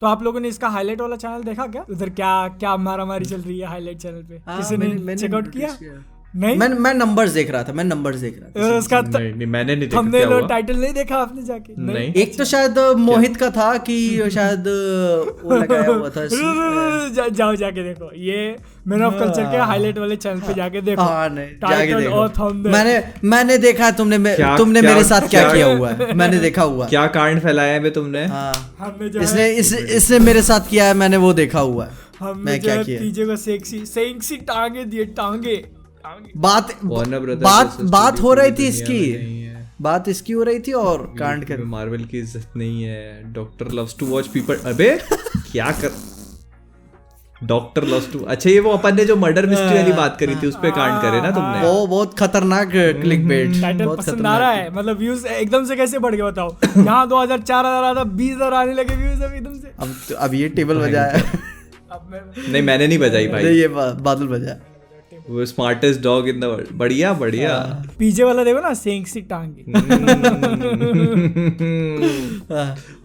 तो आप लोगों ने इसका हाईलाइट वाला चैनल देखा क्या? उधर क्या क्या मारामारी चल रही है हाईलाइट चैनल पे? किसी ने चेकआउट किया? नहीं, मैं नंबर्स देख रहा था। उसका मैंने थंबनेल और टाइटल नहीं देखा आपने जाके? नहीं। एक तो शायद मोहित का था कि शायद वो लगाया हुआ था। जाओ जाके देखो, ये मैन ऑफ कल्चर के हाईलाइट वाले चैनल पे जाके देखो टाइटल और थंबनेल। मैंने देखा तुमने मेरे साथ क्या किया हुआ है। मैंने देखा हुआ क्या कांड फैलाया है तुमने, इसने मेरे साथ किया है। मैंने वो देखा हुआ है। हमने क्या किया? पीजे को सेक्सी टांगे दिए। टांगे बात हो रही थी इसकी हो रही थी और कांड कर मार्वल की इज्जत नहीं है। Doctor loves to watch people. अबे क्या कर डॉक्टर लव्स टू। अच्छा ये वो अपन ने जो मर्डर मिस्ट्री वाली बात करी थी उस पे कांड करे ना तुमने। वो बहुत खतरनाक क्लिकबेट। टाइटल पसंद आ रहा है मतलब व्यूज एकदम से कैसे बढ़ गए बताओ। यहाँ 2000 4000 आ रहा था 20000 आने लगे व्यूज एकदम से। अब ये टेबल बजाया नहीं, मैंने नहीं बजाई भाई, ये बादल बजाया। वो smartest dog in the world. बढ़िया बढ़िया। पीजे वाला देखो ना, सेंक्सी टांगे।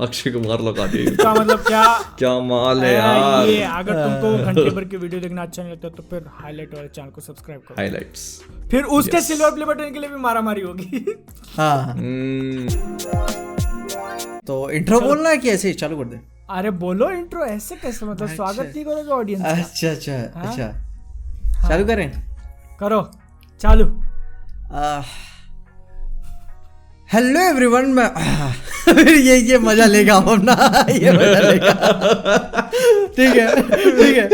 अक्षय कुमार लगा दिए। क्या मतलब क्या माल है यार ये। अगर तुमको घंटे भर की वीडियो देखना अच्छा नहीं लगता तो फिर हाईलाइट वाले चैनल को सब्सक्राइब करो। हाईलाइट्स फिर उसके सिल्वर प्ले बटन के लिए भी मारामारी होगी। हाँ तो इंट्रो बोलना है कि ऐसे ही चालू कर दे? अरे बोलो इंट्रो। ऐसे कैसे मतलब स्वागत नहीं करोगे ऑडियंस? अच्छा अच्छा अच्छा चालू करें। करो चालू। Hello everyone. मैं ये मजा लेगा हम ना, ये मजा लेगा। ठीक है ठीक है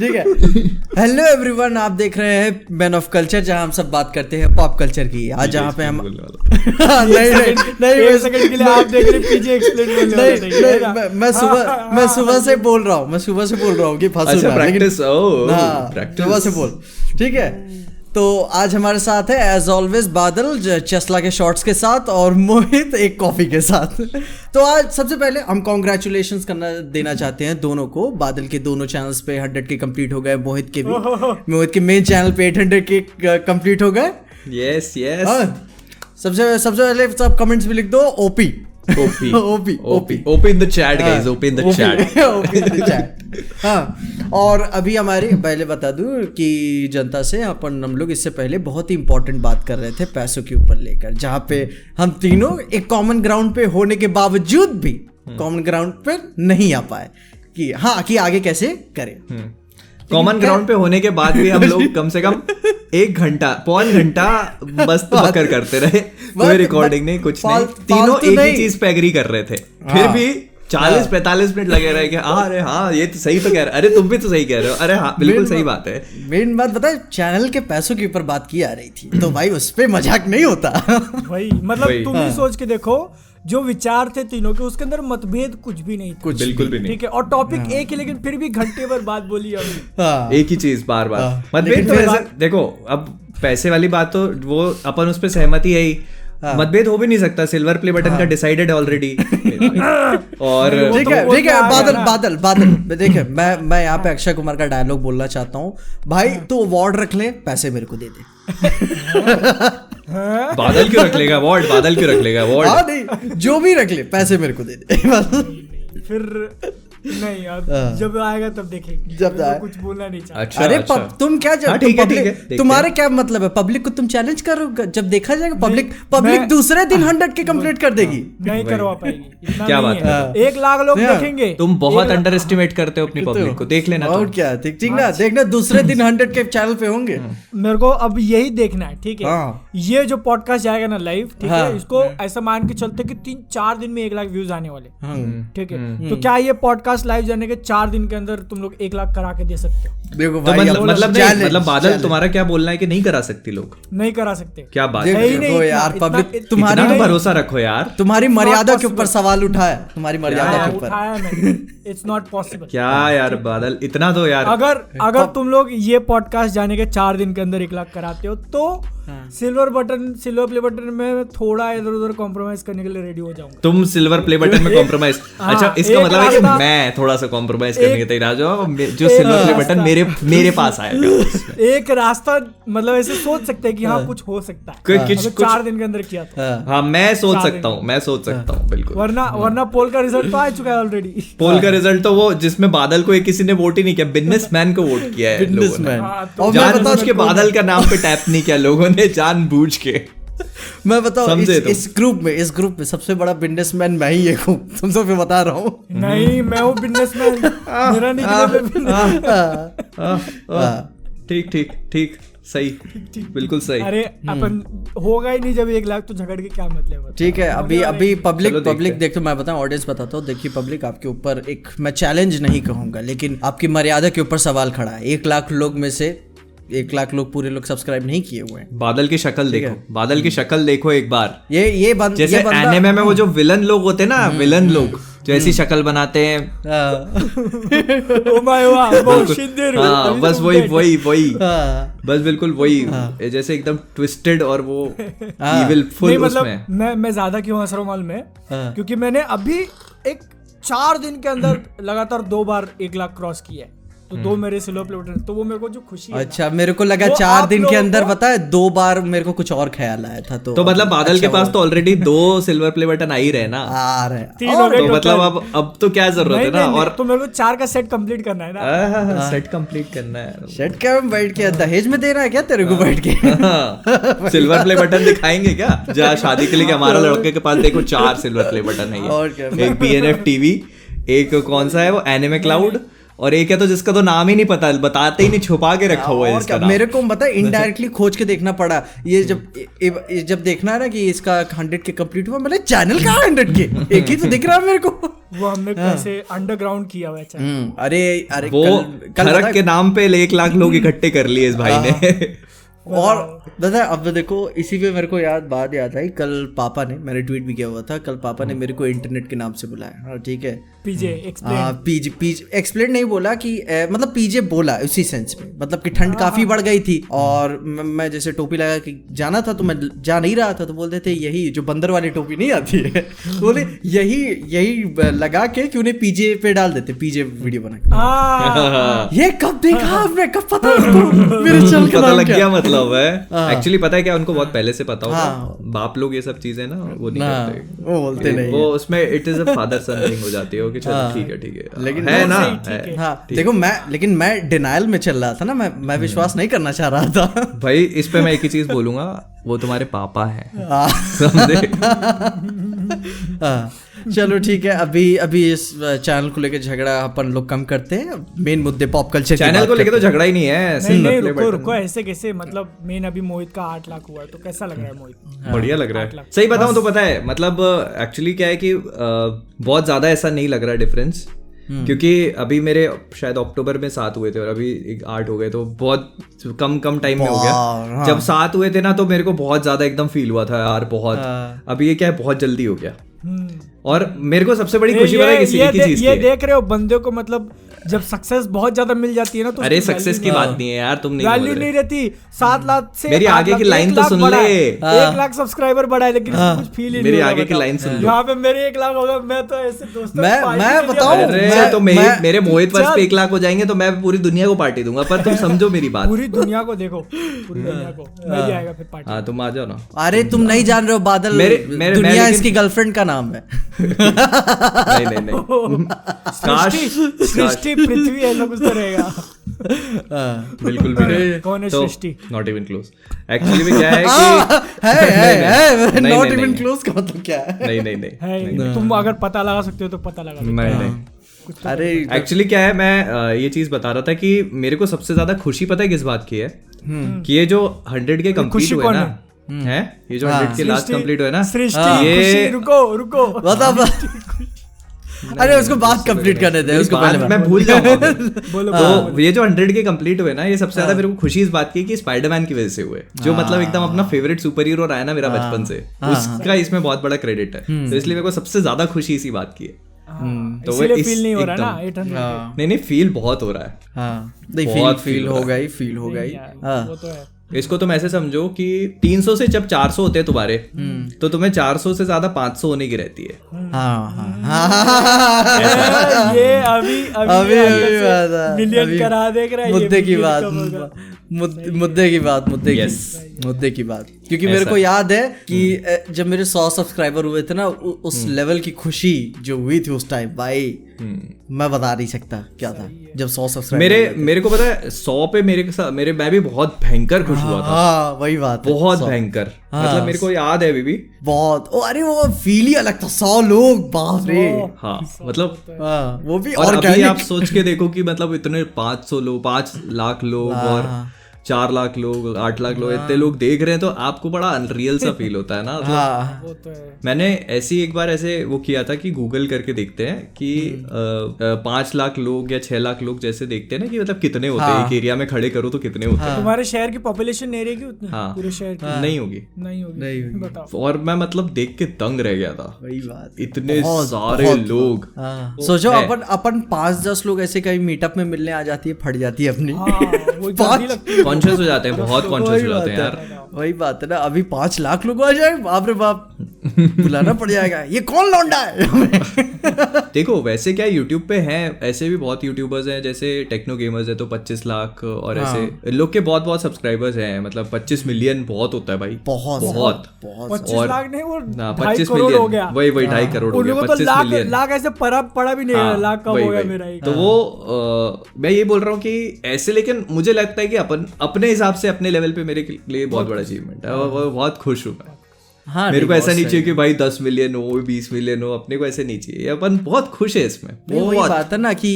ठीक है। हेलो एवरीवन, आप देख रहे हैं मैन ऑफ कल्चर, जहां हम सब बात करते हैं पॉप कल्चर की। आज जहां पे हम मैं सुबह से बोल रहा हूँ कि फंसू प्रैक्टिस से बोल। ठीक है तो आज हमारे साथ है एज ऑलवेज बादल चेस्ला के शॉर्ट्स के साथ और मोहित एक कॉफ़ी के साथ। तो आज सबसे पहले हम कॉन्ग्रेचुलेशंस देना चाहते हैं दोनों को। बादल के दोनों चैनल्स पे 100 के कंप्लीट हो गए, मोहित के भी। मोहित के मेन चैनल पे 800 के कंप्लीट हो गए। Yes yes. सबसे पहले सब कमेंट्स भी लिख दो OP OP OP OP OP in the chat guys, OP in the chat, OP in the chat. हाँ और अभी हमारी पहले बता दूं कि जनता से हम लोग इससे पहले बहुत ही इंपॉर्टेंट बात कर रहे थे पैसों के ऊपर लेकर, जहाँ पे हम तीनों एक कॉमन ग्राउंड पे होने के बावजूद भी कॉमन ग्राउंड पे नहीं आ पाए कि हाँ कि आगे कैसे करें। कॉमन ग्राउंड पे होने के बाद भी हम लोग कम से कम 1 घंटा 1.5 घंटा मस्त बकर करते रहे। कोई रिकॉर्डिंग नहीं, कुछ नहीं, तीनों एक ही चीज पे एग्री कर रहे थे। फिर भी 40-45 मिनट लगे रहे कि अरे हाँ ये तो सही तो कह रहा है, अरे तुम भी तो सही कह रहे हो, अरे हाँ बिल्कुल सही बात है। मेन बात बताए, चैनल के पैसों के ऊपर बात की आ रही थी तो भाई उस पे मजाक नहीं होता। भाई मतलब तुम ही सोच के देखो, जो विचार थे तीनों के उसके अंदर मतभेद कुछ भी नहीं था, बिल्कुल भी नहीं। ठीक है और टॉपिक एक ही, लेकिन फिर भी घंटे भर बात बोली एक ही चीज बार बार। मतभेद देखो, अब पैसे वाली बात तो वो अपन उस पे सहमति है ही, मतभेद हो भी नहीं सकता। सिल्वर प्ले बटन का डिसाइडेड ऑलरेडी। और ठीक है बादल देखिए मैं यहाँ पे अक्षय कुमार का डायलॉग बोलना चाहता हूँ भाई, तो अवार्ड रख ले, पैसे मेरे को दे दे। बादल क्यों रख लेगा अवार्ड? नहीं जो भी रख ले, पैसे मेरे को दे दे। फिर नहीं यार, जब आएगा तब देखेंगे, जब आएगा कुछ बोलना नहीं चाहिए। अच्छा, अरे अच्छा। तुम क्या पब्लिक, तुम्हारे क्या मतलब है पब्लिक को तुम चैलेंज करो? जब देखा जाएगा पब्लिक दूसरे दिन 100 के कंप्लीट कर देगी, नहीं करवा पाएगी। क्या बात है, 1 लाख लोग देखेंगे। तुम बहुत अंडर एस्टिमेट करते हो अपनी पब्लिक को, देख लेना। और क्या ठीक ना, देखना दूसरे दिन 100 के चैनल पे होंगे। मेरे को अब यही देखना है। ठीक है ये जो पॉडकास्ट जाएगा ना लाइव, ठीक है इसको ऐसा मान के चलते कि 3-4 दिन में 1 लाख व्यूज आने वाले। ठीक है तो क्या ये पॉडकास्ट लाइव जाने के 4 दिन के अंदर तुम लोग 1 लाख करा के दे सकते हो? देखो भाई तो मतलब बादल तुम्हारा क्या बोलना है कि नहीं करा सकते लोग? नहीं करा सकते। क्या बात है यार, पब्लिक तुम्हारा भरोसा रखो यार, तुम्हारी मर्यादा के ऊपर सवाल उठाया, तुम्हारी मर्यादा के ऊपर। It's not possible. क्या यार बादल इतना तो यार, अगर तुम लोग ये पॉडकास्ट जाने के 4 दिन के अंदर 1 लाख कराते हो तो सिल्वर प्ले बटन में थोड़ा इधर उधर कॉम्प्रोमाइज करने के लिए रेडी हो जाऊंगा। तुम सिल्वर प्ले बटन में कॉम्प्रोमाइज, अच्छा इसका मतलब है कि मैं थोड़ा सा कॉम्प्रोमाइज करने के तैयार जाऊं, जो सिल्वर प्ले बटन मेरे पास आएगा। एक रास्ता मतलब ऐसे सोच सकते हैं कि हाँ कुछ हो सकता है, 4 दिन के अंदर किया था। हाँ मैं सोच सकता हूँ बिल्कुल, वरना पोल का रिजल्ट तो आ चुका है ऑलरेडी। पोल का रिजल्ट तो वो जिसमें बादल को किसी ने वोट ही नहीं किया, बिजनेसमैन को वोट किया है लोगों ने, जानबूझ के बादल का नाम पे टैप नहीं किया लोगों ने, जानबूझ के। मैं बताऊं इस ग्रुप में सबसे बड़ा बिजनेसमैन मैं ही एक हूँ, तुम सबको बता रहा हूँ। नहीं मैं हूँ बिजनेसमैन। ठीक सही, बिल्कुल सही। अरे अपन होगा ही नहीं जब 1 लाख, तो झगड़ के क्या मतलब। ठीक है, अभी पब्लिक देखते, मैं बताऊं ऑडियंस बताता हूँ। देखिए पब्लिक आपके ऊपर एक, मैं चैलेंज नहीं कहूंगा लेकिन आपकी मर्यादा के ऊपर सवाल खड़ा है। 1 लाख लोग में से 1 लाख लोग पूरे लोग सब्सक्राइब नहीं किए हुए हैं। बादल की शक्ल देखो एक बार। ये जैसे एनिमे में वो जो विलन लोग होते हैं ना, विलन लोग जो ऐसी शक्ल बनाते हैं, बस वही बस बिल्कुल वही, जैसे एकदम ट्विस्टेड और वो इविल फुल। मतलब मैं ज्यादा क्यों हंस रहा हूँ मालूम है, क्योंकि मैंने अभी एक 4 दिन के अंदर लगातार 2 बार 1 लाख क्रॉस किया है, तो 2 मेरे सिल्वर प्ले बटन, तो वो मेरे को जो खुशी है। अच्छा, मेरे को लगा 4 दिन के अंदर पता है 2 बार मेरे को कुछ और ख्याल आया था। तो मतलब बादल के पास तो ऑलरेडी 2 सिल्वर प्ले बटन आ ही रहे ना, आ रहे तो मतलब अब तो क्या जरूरत है ना। और तो मेरे को 4 का सेट कंप्लीट करना है ना, सेट कंप्लीट करना है। सेट क्या बैठ के दहेज में दे रहा है क्या तेरे को, बैठ के सिल्वर प्ले बटन दिखाएंगे क्या जहाँ शादी के लिए? हमारा लड़के के पास देखो 4 सिल्वर प्ले बटन है, एक BNF टीवी, एक कौन सा है वो एनिमे क्लाउड, और एक है तो जिसका तो नाम ही नहीं पता, बताते ही नहीं, छुपा के रखा हुआ है इसका नाम। मेरे को पता इनडायरेक्टली खोज के देखना पड़ा। ये जब देखना है ना कि इसका 100 के कंप्लीट हुआ, मैंने चैनल कहा 100 के, एक ही तो दिख रहा है मेरे को। वो हमने कैसे अंडरग्राउंड किया हुआ चैनल। अरे वो खरक के नाम पे 1 लाख लोग इकट्ठे कर लिए इस भाई ने। और दादा अब देखो, इसी पे मेरे को बात याद आई, कल पापा ने, मैंने ट्वीट भी किया हुआ था, कल पापा ने मेरे को इंटरनेट के नाम से बुलाया। ठीक है, पीजे एक्सप्लेन नहीं बोला कि मतलब पीजे बोला उसी सेंस में, मतलब कि ठंड काफी बढ़ गई थी और मैं जैसे टोपी लगा के जाना था तो मैं जा नहीं रहा था, तो बोलते थे यही जो बंदर वाली टोपी नहीं आती है, बोले यही लगा के क्यों नहीं पीजे पे डाल देते, पीजे वीडियो बना के। ये कब देखा आपने, कब पता लग गया? मतलब है एक्चुअली पता है क्या, उनको बहुत पहले से पता होगा। बाप लोग ये सब चीजें ना वो नहीं करते, वो बोलते नहीं, वो उसमें it is a father son thing हो जाती है। ठीक है लेकिन है ना, हाँ देखो मैं डिनाइल में चल रहा था ना, मैं विश्वास नहीं करना चाह रहा था। भाई इस पे मैं एक ही चीज बोलूंगा, वो तुम्हारे पापा है, समझे। चलो ठीक है, अभी इस चैनल को लेकर झगड़ा अपन लोग कम करते हैं, मेन मुद्दे पॉप कल्चर चैनल को लेकर तो झगड़ा ही नहीं है। नहीं रुको, ऐसे कैसे, मतलब मेन अभी मोहित का 8 लाख हुआ है, तो कैसा लग रहा है मोहित? बढ़िया लग रहा है, सही बताऊं तो। पता है मतलब एक्चुअली क्या है कि बहुत ज्यादा ऐसा नहीं लग रहा डिफरेंस, क्योंकि अभी मेरे शायद अक्टूबर में 7 हुए थे और अभी 8 हो गए, तो बहुत कम टाइम में हो गया। हाँ। जब 7 हुए थे ना तो मेरे को बहुत ज्यादा एकदम फील हुआ था यार, बहुत। अभी ये क्या है, बहुत जल्दी हो गया। और मेरे को सबसे बड़ी खुशी पता है किसी की चीज, ये देख रहे हो बंदे को, मतलब जब सक्सेस बहुत ज्यादा मिल जाती है ना तो अरे सक्सेस की बात नहीं है यार, तुम नहीं वैल्यू नहीं रहती। 7 लाख से मेरी आगे की लाइन तो सुन ले, 1 लाख सब्सक्राइबर बढ़ा है लेकिन कुछ फील ही नहीं, मेरी आगे की लाइन सुन लो। यहाँ पे मेरे 1 लाख होगा, मैं तो ऐसे दोस्तों मैं बताऊं, तो मेरे मोहित वर्ष पे 1 लाख हो जाएंगे तो मैं पूरी दुनिया को पार्टी दूंगा। पर तुम समझो मेरी बात, पूरी दुनिया को देखो, पूरी दुनिया को मिल जाएगा फिर पार्टी। हाँ तुम आ जाओ ना। अरे तुम नहीं जान रहे हो बादल, दुनिया इसकी गर्लफ्रेंड का नाम है। नहीं काश पृथ्वी ऐसा कुछ तो रहेगा। बिल्कुल भी नहीं, कौन है Srishti? Not even close. Actually में क्या है कि है नॉट इवन क्लोज का मतलब क्या है? नहीं, तुम अगर पता लगा सकते हो तो पता लगा। नहीं, अरे एक्चुअली क्या है, मैं ये चीज बता रहा था कि मेरे को सबसे ज्यादा खुशी पता है किस बात की है, कि ये जो 100 के कंप्लीट हुए ना है, ये जो 100 के लास्ट कंप्लीट हुए ना ये, रुको अरे उसको बात कंप्लीट करने दे, उसको पहले मैं भूल जाऊंगा। तो ये जो 100 के कंप्लीट हुए ना, ये सबसे ज्यादा मेरे को खुशी इस बात की है कि स्पाइडरमैन की वजह से हुए, जो मतलब एकदम अपना फेवरेट सुपर हीरो रहा है ना मेरा बचपन से, उसका इसमें बहुत बड़ा क्रेडिट है, तो इसलिए मेरे को सबसे ज्यादा खुशी इसी बात की है। तो फील नहीं हो रहा ना 800? नहीं, फील बहुत हो रहा है। इसको तुम ऐसे समझो कि 300 से जब 400 होते हैं तुम्हारे तो तुम्हें 400 से ज्यादा 500 होने की रहती है। मुद्दे की बात क्योंकि मेरे को याद है कि जब मेरे 100 सब्सक्राइबर हुए थे ना, उस लेवल की खुशी जो हुई थी उस टाइम, भाई मैं बता नहीं सकता क्या था जब 100 सब्सक्राइबर। मेरे को पता है 100 पे मैं भी बहुत भयंकर खुश हुआ था। वही बात, बहुत भयंकर, मतलब मेरे को याद है अभी भी बहुत। अरे वो फील ही अलग था, 100 लोग, बाप रे। मतलब वो भी। और अभी आप सोच के देखो कि मतलब इतने 500 लोग, 5 लाख लोग और 4 लाख लोग, 8 लाख लोग, इतने लोग देख रहे हैं तो आपको बड़ा अनरियल सा फील होता है ना। वो तो है। मैंने ऐसी एक बार ऐसे वो किया था कि गूगल करके देखते हैं कि 5 लाख लोग या 6 लाख लोग जैसे देखते हैं ना कि मतलब कितने होते हैं एक एरिया में, खड़े करो तो कितने होते हैं। तुम्हारे शहर की पॉपुलेशन एरिया की उतनी पूरे शहर की नहीं होगी बताओ। और मैं मतलब देख के तंग रह गया था, इतने सारे लोग। सोचो अपन 5-10 लोग ऐसे कहीं मीटअप में मिलने आ जाती है, फट जाती है अपनी, कॉन्शियस हो जाते हैं, बहुत कॉन्शियस हो जाते हैं यार। वही बात है ना, अभी 5 लाख लोग आ जाए, बाप रे बाप, बुलाना पड़ जाएगा, ये कौन लौंडा है। देखो वैसे क्या YouTube पे हैं ऐसे भी बहुत यूट्यूबर्स हैं, जैसे टेक्नो गेमर्स है तो 25 लाख और ऐसे लोग के बहुत बहुत सब्सक्राइबर्स हैं, मतलब 25 मिलियन बहुत होता है भाई, बहुत बहुत, बहुत। 25 लाख नहीं, वो 25 मिलियन हो गया, वही 2.5 करोड़ हो गया, 25 मिलियन लाख ऐसे पड़ा भी नहीं, लाख कम हो गया मेरा। तो वो मैं ये बोल रहा हूँ कि ऐसे, लेकिन मुझे लगता है कि अपन अपने हिसाब से अपने लेवल पे मेरे लिए बहुत बड़ा अचीवमेंट है, बहुत खुश हूँ मैं। मेरे को ऐसा नहीं चाहिए कि भाई 10 मिलियन हो 20 मिलियन हो, अपने को ऐसे नहीं चाहिए, अपन बहुत खुश है इसमें। वही बात है ना कि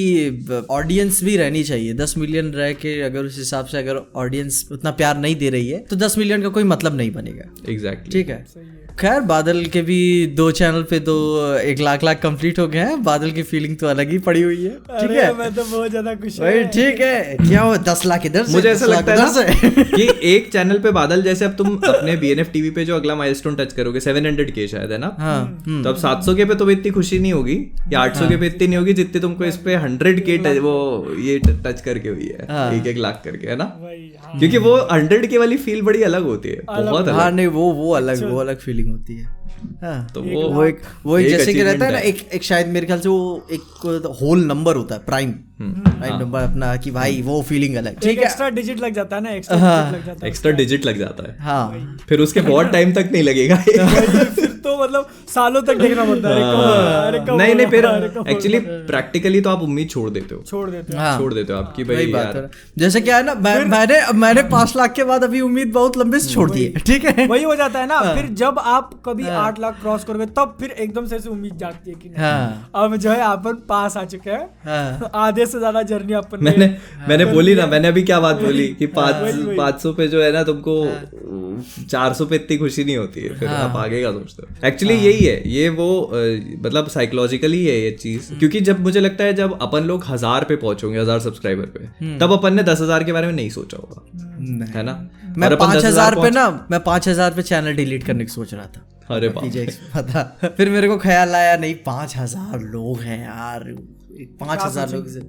ऑडियंस भी रहनी चाहिए, 10 मिलियन रह के अगर उस हिसाब से अगर ऑडियंस उतना प्यार नहीं दे रही है तो 10 मिलियन का कोई मतलब नहीं बनेगा। एग्जैक्टली, ठीक है। खैर बादल के भी 2 चैनल पे 1 लाख कंप्लीट हो गए हैं, बादल की फीलिंग तो अलग ही पड़ी हुई है। ठीक है, मैं तो बहुत ज्यादा खुश हूं भाई। ठीक है, क्या हो 10 लाख इधर से, मुझे ऐसा लगता है ना कि एक चैनल पे बादल, जैसे अब तुम अपने बीएनएफ टीवी पे जो अगला माइलस्टोन टच करोगे 700K शायद है ना, तो अब 700K पे तो इतनी खुशी नहीं होगी या 800K पे इतनी नहीं होगी जितनी तुमको इस पे 100K वो ये टच करके हुई है, 1-1 लाख करके, है ना। क्योंकि वो 100K वाली फील बड़ी अलग होती है, बहुत अलग, वो अलग फीलिंग होती है। तो वो एक जैसे कि रहता है ना, एक शायद मेरे ख्याल से वो एक होल नंबर होता है, प्राइम नंबर अपना, कि भाई वो फीलिंग अलग, ठीक है। एक्स्ट्रा डिजिट लग जाता है ना, एक्स्ट्रा डिजिट लग जाता है। हाँ, फिर उसके बहुत टाइम तक नहीं लगेगा, फिर तो मतलब सालों तक देखना पड़ता है। नहीं, फिर एक्चुअली प्रैक्टिकली तो आप उम्मीद छोड़ देते हो आपकी भाई बात है। जैसे क्या है ना, मैंने 5 लाख के बाद अभी उम्मीद बहुत लंबे से छोड़ दी है, ठीक है। वही हो जाता है ना, फिर जब आप कभी 8 लाख क्रॉस करोगे तब फिर एकदम से उम्मीद जागती है कि नहीं, अब जो है अपन पास आ चुके हैं, आधे से ज्यादा जर्नी अपन। मैंने बोली ना, मैंने अभी क्या बात बोली कि 500 पे जो है ना तुमको 400 पे इतनी खुशी नहीं होती है, फिर आप आगे का सोचते हो। एक्चुअली यही है, ये वो मतलब साइकोलॉजिकली है ये चीज, क्योंकि जब मुझे लगता है जब अपन लोग 1000 पे पहुंचेंगे, 1000 सब्सक्राइबर पे, तब अपन ने 10,000 के बारे में नहीं सोचा होगा, है ना। मैं 5,000 पे चैनल डिलीट करने की सोच रहा था, अरे पता फिर मेरे को ख्याल आया नहीं, 5,000 लोग हैं यार, 5,000 लोग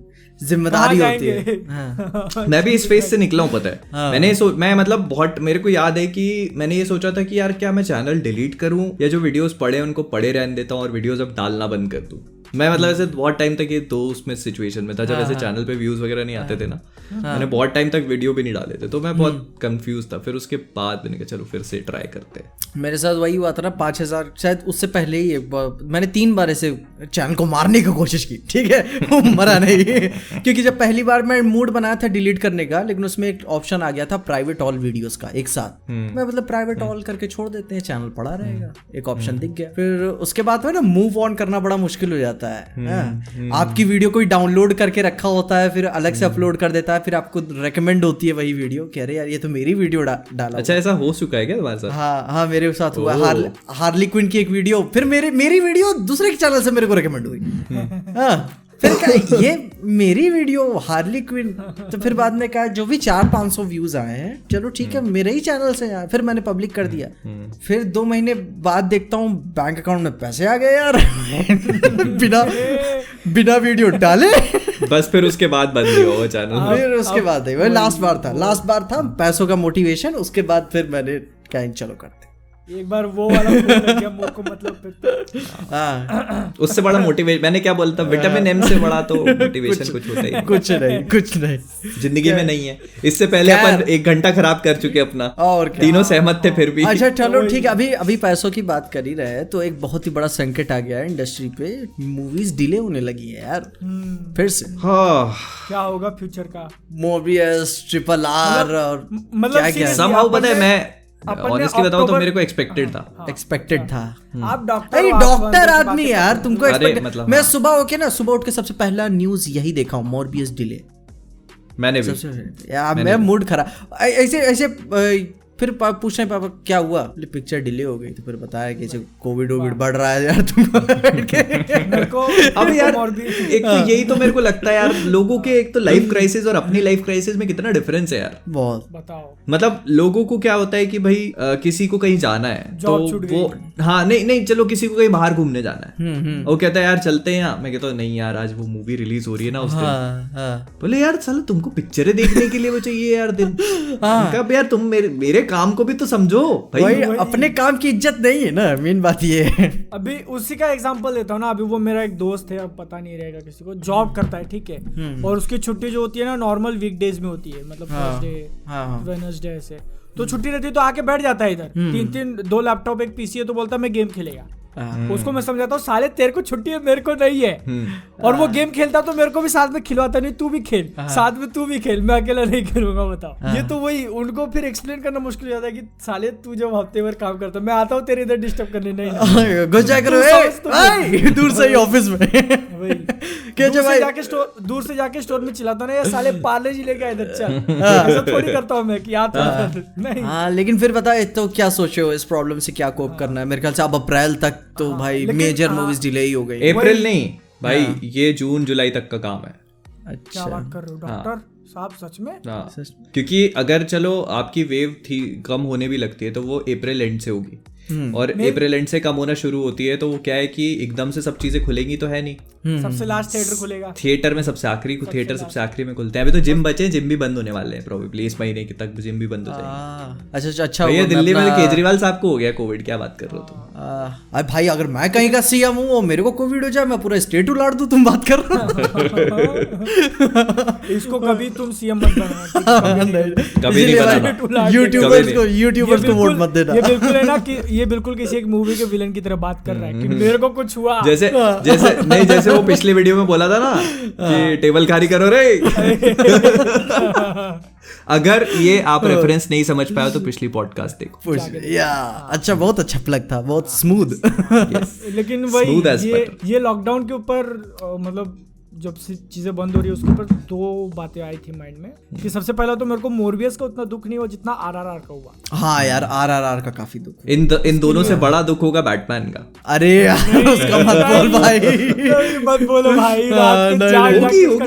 जिम्मेदारी होती है। मैं भी इस फेस से निकला हूँ, पता है। मैं मतलब बहुत, मेरे को याद है कि मैंने ये सोचा था कि यार क्या मैं चैनल डिलीट करूँ या जो वीडियोस पड़े उनको पड़े रहने देता हूँ और वीडियोस अब डालना बंद कर दूँ। मैं मतलब ऐसे बहुत टाइम तक ये तो उसमें सिचुएशन में था, जब ऐसे चैनल पे व्यूज वगैरह नहीं आते थे ना, मैंने बहुत टाइम तक वीडियो भी नहीं डाले थे, तो मैं बहुत कंफ्यूज था। फिर उसके बाद मैंने कहा चलो फिर से ट्राई करते हैं। मेरे साथ वही हुआ था ना, 5,000 शायद उससे पहले ही एक बार मैंने 3 बार ऐसे चैनल को मारने की कोशिश की, ठीक है, वो मरा नहीं क्योंकि जब पहली बार मैं मूड बनाया था डिलीट करने का, लेकिन उसमें एक ऑप्शन आ गया था प्राइवेट ऑल वीडियोज का एक साथ, मैं मतलब प्राइवेट ऑल करके छोड़ देते हैं, चैनल पड़ा रहेगा, एक ऑप्शन दिख गया। फिर उसके बाद में ना मूव ऑन करना बड़ा मुश्किल हो जाता है। आपकी वीडियो कोई डाउनलोड करके रखा होता है, फिर अलग से अपलोड कर देता है, फिर आपको रेकमेंड होती है वही वीडियो, कह रहे यार ये तो मेरी वीडियो डाला। अच्छा ऐसा हो चुका है क्या तुम्हारे साथ? हाँ, मेरे साथ हुआ। हार्ली क्विन की एक वीडियो, फिर मेरी वीडियो दूसरे के चैनल से मेरे को रेकमेंड हुई, फिर ये मेरी वीडियो हार्ली क्विन। तो फिर बाद में कहा जो भी 400-500 व्यूज आए हैं चलो ठीक है, मेरे ही चैनल से यार, फिर मैंने पब्लिक कर दिया। फिर 2 महीने बाद देखता हूँ बैंक अकाउंट में पैसे आ गए यार बिना बिना वीडियो डाले बस फिर उसके बाद बंद ही हो चैनल, फिर उसके बाद वही लास्ट बार था पैसों का मोटिवेशन, उसके बाद फिर मैंने कहा चलो करते एक बार वो वाला को मतलब उससे बड़ा मोटिवेशन मैंने क्या बोलता विटामिन एम से बड़ा तो मोटिवेशन कुछ होता ही कुछ नहीं जिंदगी में नहीं है। इससे पहले अपन 1 घंटा खराब कर चुके अपना और तीनों सहमत थे फिर भी। अच्छा चलो ठीक, अभी पैसों की बात कर ही रहे तो एक बहुत ही बड़ा संकट आ गया है इंडस्ट्री पे, मूवीज डिले होने लगी है यार फिर से। हाँ क्या होगा फ्यूचर का, मोबियस, ट्रिपल आर और मतलब समहाउ पता है मैं बताओ तो मेरे को एक्सपेक्टेड था। आप डॉक्टर आदमी यार तुमको मतलब मैं सुबह उठ के सबसे पहला न्यूज यही देखा हूँ मॉर्बियस डिले। मैंने भी यार मैं मूड खराब ऐसे फिर पूछ रहे पापा क्या हुआ, पिक्चर डिले हो गई तो फिर बताया कि कोविड बढ़ रहा है यार तुमको। अब यार एक तो यही तो मेरे को लगता है यार लोगों के एक तो लाइफ क्राइसिस और अपनी लाइफ क्राइसिस में कितना डिफरेंस है यार बहुत। बताओ मतलब लोगों को क्या होता है कि भाई किसी को कहीं जाना है तो वो हाँ नहीं चलो किसी को कहीं बाहर घूमने जाना है वो कहता है यार चलते हैं यहाँ, मैं कहता हूँ नहीं यार आज वो मूवी रिलीज हो रही है ना उस दिन, बोले यार साला तुमको पिक्चरें देखने के लिए वो चाहिए यार दिन कब यार तुम मेरे काम को भी तो समझो भाई, अपने काम की इज्जत नहीं है ना मेन बात ये है। अभी उसी का एग्जांपल देता हूँ ना, अभी वो मेरा एक दोस्त है अब पता नहीं रहेगा किसी को, जॉब करता है ठीक है और उसकी छुट्टी जो होती है ना नॉर्मल वीकडेज में होती है मतलब थर्सडे वेडनेसडे ऐसे तो छुट्टी रहती है तो आके बैठ जाता है इधर 3-3 लैपटॉप एक पीसी है तो बोलता है मैं गेम खेलेगा। उसको मैं समझाता हूँ साले तेरे को छुट्टी है मेरे को नहीं है और वो गेम खेलता तो मेरे को भी साथ में खिलवाता नहीं, तू भी खेल साथ में तू भी खेल मैं अकेला नहीं खेलूंगा बताओ। ये तो वही उनको फिर एक्सप्लेन करना मुश्किल हो जाता है कि साले तू जब हफ्ते भर काम करता मैं आता हूँ तेरे इधर डिस्टर्ब करने नहीं, दूर से ही ऑफिस में दूर से जाके स्टोर में चिल्लाता ना साले पार्ले जी लेके इधर चल, थोड़ी करता हूँ मैं कि आता नहीं। लेकिन फिर बता तो क्या सोचे हो इस प्रॉब्लम से क्या कोप करना है, मेरे ख्याल से अब अप्रैल तक तो भाई मेजर मूवीज डिले ही हो गई। अप्रैल नहीं भाई ये जून जुलाई तक का काम है। अच्छा बात कर रहे हो डॉक्टर साहब सच में? क्योंकि अगर चलो आपकी वेव थी कम होने भी लगती है तो वो अप्रैल एंड से होगी और अप्रैल एंड से कम होना शुरू होती है तो वो क्या है कि एकदम से सब चीजें खुलेंगी तो है नहीं, सबसे लास्ट थिएटर खुलेगा, थिएटर में सबसे आखिरी थिएटर सबसे आखिरी में खुलते हैं। अभी तो जिम बचे, जिम भी बंद होने वाले हैं प्रोबेबली इस महीने के तक, जिम भी बंद हो जाएंगे। अच्छा भैया दिल्ली में केजरीवाल साहब को हो गया कोविड, क्या बात कर रहे हो तुम? अरे भाई अगर मैं कहीं का सीएम हूँ मेरे को कोविड हो जाए मैं पूरा स्टेट उलाड़ दूं, तुम बात कर रहे हो? इसको कभी तुम सीएम मत बनाना, कभी नहीं बनाना, यूट्यूबर्स को वोट मत देना। ये बिल्कुल है ना कि ये बिल्कुल किसी एक मूवी के विलन की तरह बात कर रहा है कि मेरे को कुछ हुआ जैसे वो पिछले वीडियो में बोला था ना कि टेबल खाली करो रे। अगर ये आप रेफरेंस नहीं समझ पाए तो पिछली पॉडकास्ट देखो या अच्छा बहुत अच्छा प्लग था, बहुत स्मूथ। लेकिन वही ये लॉकडाउन के ऊपर मतलब जब से चीजें बंद हो रही है उसके ऊपर 2 बातें आई थी माइंड में कि सबसे पहला तो मेरे को मोरबियस का उतना दुख नहीं हुआ जितना आरआरआर का हुआ। हाँ यार आरआरआर का काफी दुख, इन दोनों से बड़ा दुख होगा बैटमैन का। अरे यार उसका मत बोल भाई, मत बोलो भाई, रात के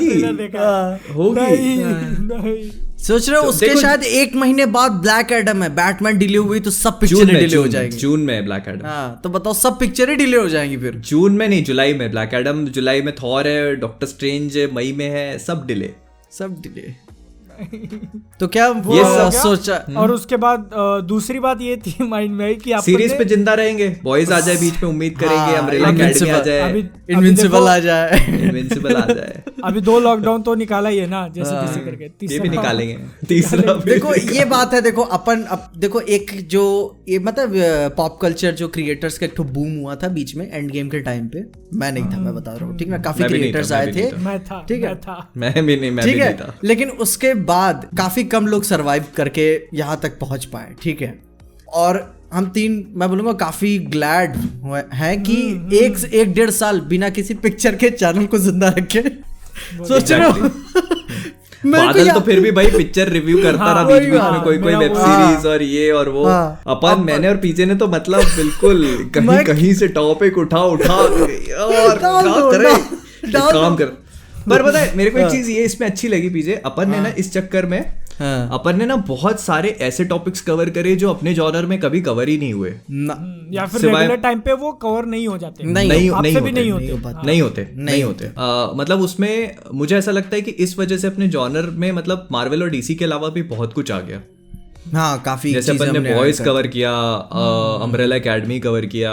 4 बजे देखा होगी सोच रहे हो उसके शायद 1 महीने बाद ब्लैक एडम है, बैटमैन डिले हुई तो सब पिक्चरें डिले हो जाएंगी। जून में ब्लैक एडम, हाँ तो बताओ सब पिक्चरें डिले हो जाएंगी फिर। जून में नहीं जुलाई में ब्लैक एडम, जुलाई में थॉर है, डॉक्टर स्ट्रेंज है, मई में है, सब डिले। तो क्या ये सब सोचा। और उसके बाद दूसरी बात ये थी माइंड में कि आप सीरीज पे जिंदा रहेंगे, बॉयज आ जाए बीच में उम्मीद करेंगे, अम्ब्रेला एकेडमी आ जाए, इनविंसिबल आ जाए। अभी 2 लॉकडाउन तो निकाला ही है ना जैसे किसी करके, ये भी निकालेंगे तीसरा। देखो ये बात है, देखो अपन देखो एक जो ये मतलब पॉप कल्चर जो क्रिएटर्स का एक तो बूम हुआ था बीच में एंड गेम के टाइम पे, मैं नहीं था मैं बता रहा हूँ ठीक है, काफी क्रिएटर्स आए थे, मैं भी नहीं था लेकिन उसके बाद काफी कम लोग सरवाइव करके यहां तक पहुंच पाए ठीक है। और हम तीन मैं बोलूंगा काफी ग्लैड हैं कि 1-1.5 साल बिना किसी पिक्चर के चैनल को जिंदा रखे। सोच रहे हो बादल तो फिर भी भाई पिक्चर रिव्यू करता रहा बीच बीच में, कोई वेब सीरीज और ये और वो, अपन मैंने और पीजे ने तो मतलब बिल्कुल कहीं से टॉपिक उठा और काम कर। पर पता है मेरे को एक चीज ये इसमें अच्छी लगी पीजे, अपन ने ना इस चक्कर में अपन ने ना बहुत सारे ऐसे टॉपिक्स कवर करे जो अपने जॉनर में कभी कवर ही नहीं हुए या फिर रेगुलर टाइम पे वो कवर नहीं हो जाते, नहीं होते। मतलब उसमें मुझे ऐसा लगता है कि इस वजह से अपने जॉनर में मतलब मार्वल और डीसी के अलावा भी बहुत कुछ आ गया। हाँ, काफी जैसे अपन ने बॉयज कवर किया, अम्ब्रेला एकेडमी कवर किया,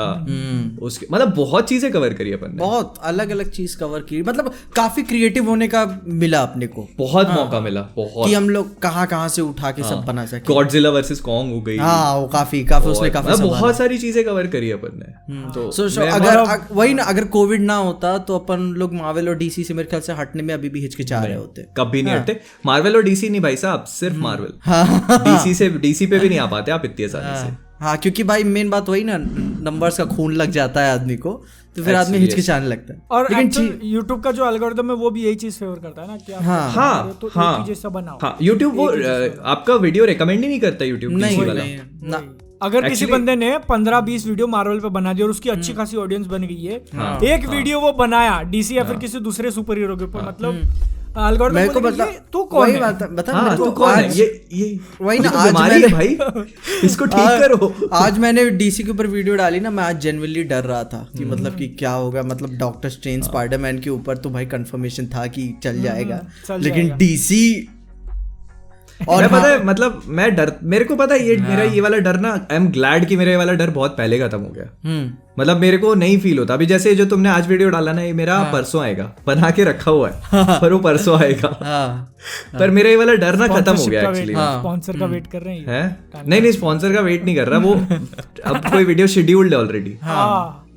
उसके मतलब बहुत चीजें कवर करी अपन ने, बहुत अलग अलग चीज कवर की, मतलब काफी क्रिएटिव होने का मिला अपने को, बहुत मौका मिला बहुत कि हम लोग कहाँ से उठा के सब बना सके। गॉडजिला वर्सेस कॉन्ग हो गई, हाँ वो काफी उसने काफी बहुत सारी चीजें कवर करी अपन ने। तो अगर वही ना, अगर कोविड ना होता तो अपन लोग मार्वल और डीसी से मेरे ख्याल से हटने में अभी भी हिचकिचा रहे होते। कभी नहीं हटते मार्वल और डीसी, नहीं भाई साहब सिर्फ मार्वल, डीसी से डीसी पे भी नहीं आ पाते आप इतने सारे से। हाँ, क्योंकि भाई मेन बात वही ना, नंबर्स का खून लग जाता है आदमी को, तो फिर आदमी हिचकिचाने लगता है। और YouTube का जो एल्गोरिथम है वो भी यही चीज फेवर करता है ना कि आप जैसा बनाओ। YouTube वो आपका वीडियो रेकमेंड ही नहीं करता, YouTube डीसी वाला। अगर किसी बंदे ने 15-20 वीडियो मार्वल पे बना दिया और उसकी अच्छी खासी ऑडियंस बन गई है, एक वीडियो वो बनाया डीसी या फिर किसी दूसरे सुपर हीरो के ऊपर, मतलब मेरे को बता तू कौन है, ये वही ना, आज मैंने भाई इसको ठीक करो। आज मैंने डीसी के ऊपर वीडियो डाली ना, मैं आज जेन्युइनली डर रहा था कि मतलब कि क्या होगा, मतलब डॉक्टर स्ट्रेंज स्पाइडरमैन के ऊपर तो भाई कंफर्मेशन था कि चल जाएगा, लेकिन डीसी और पता है मतलब मैं डर, मेरे को पता है ये मेरा ये वाला डर ना, आई एम ग्लैड कि मेरा ये वाला डर बहुत पहले खत्म हो गया। मतलब मेरे को नहीं फील होता अभी, जैसे जो तुमने आज वीडियो डाला ना ये मेरा परसों आएगा, बना के रखा हुआ है पर वो परसों आएगा, पर मेरा ये वाला डर ना खत्म हो गया एक्चुअली। स्पॉन्सर का वेट कर रहे हैं, नहीं स्पॉन्सर का वेट नहीं कर रहा वो, अब कोई वीडियो शेड्यूल्ड है ऑलरेडी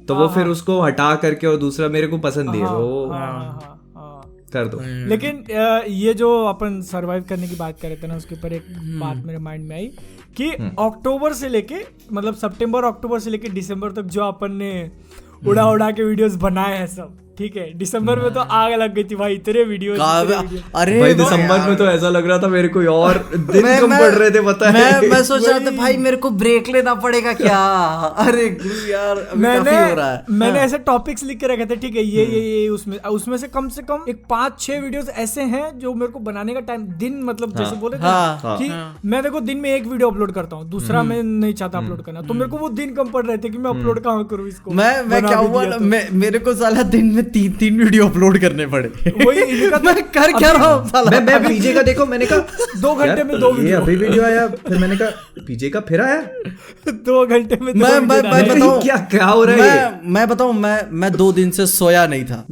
तो वो फिर उसको हटा करके और दूसरा मेरे को पसंद है वो कर दो। लेकिन ये जो अपन सरवाइव करने की बात कर रहे थे ना, उसके ऊपर एक बात मेरे माइंड में आई कि अक्टूबर से लेके मतलब सितंबर अक्टूबर से लेके दिसंबर तक जो अपन ने उड़ा के वीडियोस बनाए हैं सब, ठीक है दिसंबर में तो आग लग गई थी भाई, इतने वीडियोस। अरे भाई दिसंबर में तो ऐसा लग रहा था मेरे को और दिन कम पड़ रहे थे, पता है मैं सोच रहा था भाई मेरे को ब्रेक लेना पड़ेगा क्या। अरे यार मैंने ऐसे टॉपिक्स लिख के रखे थे, ठीक है ये उसमें से कम एक 5-6 वीडियोस ऐसे हैं जो मेरे को बनाने का टाइम दिन, मतलब जैसे बोले कि मैं देखो दिन में एक वीडियो अपलोड करता हूँ, दूसरा मैं नहीं चाहता अपलोड करना, तो मेरे को वो दिन कम पड़ रहे थे कि मैं अपलोड कहाँ करूँ इसको। मैं क्या हुआ मेरे को साला दिन में 3 वीडियो अपलोड करने पड़े। वही इनका मैं कर क्या रहा हूं साला। मैं पीजे का देखो, मैंने कहा 2 घंटे में 2 वीडियो, अभी वीडियो आया, फिर मैंने कहा पीजे का फिर आया 2 घंटे में। मैं बताऊं क्या हो रहा है, मैं बताऊं मैं 2 दिन से सोया नहीं था,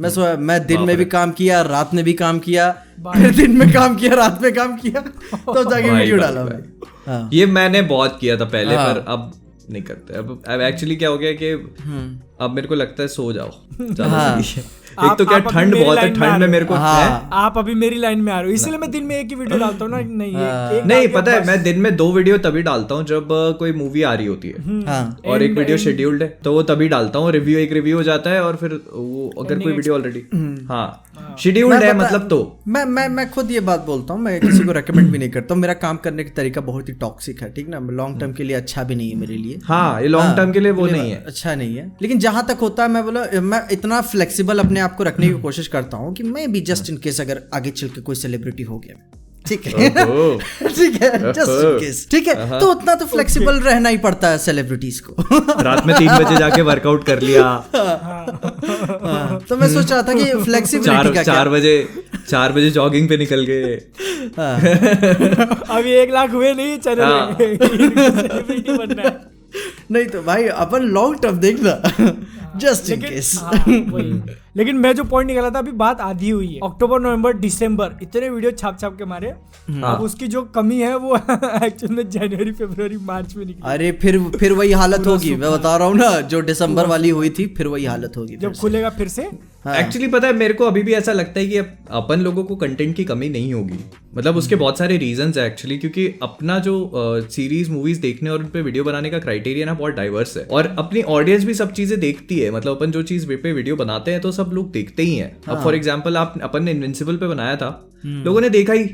मैं दिन में भी काम किया, रात में भी काम किया, फिर दिन में काम किया, रात में काम किया, तो जाके वीडियो डाला भाई। ये मैंने बहुत किया था पहले, पर अब नहीं करते। अब एक्चुअली क्या हो गया कि अब मेरे को लगता है सो जाओ एक तो क्या ठंड बहुत है, ठंड में मेरे को आप अभी मेरी लाइन में आ रहे हो, इसलिए मैं दिन में एक ही वीडियो डालता हूँ ना। नहीं पता है, मैं दिन में 2 वीडियो तभी डालता हूँ जब कोई मूवी आ रही होती है और एक वीडियो शेड्यूल्ड है तो वो तभी डालता हूँ, रिव्यू हो जाता है, और फिर वो अगर कोई वीडियो ऑलरेडी हाँ शेड्यूल्ड है मतलब, तो मैं खुद ये बात बोलता हूँ, मैं किसी को रेकमेंड भी नहीं करता हूँ। मेरा काम करने का तरीका बहुत ही टॉक्सिक है, ठीक ना, लॉन्ग टर्म के लिए अच्छा भी नहीं है मेरे लिए। हाँ ये लॉन्ग टर्म के लिए वो नहीं है, अच्छा नहीं है, लेकिन जहां तक होता है मैं बोला मैं इतना फ्लेक्सिबल अपने आपको रखने की कोशिश करता हूँ कि मैं भी जस्ट इन केस अगर आगे चल के कोई सेलिब्रिटी हो गया, ठीक है ठीक है जस्ट इन केस, ठीक है, तो उतना तो फ्लेक्सिबल रहना ही पड़ता है सेलिब्रिटीज को। रात में 3 बजे जाके वर्कआउट कर लिया तो मैं सोच रहा था कि फ्लेक्सिबिलिटी का 4 बजे जॉगिंग पे निकल गए। अभी 1 लाख हुए नहीं चैनल नहीं तो भाई अपन लॉन्ग टर्म देखना जस्ट इन केस। लेकिन मैं जो पॉइंट निकाला था, अभी बात आधी हुई है, अक्टूबर नवंबर दिसंबर इतने वीडियो छाप के मारे, अब उसकी जो कमी है वो एक्चुअल में जनवरी फरवरी मार्च में निकली। अरे फिर वही हालत होगी, मैं बता रहा हूँ ना, जो दिसंबर वाली हुई थी फिर वही हालत होगी जब खुलेगा फिर से। एक्चुअली पता है मेरे को अभी भी ऐसा लगता है कि अपन लोगों को कंटेंट की कमी नहीं होगी, मतलब उसके बहुत सारे रीजंस है एक्चुअली, क्योंकि अपना जो सीरीज मूवीज देखने और उन पे वीडियो बनाने का क्राइटेरिया ना बहुत डाइवर्स है और अपनी ऑडियंस भी सब चीजें देखती है। है, मतलब अपन जो चीज पे वीडियो बनाते हैं तो सब लोग देखते ही हैं। अब फॉर एग्जांपल आप अपन ने इनविंसिबल पे बनाया था, लोगों ने देखा ही।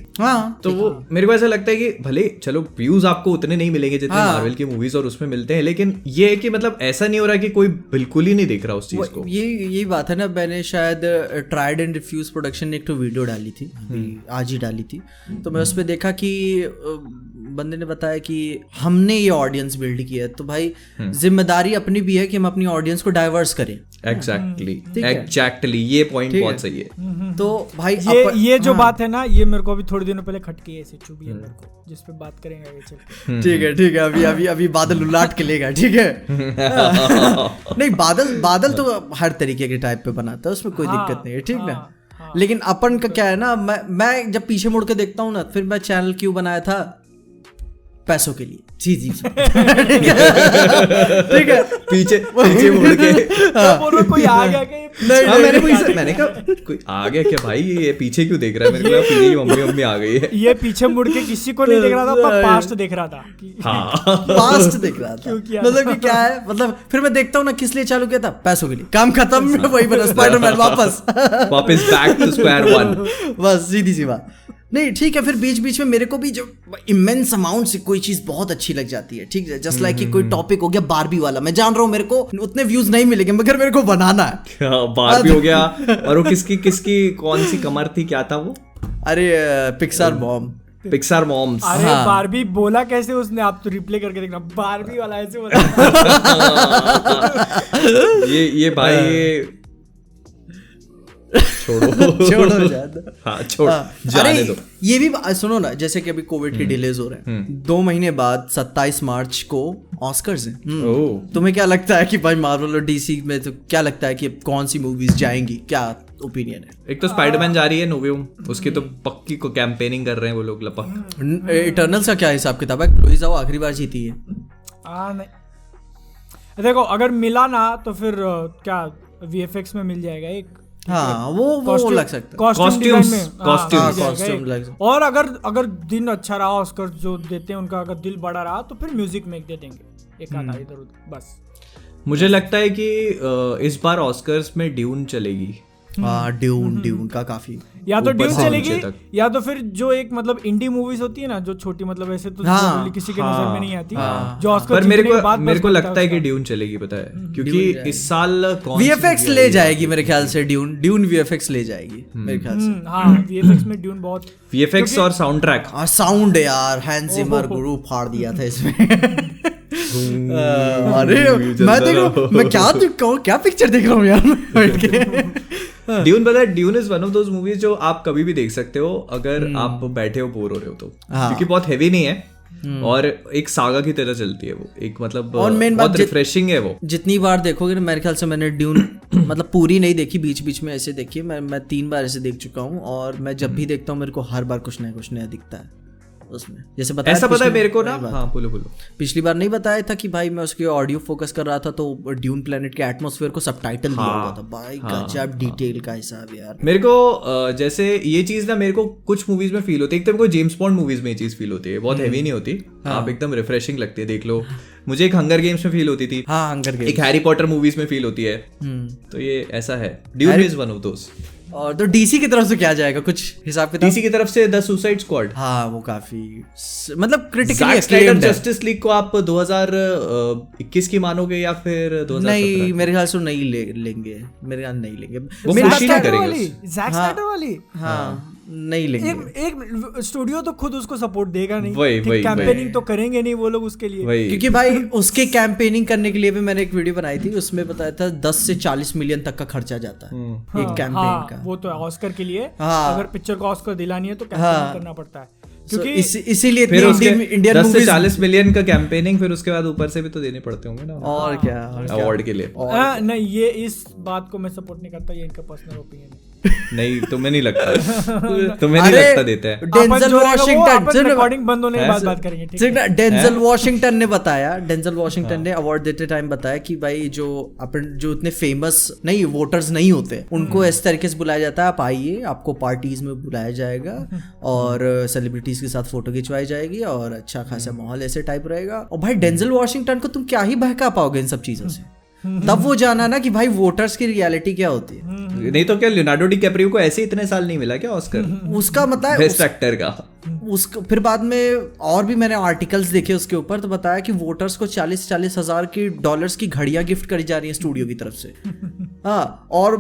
तो वो मेरे को ऐसा लगता है कि भले चलो व्यूज आपको उतने नहीं मिलेंगे जितने मार्वल की मूवीज और उसमें मिलते हैं, लेकिन ये है कि मतलब ऐसा नहीं हो रहा कि कोई बिल्कुल ही नहीं देख रहा उस चीज को। यही बात है ना, मैंने शायद ट्राइड एंड रिफ्यूज प्रोडक्शन ने एक तो वीडियो डाली थी, आज ही डाली थी, तो मैं उसमें देखा कि बंदे ने बताया कि हमने ये ऑडियंस बिल्ड किया है, तो भाई जिम्मेदारी अपनी भी है कि हम अपनी ऑडियंस को डाइवर्स करें। एग्जैक्टली ये पॉइंट बहुत सही है। तो भाई ये जो बात है ना, ये मेरे को अभी थोड़े दिनों पहले खटकी ऐसी चुभी है मेरे को, जिस पे बात करेंगे। ठीक है अभी बादल उलाट के लेगा। ठीक है नहीं, बादल तो हर तरीके के टाइप पे बनाता है, उसमें कोई दिक्कत नहीं है, ठीक ना। लेकिन अपन का क्या है ना, मैं जब पीछे मुड़ के देखता हूँ ना, फिर मैं चैनल क्यों बनाया था, पैसों के लिए। जी ठीक है पीछे मुड़ के कोई आ गया क्या? नहीं, मैंने कहा कोई आ गया क्या भाई, ये पीछे क्यों देख रहा है? मेरे को लगा मेरी मम्मी आ गई है। ये पीछे मुड़ के किसी को नहीं देख रहा था, पर पास्ट देख रहा था। पास्ट देख रहा था मतलब कि क्या है, मतलब फिर मैं देखता हूँ ना किस लिए चालू किया था, पैसों के लिए। काम खत्म, वही बना स्पाइडरमैन, वापस बैक टू स्क्वायर वन, बस सीधी सी बात। नहीं ठीक है, फिर बीच बीच में मेरे को भी जब इमेंस अमाउंट से कोई चीज बहुत अच्छी लग जाती है, ठीक है, जस्ट लाइक कि कोई टॉपिक हो गया बारबी वाला, मैं जान रहा हूँ मेरे को उतने व्यूज नहीं मिलेंगे, मगर मेरे को बनाना है। बारबी हो गया, और वो किसकी कौन सी कमर थी, क्या था वो, अरे पिक्सार मॉम्स। अरे बारबी बोला कैसे उसने, आप तो रिप्ले करके देखना, बारबी वाला ऐसे बोला। ये भाई छोड़ो जाने दो। ये भी सुनो ना, जैसे कि अभी कोविड के डिलेज हो रहे हैं, 2 महीने बाद 27 मार्च को ऑस्कर्स हैं। तुम्हें क्या लगता है कि भाई मार्वल और डीसी में, तो क्या लगता है कि कौन सी मूवीज जाएंगी, क्या ओपिनियन है? एक तो स्पाइडरमैन जा रही है नोवेम, उसकी तो पक्की को कैंपेनिंग कर रहे हैं वो लोग लपक। इटर्नल्स का क्या हिसाब किताब है? क्लोई ज़ाओ आखिरी बार जीती है, देखो अगर मिला ना तो फिर क्या वीएफएक्स में मिल जाएगा एक। हाँ, वो लग सकता कॉस्ट्यूम्स। और अगर दिन अच्छा रहा, ऑस्कर जो देते हैं उनका अगर दिल बड़ा रहा, तो फिर म्यूजिक में दे देंगे एक आधा इधर उधर, बस। मुझे लगता है कि इस बार ऑस्कर्स में ड्यून चलेगी। ड्यून का काफी, या तो ड्यून चलेगी या तो फिर जो एक मतलब इंडी मूवीज होती है ना, जो छोटी, मतलब ऐसे तो किसी के नजर में नहीं आती, जो ऑस्कर पर मेरे को लगता है कि ड्यून चलेगी, पता है, क्योंकि इस साल वीएफएक्स ले जाएगी मेरे ख्याल से। ड्यून वीएफएक्स ले जाएगी मेरे ख्याल से। हाँ, वीएफएक्स में ड्यून बहुत, वीएफएक्स और साउंड ट्रैक। साउंड यार हैंस जिमर गुरु फाड़ दिया था इसमें। अरे मैं क्या पिक्चर देख रहा हूँ यार बैठ के। Dune is one of those movies जो आप कभी भी देख सकते हो, अगर आप बैठे हो बोर हो रहे हो तो, क्योंकि बहुत हेवी नहीं है और एक सागा की तरह चलती है वो, एक मतलब और मेन बात बहुत रिफ्रेशिंग है वो। जितनी बार देखोगे ना, मेरे ख्याल से मैंने ड्यून मतलब पूरी नहीं देखी, बीच बीच में ऐसे देखी, मैं 3 बार ऐसे देख चुका हूँ, और मैं जब भी देखता हूँ मेरे को हर बार कुछ नया दिखता है उसमें। जैसे बताया मेरे को ना, हाँ, बोलो। पिछली बार नहीं बताया था कि भाई मैं उसके ऑडियो फोकस कर रहा था, तो ड्यून प्लेनेट के एटमॉस्फेयर को सबटाइटल दिया हुआ था, भाई गजब डिटेल का हिसाब यार। मेरे को जैसे ये चीज ना, मेरे को कुछ मूवीज में फील होती है, एकदम कोई जेम्स बॉन्ड मूवीज में ये चीज फील होती है, बहुत हेवी नहीं होती, आप एकदम रिफ्रेशिंग लगती है, देख लो। मुझे एक हंगर गेम्स में फील होती थी, एक हैरी पॉटर मूवीज में फील होती है, तो ये ऐसा है, Dune is one of those. और तो डीसी की तरफ से क्या जाएगा कुछ हिसाब के? डीसी की तरफ से द सुसाइड स्क्वाड, हाँ वो काफी मतलब क्रिटिकली एक्लेम्ड है। जस्टिस लीग को आप 2021 की मानोगे या फिर 2017? नहीं मेरे ख्याल से नहीं लेंगे, मेरे ख्याल नहीं लेंगे, वो खुशी नहीं करेंगे जैक स्नाइडर वाली। हाँ नहीं लेंगे, एक स्टूडियो तो खुद उसको सपोर्ट देगा नहीं, कैंपेनिंग तो करेंगे नहीं वो लोग उसके लिए, क्योंकि भाई उसके कैंपेनिंग करने के लिए भी मैंने एक वीडियो बनाई थी, उसमें बताया था 10 से 40 मिलियन तक का खर्चा जाता है एक कैंपेन का। वो तो ऑस्कर के लिए, अगर पिक्चर को ऑस्कर दिलानी है तो कैंपेन करना पड़ता है, क्योंकि इसीलिए इंडियन 10 से 40 मिलियन का कैंपेनिंग, फिर उसके बाद ऊपर से भी तो देने पड़ते होंगे ना, और क्या अवार्ड के लिए। नहीं, ये इस बात को मैं सपोर्ट नहीं करता, ये इनका पर्सनल ओपिनियन है। नहीं तुम्हें नहीं लगता, देता है। डेंजल वाशिंगटन ने बताया, डेंजल वाशिंगटन ने अवार्ड देते टाइम बताया कि भाई जो इतने फेमस नहीं वोटर्स नहीं होते, उनको इस तरीके से बुलाया जाता है, आप आइए, आपको पार्टीज में बुलाया जाएगा और सेलिब्रिटीज के साथ फोटो खिंचवाई जाएगी और अच्छा खासा माहौल ऐसे टाइप रहेगा। और भाई डेंजल वाशिंगटन को तुम क्या ही बहका पाओगे इन सब चीजों से। तब वो जाना ना कि भाई वोटर्स की रियलिटी क्या होती है। नहीं तो क्या लियोनार्डो डिकैप्रियो को ऐसे इतने साल नहीं मिला क्या ऑस्कर उसका, मतलब बेस्ट एक्टर का उसका। फिर बाद में और भी मैंने आर्टिकल्स देखे उसके ऊपर, तो बताया कि वोटर्स को 40-40 हज़ार की डॉलर्स की घड़ियां गिफ्ट करी जा रही है स्टूडियो की तरफ से। हाँ, और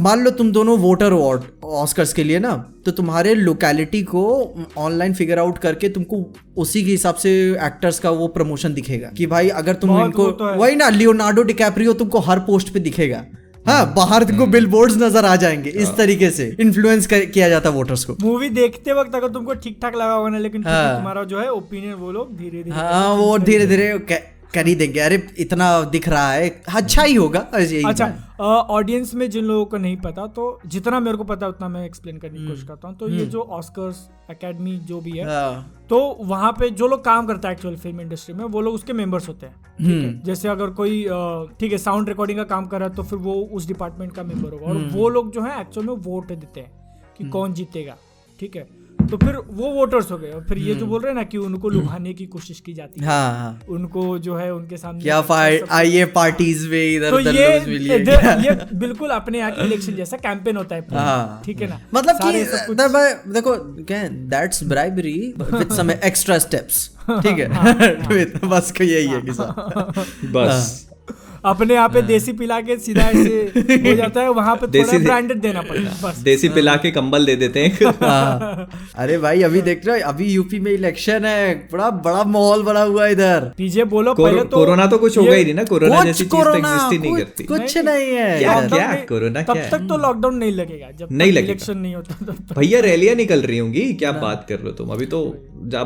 मान लो तुम दोनों वोटर हो ऑस्कर्स के लिए ना, तो तुम्हारे लोकेलिटी को ऑनलाइन फिगर आउट करके तुमको उसी के हिसाब से एक्टर्स का वो प्रमोशन दिखेगा कि भाई अगर तुम इनको तो वही ना, लियोनार्डो डिकैप्रियो तुमको हर पोस्ट पे दिखेगा। हाँ, बाहर तुमको बिलबोर्ड्स नजर आ जाएंगे। इस तरीके से इन्फ्लुएंस किया जाता वोटर्स को। मूवी देखते वक्त अगर तुमको ठीक ठाक लगा होगा ना, लेकिन तुम्हारा जो है ओपिनियन वो लोग धीरे-धीरे वो धीरे-धीरे कर ही देंगे। अरे इतना दिख रहा है, अच्छा ही होगा। अच्छा, ऑडियंस में जिन लोगों को नहीं पता, तो जितना मेरे को पता उतना मैं एक्सप्लेन करने की कोशिश करता हूँ। तो ये जो ऑस्कर्स एकेडमी जो भी है, तो वहाँ पे जो लोग काम करता है एक्चुअल फिल्म इंडस्ट्री में, वो लोग उसके मेंबर्स होते हैं। जैसे अगर कोई ठीक है साउंड रिकॉर्डिंग का काम कर रहा है, तो फिर वो उस डिपार्टमेंट का मेंबर होगा, और वो लोग जो है एक्चुअल में वोट देते हैं कि कौन जीतेगा। ठीक है, तो फिर वो वोटर्स हो गए। और फिर ये जो बोल रहे हैं ना कि उनको लुभाने की कोशिश की जाती है। हाँ, उनको जो है उनके सामने क्या आइए पार्टीज में इधर तो ये बिल्कुल अपने यहाँ के इलेक्शन जैसा कैंपेन होता है। ठीक है ना, मतलब कि देखो that's bribery with some extra steps. ठीक है, बस यही है कि बस अपने यहाँ पे देसी पिला के सीधा ऐसे हो जाता है, वहाँ पे थोड़ा ब्रांडेड देना पड़ता है बस। देसी पिला के कंबल दे देते हैं। अरे भाई अभी देख रहे हो, अभी यूपी में इलेक्शन है, बड़ा बड़ा माहौल बड़ा हुआ इधर। पीजे बोलो, पहले तो कोरोना तो कुछ होगा ही नहीं ना, कोरोना जैसी चीज तो एग्जिस्ट ही नहीं करती, कुछ नहीं है। क्या कोरोना, तब तक तो लॉकडाउन नहीं लगेगा जब नहीं इलेक्शन नहीं होता। भैया रैलियां निकल रही होंगी, क्या बात कर लो तुम। अभी तो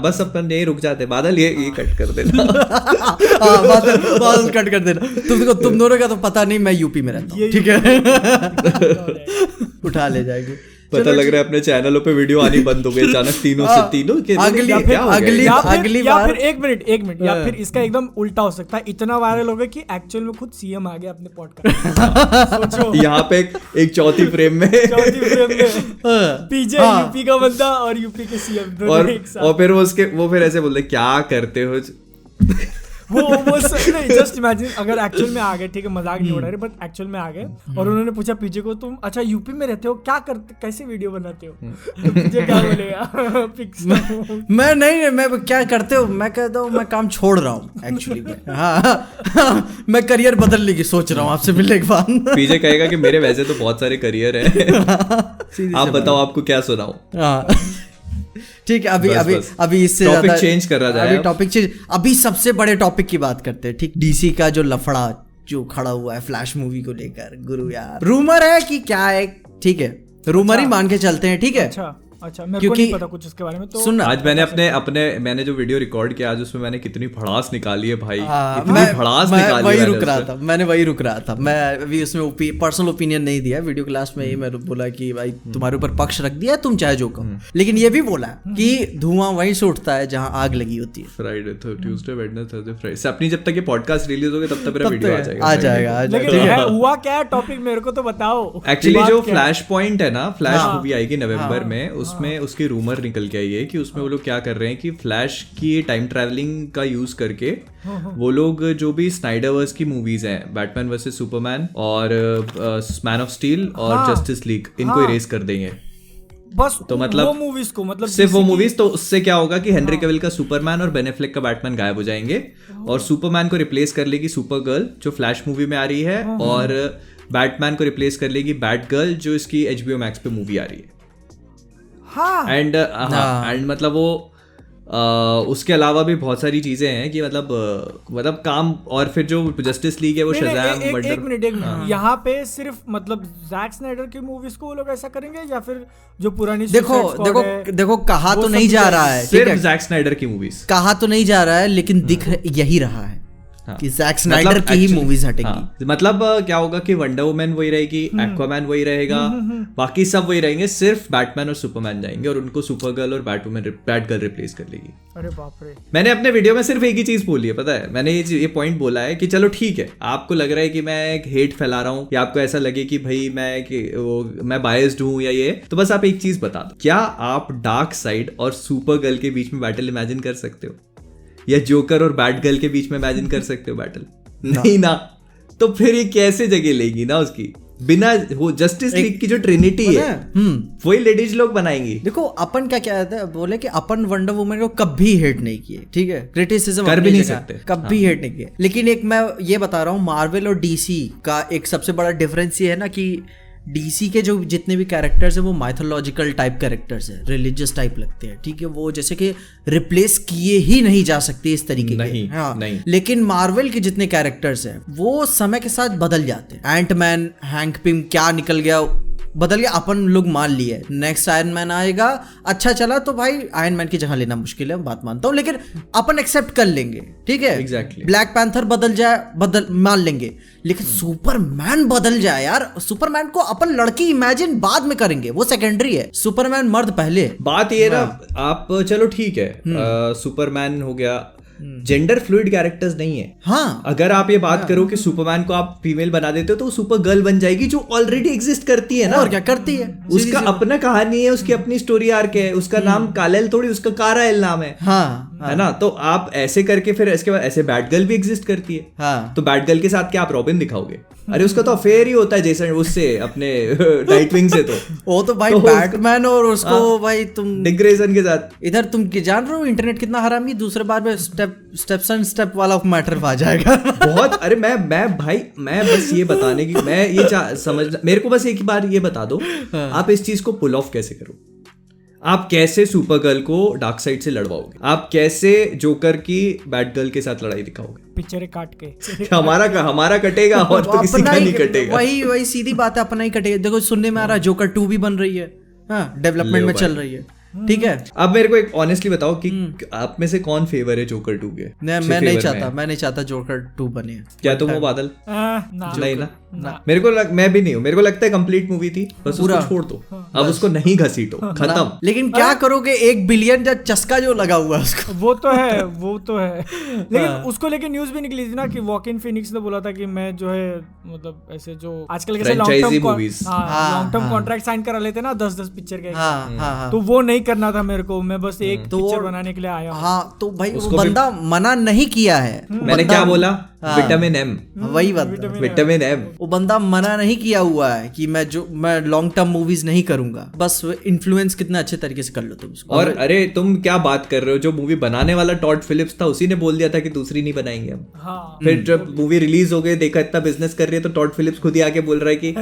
बस अपन यही रुक जाते। बादल ये कट कर देना, बादल कट कर देना। तुम दोनों का तो पता नहीं, मैं यूपी में रहता हूँ। ठीक है, उठा ले जाएगी। पता लग रहा है अपने चैनलों पे वीडियो आनी बंद हो गई अचानक, तीनों के अगली बार। एक मिनट, या फिर इसका एकदम उल्टा हो सकता है, इतना वायरल होगा कि एक्चुअल में खुद सीएम आ गया अपने पॉडकास्ट। सोचो, यहाँ पे एक चौथी फ्रेम में पीजे यूपी का बंदा और यूपी के सीएम, और फिर वो फिर ऐसे बोलते क्या करते हो वो नहीं, जस्ट इमेजिन अगर एक्चुअल में आ गए। ठीक है, मजाक नहीं उड़ा रहे, बट एक्चुअल में आ गए और उन्होंने पूछा पीजे को, तुम अच्छा यूपी में रहते हो, क्या करते, कैसे वीडियो बनाते हो? तो पीजे क्या बोलेगा? मैं नहीं, मैं क्या करते हो? मैं कहता हूँ मैं काम छोड़ रहा हूँ एक्चुअली। हाँ, मैं करियर बदलने की सोच रहा हूँ, आपसे मिलने के बाद। पीजे कहेगा कि मेरे वैसे तो बहुत सारे करियर है, आप बताओ आपको क्या सुनाऊं। ठीक है, अभी इससे टॉपिक चेंज कर रहा है। अभी सबसे बड़े टॉपिक की बात करते हैं। ठीक, डीसी का जो लफड़ा जो खड़ा हुआ है फ्लैश मूवी को लेकर। गुरु यार, रूमर है कि क्या है, ठीक है रूमर ही मान के चलते हैं। ठीक है, अच्छा, मेरे को नहीं पता कुछ इसके बारे में। तो सुनना, आज मैंने मैंने जो वीडियो रिकॉर्ड किया आज, उसमें मैंने कितनी भड़ास निकाली है भाई, इतनी भड़ास निकाली। वही रुक रहा था मैं। अभी उसमें पर्सनल ओपिनियन नहीं दिया, वीडियो क्लास में ही मैं बोला कि भाई तुम्हारे ऊपर पक्ष रख दिया, तुम चाहे जो कहो। लेकिन ये भी बोला कि धुआं वहीं से उठता है जहाँ आग लगी होती है। Friday Tuesday Wednesday Thursday Friday अपनी, जब तक ये पॉडकास्ट रिलीज होगा तब तक मेरा वीडियो आ जाएगा। हुआ क्या टॉपिक मेरे को तो बताओ। एक्चुअली जो फ्लैश पॉइंट है ना, फ्लैश मूवी आएगी नवंबर में, उसमें उसकी रूमर निकल के आई है कि उसमें वो लोग क्या कर रहे हैं कि फ्लैश की टाइम ट्रैवलिंग का यूज करके वो लोग जो भी स्नाइडरवर्स की मूवीज हैं, बैटमैन वर्सेस सुपरमैन और मैन ऑफ स्टील और जस्टिस लीग, इनको इरेज कर देंगे बस। तो मतलब वो मूवीज को, मतलब सिर्फ वो मूवीज। तो उससे क्या होगा कि हेनरी कैविल का सुपरमैन और बेन एफ्लेक का बैटमैन गायब हो जाएंगे, और सुपरमैन को रिप्लेस कर लेगी सुपर गर्ल जो फ्लैश मूवी में आ रही है, और बैटमैन को रिप्लेस कर लेगी बैट गर्ल जो इसकी HBO Max पे मूवी आ रही है। एंड मतलब वो उसके अलावा भी बहुत सारी चीजें हैं कि मतलब काम। और फिर जो जस्टिस लीग है वो शज़ाम मर्डर। एक मिनट, यहाँ पे सिर्फ मतलब जैक स्नाइडर की मूवीज को वो लोग ऐसा करेंगे, या फिर जो पुरानी देखो कहा तो नहीं जा रहा है सिर्फ जैक स्नाइडर की मूवीज, कहा तो नहीं जा रहा है, लेकिन दिख यही रहा है कि जैक स्नाइडर की ही मूवीज हटेंगी। मतलब क्या होगा कि वंडर वुमन वही रहेगी, एक्वामैन वही रहेगा, बाकी सब वही रहेंगे, सिर्फ बैटमैन और सुपरमैन जाएंगे, और उनको सुपर गर्ल और बैट गर्ल रिप्लेस कर लेगी। अरे बाप रे, मैंने अपने वीडियो में सिर्फ एक ही चीज बोली है, पता है मैंने ये पॉइंट बोला है कि चलो ठीक है, आपको लग रहा है कि मैं एक हेट फैला रहा हूँ, या आपको ऐसा लगे कि भाई मैं बायस्ड हूँ या ये, तो बस आप एक चीज बता दो, क्या आप डार्क साइड और सुपर गर्ल के बीच में बैटल इमेजिन कर सकते हो, या जोकर और बैट गर्ल के बीच में इमेजिन कर सकते हो बैटल? नहीं ना, तो फिर ये कैसे जगह लेगी ना उसकी, बिना वो जस्टिस लीग की जो ट्रिनिटी है वही लेडीज लोग बनाएंगे। देखो अपन क्या बोले कि अपन वंडर वुमन को कभी हेट नहीं किए, ठीक है, क्रिटिसिज्म कर भी नहीं सकते, कभी हेट नहीं किए। लेकिन एक मैं ये बता रहा हूँ मार्वल और डीसी का एक सबसे बड़ा डिफरेंस ये है ना कि डीसी के जो जितने भी कैरेक्टर्स हैं वो माइथोलॉजिकल टाइप कैरेक्टर्स हैं, रिलीजियस टाइप लगते हैं, ठीक है, वो जैसे कि रिप्लेस किए ही नहीं जा सकते इस तरीके नहीं, के नहीं। लेकिन मार्वल के जितने कैरेक्टर्स हैं वो समय के साथ बदल जाते हैं। एंटमैन, हैंक पिम क्या निकल गया, बदल गया, अपन लोग मान लिए। नेक्स्ट आयरन मैन आएगा, अच्छा चला तो भाई आयरन मैन की जगह लेना मुश्किल है, बात मानता हूँ, लेकिन अपन एक्सेप्ट कर लेंगे, ठीक है। Exactly. ब्लैक पैंथर बदल जाए, बदल मान लेंगे, लेकिन सुपरमैन बदल जाए यार, सुपरमैन को अपन लड़की इमेजिन बाद में करेंगे, वो सेकेंडरी है, सुपरमैन मर्द पहले। बात ये ना आप चलो ठीक है सुपरमैन हो गया, जेंडर फ्लूइड कैरेक्टर्स नहीं है। हाँ, अगर आप ये बात करो कि सुपरमैन को आप फीमेल बना देते हो तो सुपर गर्ल बन जाएगी जो ऑलरेडी एग्जिस्ट करती है ना, और क्या करती है, उसका अपना कहानी है, उसकी अपनी स्टोरी आर्क है, उसका नाम कालेल थोड़ी, उसका काराएल नाम है। हाँ, है ना, तो आप ऐसे करके फिर इसके बाद ऐसे बैट गर्ल भी एग्जिस्ट करती है। हाँ, तो बैट गर्ल के साथ क्या आप रॉबिन दिखाओगे? अरे उसका तो अफेयर ही होता है जैसे उससे अपने नाइट विंग से, तो वो तो भाई बैटमैन और उसको भाई तुम डिग्रेसन के साथ। इधर तुम जान रहे हो इंटरनेट कितना हरामी, दूसरे बार में स्टेप वाला मैटर आ जाएगा बहुत। अरे मैं भाई मैं बस ये बताने की मैं ये समझ, मेरे को बस एक बार ये बता दो आप इस चीज को पुल ऑफ कैसे करो, आप कैसे सुपर गर्ल को डार्क साइड से लड़वाओगे, आप कैसे जोकर की बैट गर्ल के साथ लड़ाई दिखाओगे, पिक्चरें काट के हमारा कटेगा और तो किसी का नहीं कटेगा। वही सीधी बात है, अपना ही कटेगा। देखो सुनने में आ रहा जोकर 2 भी बन रही है, डेवलपमेंट में चल रही है, ठीक है। अब मेरे को एक ऑनेस्टली बताओ कि आप में से कौन फेवर है जोकर 2 के? मैं नहीं चाहता जोकर 2 बने। क्या तुम हो बादल? नहीं ना, मेरे को मैं भी नहीं हूँ, मेरे को लगता है कंप्लीट मूवी थी, बस उसको छोड़ दो, अब उसको नहीं घसीटो, खत्म। लेकिन क्या करोगे, 1 बिलियन का चस्का जो लगा हुआ है उसको, वो तो है लेकिन उसको लेके न्यूज भी निकली थी ना कि वॉकिन फिनिक्स ने बोला था कि मैं जो है मतलब ऐसे जो आजकल के लॉन्ग टर्म कॉन्ट्रैक्ट साइन करा लेते ना 10-10 पिक्चर के, तो वो नहीं करना था मेरे को, मैं बस एक पिक्चर बनाने के लिए आया। हाँ, तो भाई वो बंदा मना नहीं किया है, मैंने क्या बोला, विटामिन एम, वही बात, विटामिन एम। वो बंदा मना नहीं किया हुआ है कि मैं लॉन्ग टर्म मूवीज नहीं करूंगा, बस इन्फ्लुएंस कितना अच्छे तरीके से कर लो तुम उसको। और अरे तुम क्या बात कर रहे हो, जो मूवी बनाने वाला टॉड फिलिप्स था उसी ने बोल दिया था कि दूसरी नहीं बनाएंगे हम। हाँ। फिर जब मूवी रिलीज हो गई, देखा इतना बिजनेस कर रही है, तो टॉड फिलिप्स खुद ही आके बोल रहा है कि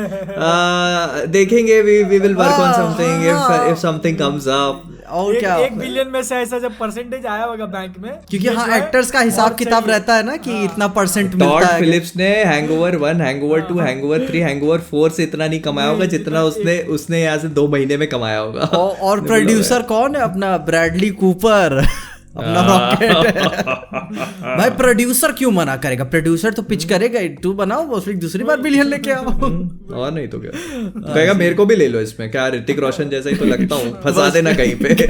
देखेंगे, we will work on something if something comes up. और क्या 1 बिलियन में से ऐसा जब परसेंटेज आया होगा बैंक में, क्योंकि हाँ एक्टर्स का हिसाब किताब रहता है ना कि इतना परसेंट मिलता है। टॉड फिलिप्स ने हैंगओवर 1, हैंगओवर 2, हैंगओवर 3, हैंगओवर 4 से इतना नहीं कमाया होगा जितना उसने यहाँ से 2 महीने में कमाया होगा। और प्रोड्यूसर कौन है अपना, ब्रैडली कूपर अपना रॉकेट। भाई प्रोड्यूसर क्यों मना करेगा, प्रोड्यूसर तो पिच करेगा, टू बनाओ बस, दूसरी बार बिलियन लेके आओ। और नहीं तो क्या कहेगा, मेरे को भी ले लो इसमें, क्या ऋतिक रोशन जैसा ही तो लगता हूँ, फंसा देना कहीं पे,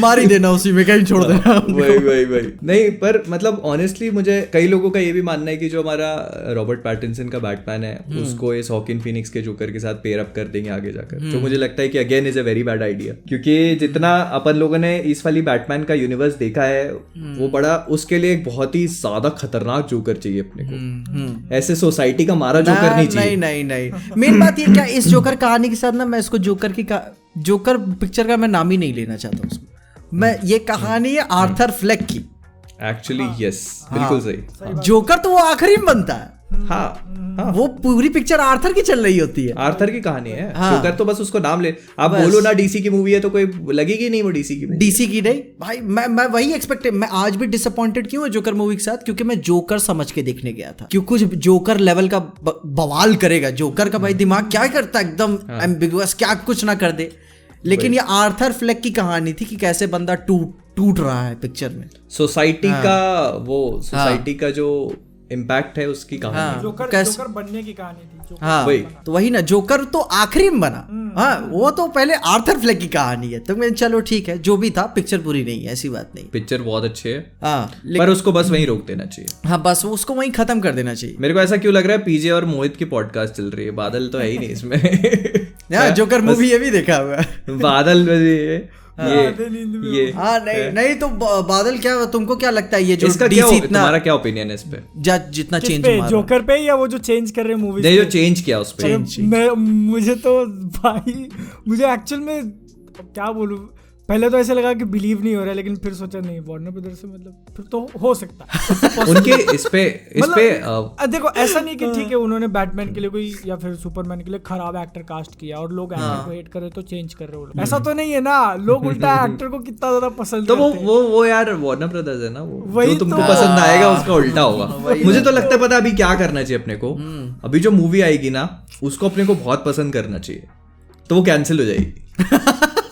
मारी देना उसी में, कहीं छोड़ देना। वही नहीं, पर मतलब ऑनेस्टली मुझे कई लोगों का ये भी मानना है कि जो हमारा रॉबर्ट पैटिंसन का बैटमैन है उसको ये हॉकिन फिनिक्स के जोकर के साथ पेयर अप कर देंगे आगे जाकर, जो मुझे लगता है कि again is a very bad idea, क्योंकि जितना अपन लोगों ने इस बैटमैन का यूनिवर्स देखा है वो बड़ा, उसके लिए एक बहुत ही ज्यादा खतरनाक जोकर चाहिए अपने को, ऐसे सोसाइटी का मारा जोकर नहीं चाहिए। नहीं मेन बात ये क्या, इस जोकर कहानी के साथ ना मैं इसको जोकर पिक्चर का मैं नाम ही नहीं लेना चाहता हूँ। मैं ये कहानी है आर्थर फ्लेक की एक्चुअली। यस, बिल्कुल सही। जोकर तो वो आखिरी में बनता है। हाँ, वो पूरी पिक्चर आर्थर की चल रही होती है, आर्थर की कहानी है। हाँ, जोकर तो बस उसको नाम ले, आप बोलो ना डीसी की मूवी है तो कोई लगेगी नहीं वो डीसी की नहीं। भाई मैं वही एक्सपेक्टेड, मैं आज भी डिसअपॉइंटेड क्यों है जोकर मूवी के साथ, क्योंकि मैं जोकर समझ के देखने गया था, क्योंकि कुछ जोकर लेवल का बवाल करेगा जोकर का। भाई दिमाग क्या करता है, एकदम एम्बिगुअस, क्या कुछ ना कर दे। लेकिन ये आर्थर फ्लेक की कहानी थी कि कैसे बंदा टूट रहा है पिक्चर में, सोसाइटी का, वो सोसाइटी का जो इम्पैक्ट है उसकी कहानी। हाँ, जोकर बनने की कहानी थी। हाँ, तो वही ना, जोकर तो आखिरी में बना। हाँ, वो तो पहले आर्थर फ्लेक की कहानी है। तो मैं चलो ठीक है, जो भी था पिक्चर बुरी नहीं है, ऐसी बात नहीं, पिक्चर बहुत अच्छी है। हाँ, पर उसको बस वहीं रोक देना चाहिए। हाँ, बस उसको वहीं खत्म कर देना चाहिए। मेरे को ऐसा क्यों लग रहा है पीजे और मोहित की पॉडकास्ट चल रही है, बादल तो है ही नहीं इसमें। जोकर मूवी ये भी देखा हुआ है, बादल ये हाँ नहीं तो बादल क्या तुमको क्या लगता है ये जो डीसी इतना तुम्हारा क्या ओपिनियन है इस पे जितना चेंज हुआ जोकर पे या वो जो चेंज कर रहे हैं मूवी जो चेंज किया उस पे? मुझे तो भाई मुझे एक्चुअल में क्या बोलूं, पहले तो ऐसा लगा कि बिलीव नहीं हो रहा है, लेकिन फिर सोचा नहीं वार्नर ब्रदर्स से मतलब फिर तो हो सकता है उनके इस पे देखो ऐसा नहीं कि ठीक है उन्होंने बैटमैन के लिए कोई या फिर सुपरमैन के लिए खराब एक्टर कास्ट किया और लोग एक्टर को हेट कर रहे तो चेंज कर रहे हो, ऐसा तो नहीं है ना, लोग उल्टा एक्टर को कितना ज्यादा पसंद तो वो यार वार्नर ब्रदर्स है ना, वो जो तुमको पसंद आएगा उसका उल्टा होगा। मुझे तो लगता है पता अभी क्या करना चाहिए अपने को, अभी जो मूवी आएगी ना उसको अपने को बहुत पसंद करना चाहिए तो वो कैंसिल हो जाएगी।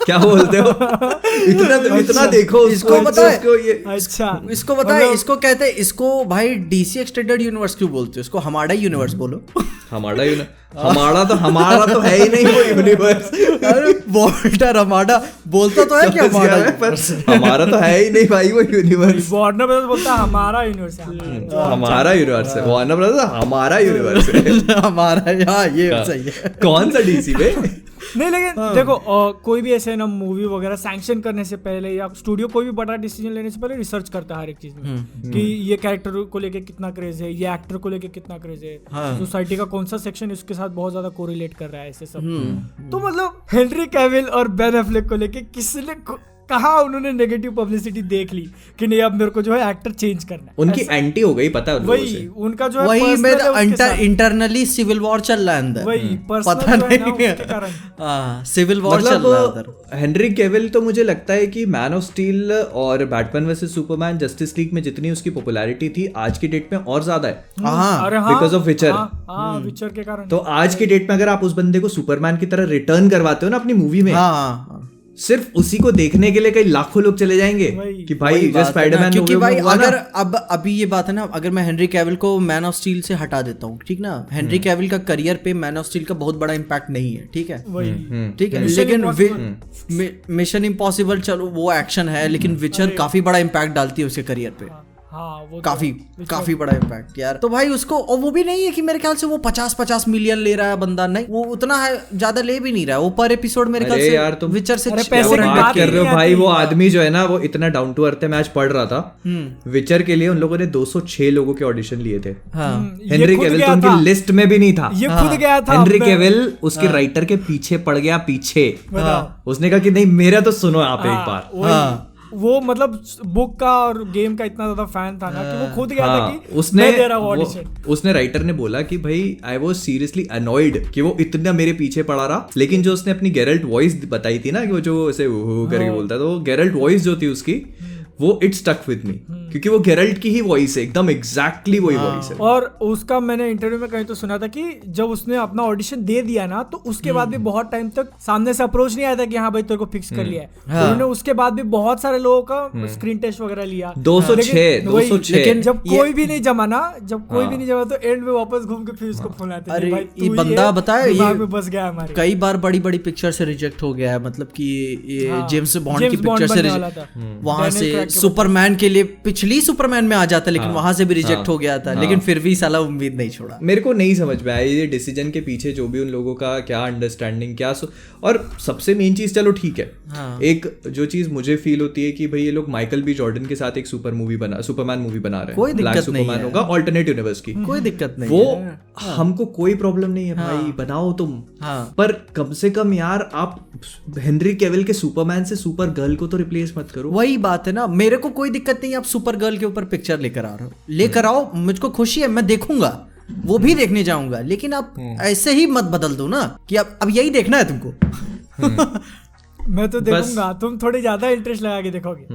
क्या बोलते हो? इतना देखो इसको बताए इसको कहते हैं इसको भाई डीसी एक्सटेंडेड यूनिवर्स क्यों बोलते हो, इसको हमारा यूनिवर्स बोलो। हमारा तो है ही नहीं वो यूनिवर्स। अरे वार्नर हमारा बोलता तो है कि हमारा है पर हमारा तो है ही नहीं भाई वो यूनिवर्स। वार्नर ब्रदर्स बोलता हमारा यूनिवर्स है। वार्नर ब्रदर्स हमारा यूनिवर्स है हमारा। हाँ ये सही है। कौन सा डीसी पे नहीं, लेकिन देखो कोई भी ऐसे ना मूवी वगैरह सैंक्शन करने से पहले या स्टूडियो कोई भी बड़ा डिसीजन लेने से पहले रिसर्च करता है हर एक चीज में कि ये कैरेक्टर को लेके कितना क्रेज है, ये एक्टर को लेके कितना क्रेज है, सोसाइटी का कौन सा सेक्शन इसके साथ बहुत ज्यादा कोरिलेट कर रहा है, ऐसे सब। तो मतलब हेनरी कैविल और बेन एफ्लेक को लेके किसने कहा, उन्होंने नेगेटिव पब्लिसिटी देख ली कि नहीं अब मेरे को जो है एक्टर चेंज करना है, उनकी एंटी हो गई पता है वही उनका जो है इंटरनली सिविल वॉर चल रहा है अंदर, वही पता नहीं सिविल वॉर चल रहा है। हेनरी कैविल तो मुझे लगता है कि मैन ऑफ स्टील और Batman versus Superman Justice League में जितनी उसकी पॉपुलैरिटी थी आज की डेट में और ज्यादा है बिकॉज ऑफ विचर के कारण। तो आज की डेट में अगर आप उस बंदे को सुपरमैन की तरह रिटर्न करवाते हो ना अपनी मूवी में, सिर्फ उसी को देखने के लिए कई लाखों लोग चले जाएंगे कि भाई जस्ट स्पाइडरमैन क्योंकि भाई अगर अब अभी ये बात है ना, अगर मैं हेनरी कैविल को मैन ऑफ स्टील से हटा देता हूँ ठीक ना, हेनरी कैविल का करियर पे मैन ऑफ स्टील का बहुत बड़ा इम्पैक्ट नहीं है ठीक है लेकिन मिशन इम्पॉसिबल चलो वो एक्शन है, लेकिन विचर काफी बड़ा इम्पैक्ट डालती है उसके करियर पे, काफी बड़ा इम्पैक्ट यार। तो भाई उसको और वो भी नहीं है कि मेरे ख्याल से वो 50 मिलियन ले रहा है बंदा, नहीं वो उतना है ज्यादा ले भी नहीं रहा है वो पर एपिसोड मेरे ख्याल से यार। तुम विचर से पैसे की बात कर रहे हो भाई, वो आदमी जो है ना वो इतना डाउन टू अर्थ है। मैं आज पढ़ रहा था विचर के लिए उन लोगों ने 206 लोगों के ऑडिशन लिए थे, हेनरी कैविल तो उनकी लिस्ट में भी नहीं था, ये खुद गया था हेनरी कैविल उसके राइटर के पीछे पड़ गया, पीछे उसने कहा कि नहीं मेरा तो सुनो आप एक बार। वो मतलब बुक का और गेम का इतना ज्यादा फैन था ना कि वो खुद गया था कि उसने दे रहा ऑडिशन। उसने राइटर ने बोला कि भाई आई वाज सीरियसली अनॉयड कि वो इतना मेरे पीछे पड़ा रहा, लेकिन जो उसने अपनी गेरल्ट वॉइस बताई थी ना कि वो जो ऐसे हु करके बोलता था, तो गेरल्ट वॉइस जो थी उसकी वो इट स्टक विद मी क्योंकि वो गेरल्ट की ही वॉइस है, एकदम एग्जैक्टली वही वॉइस है। और उसका मैंने इंटरव्यू में कहीं तो सुना था कि जब उसने अपना ऑडिशन दे दिया ना तो उसके बाद भी बहुत टाइम तक सामने से अप्रोच नहीं आया था कि हाँ भाई तेरे को फिक्स कर लिया है। उन्होंने उसके बाद भी बहुत सारे लोगों का स्क्रीन टेस्ट वगैरह लिया 206, लेकिन जब कोई भी नहीं जमा तो एंड में वापस घूम के फिर उसको फुलाते बंदा बताया बस गया हमारे। कई बार बड़ी बड़ी पिक्चर से रिजेक्ट हो गया है, मतलब की जेम्स बॉन्ड की पिक्चर से रिजेक्ट, वहां से सुपरमैन के लिए पिछली सुपरमैन में आ जाता लेकिन वहां से भी रिजेक्ट हो गया था, लेकिन फिर भी साला उम्मीद नहीं छोड़ा। मेरे को नहीं समझ में आया ये डिसीजन के पीछे जो भी उन लोगों का क्या अंडरस्टैंडिंग क्या और सबसे मेन चीज चलो ठीक है एक जो चीज मुझे फील होती है कि भाई ये लोग माइकल बी जॉर्डन के साथ एक सुपरमैन मूवी बना रहे हैं, कोई दिक्कत नहीं है, होगा ऑल्टरनेट यूनिवर्स की कोई दिक्कत नहीं, वो हमको कोई प्रॉब्लम नहीं है भाई बनाओ तुम, पर कम से कम यार आप हेनरी कैविल के सुपरमैन से सुपर गर्ल को तो रिप्लेस मत करो। वही बात है ना, मेरे को कोई दिक्कत नहीं आप सुपर गर्ल के ऊपर पिक्चर लेकर आ रहे हो, लेकर आओ मुझको खुशी है, मैं देखूंगा वो भी देखने जाऊंगा, लेकिन आप ऐसे ही मत बदल दो ना कि अब यही देखना है तुमको। मैं तो देखूंगा, तुम थोड़ी ज्यादा इंटरेस्ट लगा के देखोगे।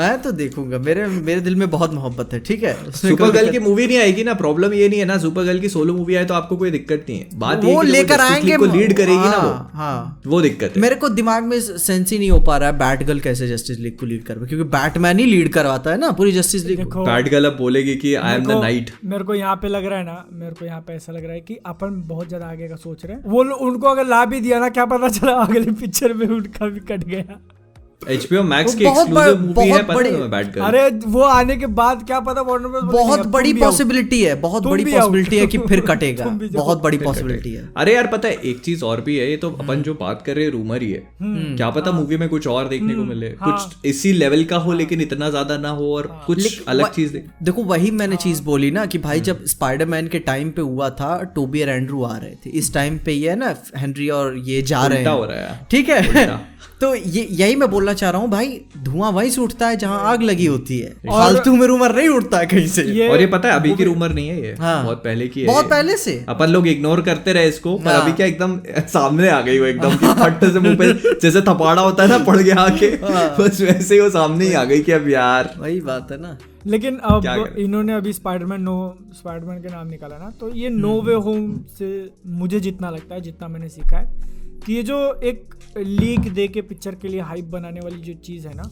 मैं तो देखूंगा, मेरे दिल में बहुत मोहब्बत है ठीक है। सुपर गर्ल की मूवी नहीं आएगी ना, प्रॉब्लम ये नहीं है ना, सुपर गर्ल की सोलो मूवी आए तो आपको कोई दिक्कत नहीं है, बात वो लेकर आएंगे को लीड करेगी ना वो दिक्कत है। मेरे को दिमाग में सेंस ही नहीं हो पा रहा है बैट गर्ल कैसे जस्टिस लीग को लीड करवा, क्योंकि बैटमैन ही लीड करवाता है ना पूरी जस्टिस लीग। बैट गर्ल अब बोलेगी कि आई एम द नाइट। मेरे को यहाँ पे लग रहा है ना, मेरे को यहाँ पे ऐसा लग रहा है कि अपन बहुत ज्यादा आगे का सोच रहे हैं, वो उनको अगर ला भी दिया ना क्या पता चला अगले पिक्चर में उनका भी कट गया। HBO Max की एक्सक्लूसिव मूवी है, पता है तुम्हें बैड कर। अरे वो आने के बाद क्या पता वार्नर ब्रॉस बहुत बड़ी पॉसिबिलिटी है, बहुत बड़ी पॉसिबिलिटी है कि फिर कटेगा, बहुत बड़ी पॉसिबिलिटी है। अरे यार पता है एक चीज और भी है, ये तो अपन जो बात कर रहे हैं रूमर ही है, क्या पता मूवी में कुछ और देखने को मिले, कुछ इसी लेवल का हो लेकिन इतना ज्यादा ना हो और कुछ अलग चीज। देखो वही मैंने चीज बोली ना कि भाई जब स्पाइडरमैन के टाइम पे हुआ था टोबी और एंड्रू आ रहे थे, इस टाइम पे ये है ना हेनरी और ये जा रहे हैं, ठीक है। तो यही मैं बोलना चाह रहा हूँ भाई, धुआं वहीं से उठता है जहाँ आग लगी होती है, फालतू में रूमर नहीं उठता है कहीं से। और ये पता है अभी की रूमर नहीं है ये, हाँ, बहुत पहले की है, बहुत पहले से अपन लोग इग्नोर करते रहे इसको, पर अभी क्या एकदम सामने आ गई वो, एकदम फट से मुंह पे जैसे थपाड़ा होता है ना पड़ गया आके, बस वैसे ही वो सामने ही आ गई कि अब यार वही बात है ना। लेकिन अब इन्होंने अभी स्पाइडरमैन के नाम निकाला ना, तो ये नो वे होम से मुझे जितना लगता है, जितना मैंने सीखा है कि ये जो एक लीक दे के पिक्चर के लिए हाइप बनाने वाली जो चीज़ है ना,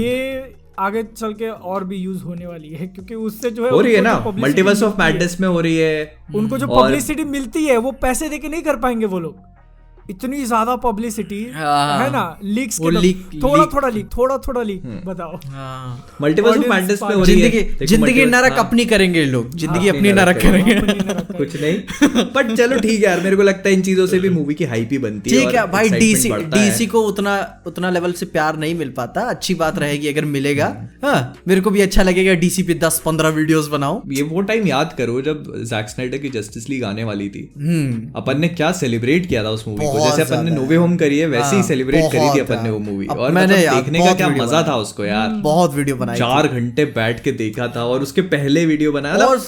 ये आगे चल के और भी यूज होने वाली है, क्योंकि उससे जो है हो रही है ना, मल्टीवर्स ऑफ मैडनेस में हो रही है, उनको जो पब्लिसिटी मिलती है वो पैसे देके नहीं कर पाएंगे वो लोग, इतनी ज्यादा पब्लिसिटी है ना लीक्स के, थोड़ा लीक बताओ, मल्टीवर्स ऑफ मैडनेस पे हो रही है। जिंदगी नरक अपनी करेंगे लोग, जिंदगी अपनी नरक करेंगे, कुछ नहीं। बट चलो ठीक है यार, मेरे को लगता है इन चीजों से भी मूवी की हाइप ही बनती है, ठीक है भाई। डीसी को उतना लेवल से प्यार नहीं मिल पाता, अच्छी बात रहेगी अगर मिलेगा, हाँ मेरे को भी अच्छा लगेगा। डीसी पे 10-15 वीडियोस बनाओ। ये वो टाइम याद करो जब जैक स्नाइडर की जस्टिस लीग आने वाली थी, अपन ने क्या सेलिब्रेट किया था उस मूवी, जैसे अपन ने नोवे होम करी है वैसे ही सेलिब्रेट करी थी अपन ने वो मूवी। और मैंने देखने का क्या मजा था उसको यार, बहुत वीडियो बनाया, 4 घंटे बैठ के देखा था, और उसके पहले वीडियो बनाया और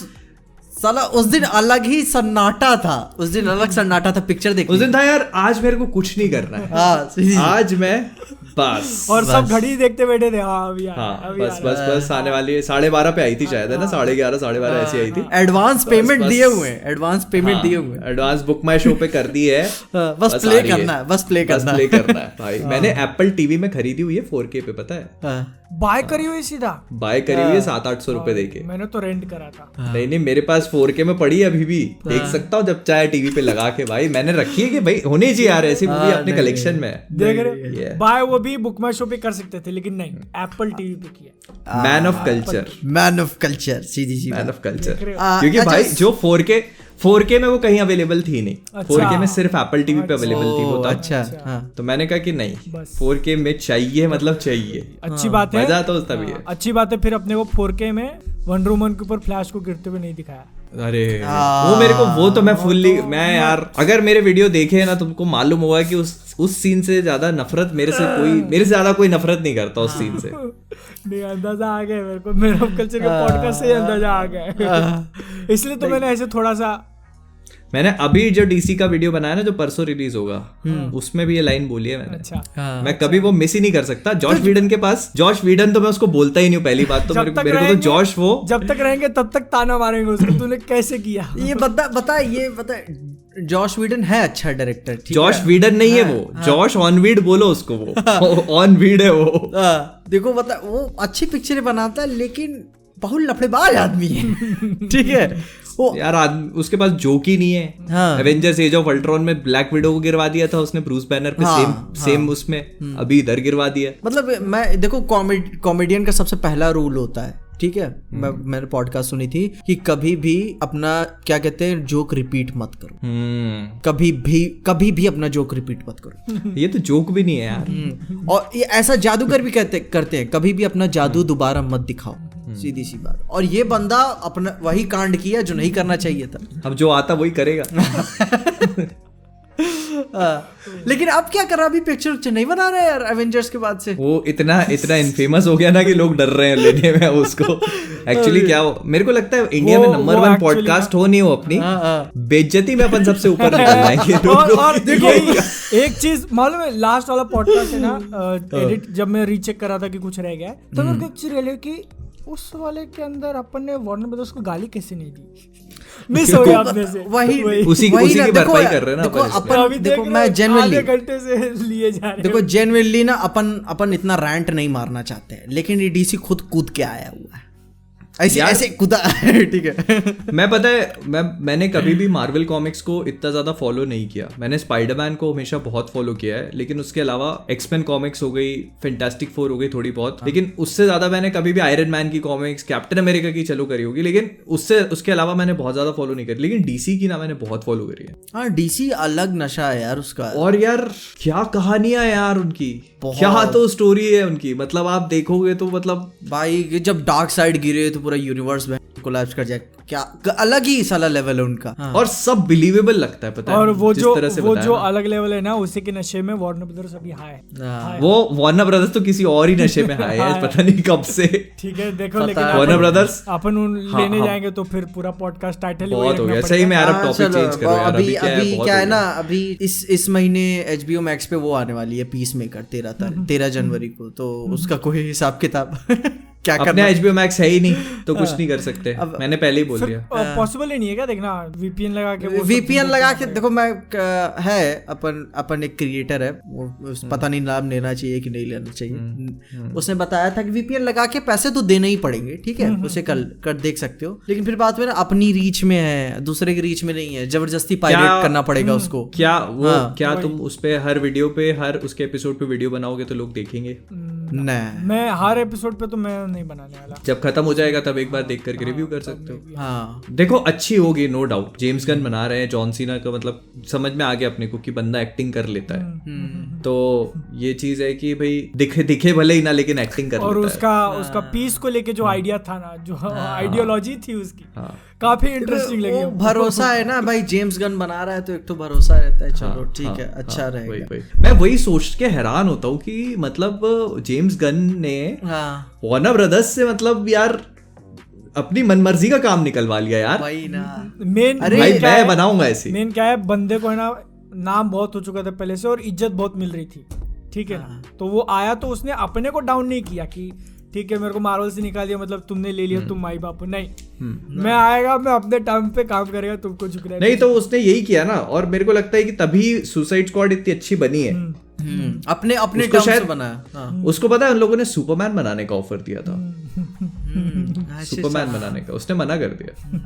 साला उस दिन अलग ही सन्नाटा था, उस दिन अलग सन्नाटा था पिक्चर देखने। उस दिन था यार आज मेरे को कुछ नहीं करना है, आज मैं बस, और सब घड़ी देखते बैठे थे। बस आने वाली 12:30 पे आई थी शायद, है ना 11:30-12:30 ऐसी आई थी। एडवांस पेमेंट दिए हुए एडवांस बुक माई शो पे कर दी है, बस प्ले करना है भाई। मैंने एप्पल टीवी में खरीदी हुई है 4K पे, पता है बाय करी हुई है 700-800 रुपए देके। मैंने तो रेंट करा था। नहीं मेरे पास 4K में पड़ी अभी भी, देख सकता हूँ जब चाहे टीवी पे लगा के। भाई मैंने रखी है कि भाई होने चाहिए यार ऐसी मूवी अपने कलेक्शन में, देख रहे बाय। वो भी बुक माई शो पे कर सकते थे लेकिन नहीं, एप्पल टीवी पे किया। मैन ऑफ कल्चर सीधी मैन ऑफ कल्चर, क्योंकि भाई जो 4K में वो कहीं अवेलेबल थी नहीं, 4K में सिर्फ एप्पल टीवी पे अवेलेबल थी वो। अच्छा तो मैंने कहा कि नहीं 4K में चाहिए, मतलब चाहिए। अच्छी बात है, मजा तो तभी है। अच्छी बात है, फिर अपने को 4K में वंडर वुमन के ऊपर फ्लैश को गिरते हुए नहीं दिखाया। अरे वो मेरे को वो तो मैं फुल्ली मैं यार, अगर मेरे वीडियो देखे है ना तुमको मालूम होगा कि उस सीन से ज्यादा नफरत मेरे से ज्यादा कोई नफरत नहीं करता उस सीन से। नहीं अंदाजा आ गया मेरे को, मेरा कल्चर के पॉडकास्ट से अंदाजा आ गया, इसलिए तो मैंने ऐसे थोड़ा सा। मैंने अभी जो डीसी का वीडियो बनाया ना जो परसों रिलीज होगा, उसमें भी ये लाइन बोली है मैंने। अच्छा। मैं कभी वो मिस ही नहीं कर सकता। जॉश वीडन तो मैं उसको बोलता ही नहीं हूँ पहली बात तो। मेरे को तो जॉश वो जब तक रहेंगे तब तक ताना मारेंगे उसको, तूने कैसे किया ये बता। जॉश वीडन है अच्छा डायरेक्टर, जॉश वीडन नहीं है वो, जॉश ऑनवीड बोलो उसको, वो ऑनवीड है वो। देखो बता, वो अच्छी पिक्चरें बनाता है लेकिन बहुत लफड़ेबाज आदमी है, ठीक है यार। उसके पास जोक ही नहीं है। एवेंजर्स एज ऑफ अल्ट्रॉन में ब्लैक विडो को गिरवा दिया था उसने ब्रूस बैनर पे, सेम उसमें अभी इधर गिरवा दिया। मतलब मैं देखो कॉमेडियन का सबसे पहला रूल होता है, ठीक है, मैंने पॉडकास्ट सुनी थी कि कभी भी अपना क्या कहते हैं जोक रिपीट मत करो, कभी भी अपना जोक रिपीट मत करो। ये तो जोक भी नहीं है यार। और ये ऐसा जादूगर भी करते हैं, कभी भी अपना जादू दोबारा मत दिखाओ, सीधी सी बात। और ये बंदा अपना वही कांड किया जो नहीं करना चाहिए था। अब जो आता वही करेगा। लेकिन अब क्या कर रहा, अभी पिक्चर नहीं बना रहा है यार एवेंजर्स के बाद से। वो इतना इनफेमस हो गया ना कि लोग डर रहे हैं लेने में उसको। एक्चुअली क्या हो, मेरे को लगता है इंडिया में नंबर 1 पॉडकास्ट हो नहीं हो अपनी बेइज्जती में अपन सबसे ऊपर निकल जाएंगे। और देखो एक चीज मालूम है, लास्ट वाला पॉडकास्ट है ना, एडिट जब मैं रीचेक करा था कि कुछ रह गया तो मेरे को एक्चुअली कि उस वाले के अंदर अपन ने वार्नर ब्रदर्स को गाली कैसे नहीं दी, मिस हो गया आपने से। वही की भरपाई कर रहे हैं ना अपन। देखो मैं जेन्युइनली घंटे से लिए जा रहे हैं। देखो जेन्युइनली ना अपन इतना रैंट नहीं मारना चाहते हैं, लेकिन ये डीसी खुद कूद के आया हुआ है। ऐसे ऐसे कुदा ठीक है। मैं पता है मैंने कभी भी मार्वल कॉमिक्स को इतना ज़्यादा फॉलो नहीं किया। मैंने स्पाइडरमैन को हमेशा बहुत फॉलो किया है, लेकिन उसके अलावा एक्समैन कॉमिक्स हो गई, फैंटास्टिक फोर हो गई थोड़ी बहुत, लेकिन उससे ज़्यादा मैंने कभी भी आयरन मैन की कॉमिक्स, कैप्टन अमेरिका की चलो करी होगी, लेकिन उससे उसके अलावा मैंने बहुत ज़्यादा फॉलो नहीं करी। लेकिन डीसी की ना मैंने बहुत फॉलो करी है। हाँ, डीसी अलग नशा है यार उसका। और यार क्या कहानियाँ यार उनकी, क्या तो स्टोरी है उनकी। मतलब आप देखोगे तो मतलब भाई जब डार्क साइड गिरे तो पूरा यूनिवर्स में कोलैप्स कर जाए, क्या अलग ही साला लेवल है उनका। हाँ। और सब बिलीवेबल लगता है, पता है। और वो जो अलग लेवल है ना, उसी के नशे में वार्नर ब्रदर्स अभी हाई है। वो वार्नर ब्रदर्स तो किसी और ही नशे में हाई है, पता नहीं कब से। ठीक है देखो, लेकिन वार्नर ब्रदर्स अपन लेने जाएंगे तो फिर पूरा पॉडकास्ट टाइटल वही रखना पड़ेगा। सही में यार अब टॉपिक चेंज करो यार। अभी क्या है ना, अभी इस महीने HBO Max पे वो आने वाली है पीसमेकर 13 जनवरी को, तो उसका कोई हिसाब किताब क्या करना। HBO Max है ही नहीं तो कुछ नहीं कर सकते। मैंने पहले ही बोल दिया, पॉसिबल ही नहीं है क्या देखना। VPN लगा के देखो। मैं है अपन एक क्रिएटर है, पता नहीं नाम लेना चाहिए कि नहीं लेना चाहिए। उसने बताया था कि VPN लगा के पैसे तो देने ही पड़ेंगे, ठीक है, उसे कर देख सकते हो, लेकिन फिर बात में ना अपनी रीच में है, दूसरे की रीच में नहीं है, जबरदस्ती पायरेट करना पड़ेगा उसको। क्या तुम उस पे हर वीडियो पे, हर उसके एपिसोड पे वीडियो बनाओगे तो लोग देखेंगे? नहीं, मैं हर एपिसोड पे तो मैं नहीं बनाने वाला। जब खत्म हो जाएगा तब एक बार देख करके रिव्यू कर सकते हो। हाँ देखो अच्छी होगी नो डाउट। जेम्स गन बना रहे हैं, जॉन सीना का मतलब समझ में आ गया अपने को कि बंदा एक्टिंग कर लेता है। तो ये चीज है कि भाई दिखे भले ही ना, लेकिन एक्टिंग कर लेता है। और उसका पीस को लेके जो आइडिया था ना, जो आइडियोलॉजी थी उसकी, काफी इंटरेस्टिंग लगी। भरोसा है ना भाई, जेम्स गन बना रहा है तो एक तो भरोसा रहता है। चलो ठीक है, अच्छा रहेगा। मैं वही सोच के हैरान होता हूँ कि मतलब जेम्स गन ने वार्नर ब्रदर्स से मतलब यार अपनी मनमर्जी का काम निकलवा लिया यार। भाई ना मेन मैं बनाऊंगा ऐसे। मेन क्या है, बंदे को है ना नाम बहुत हो चुका था पहले से और इज्जत बहुत मिल रही थी, ठीक है ना। तो वो आया तो उसने अपने को डाउन नहीं किया कि ठीक है मेरे को मार्वल से निकाल दिया मतलब तुमने ले लिया, तुम माई बाप। नहीं, मैं आएगा, मैं अपने टाइम पे काम करेगा, तुमको झुकना नहीं। तो उसने यही किया ना, और मेरे को लगता है कि तभी सुसाइड स्क्वाड इतनी अच्छी बनी है। अपने उसको शायद बनाया। उसको पता है उन लोगों ने सुपरमैन बनाने का ऑफर दिया था, सुपरमैन बनाने का, उसने मना कर दिया।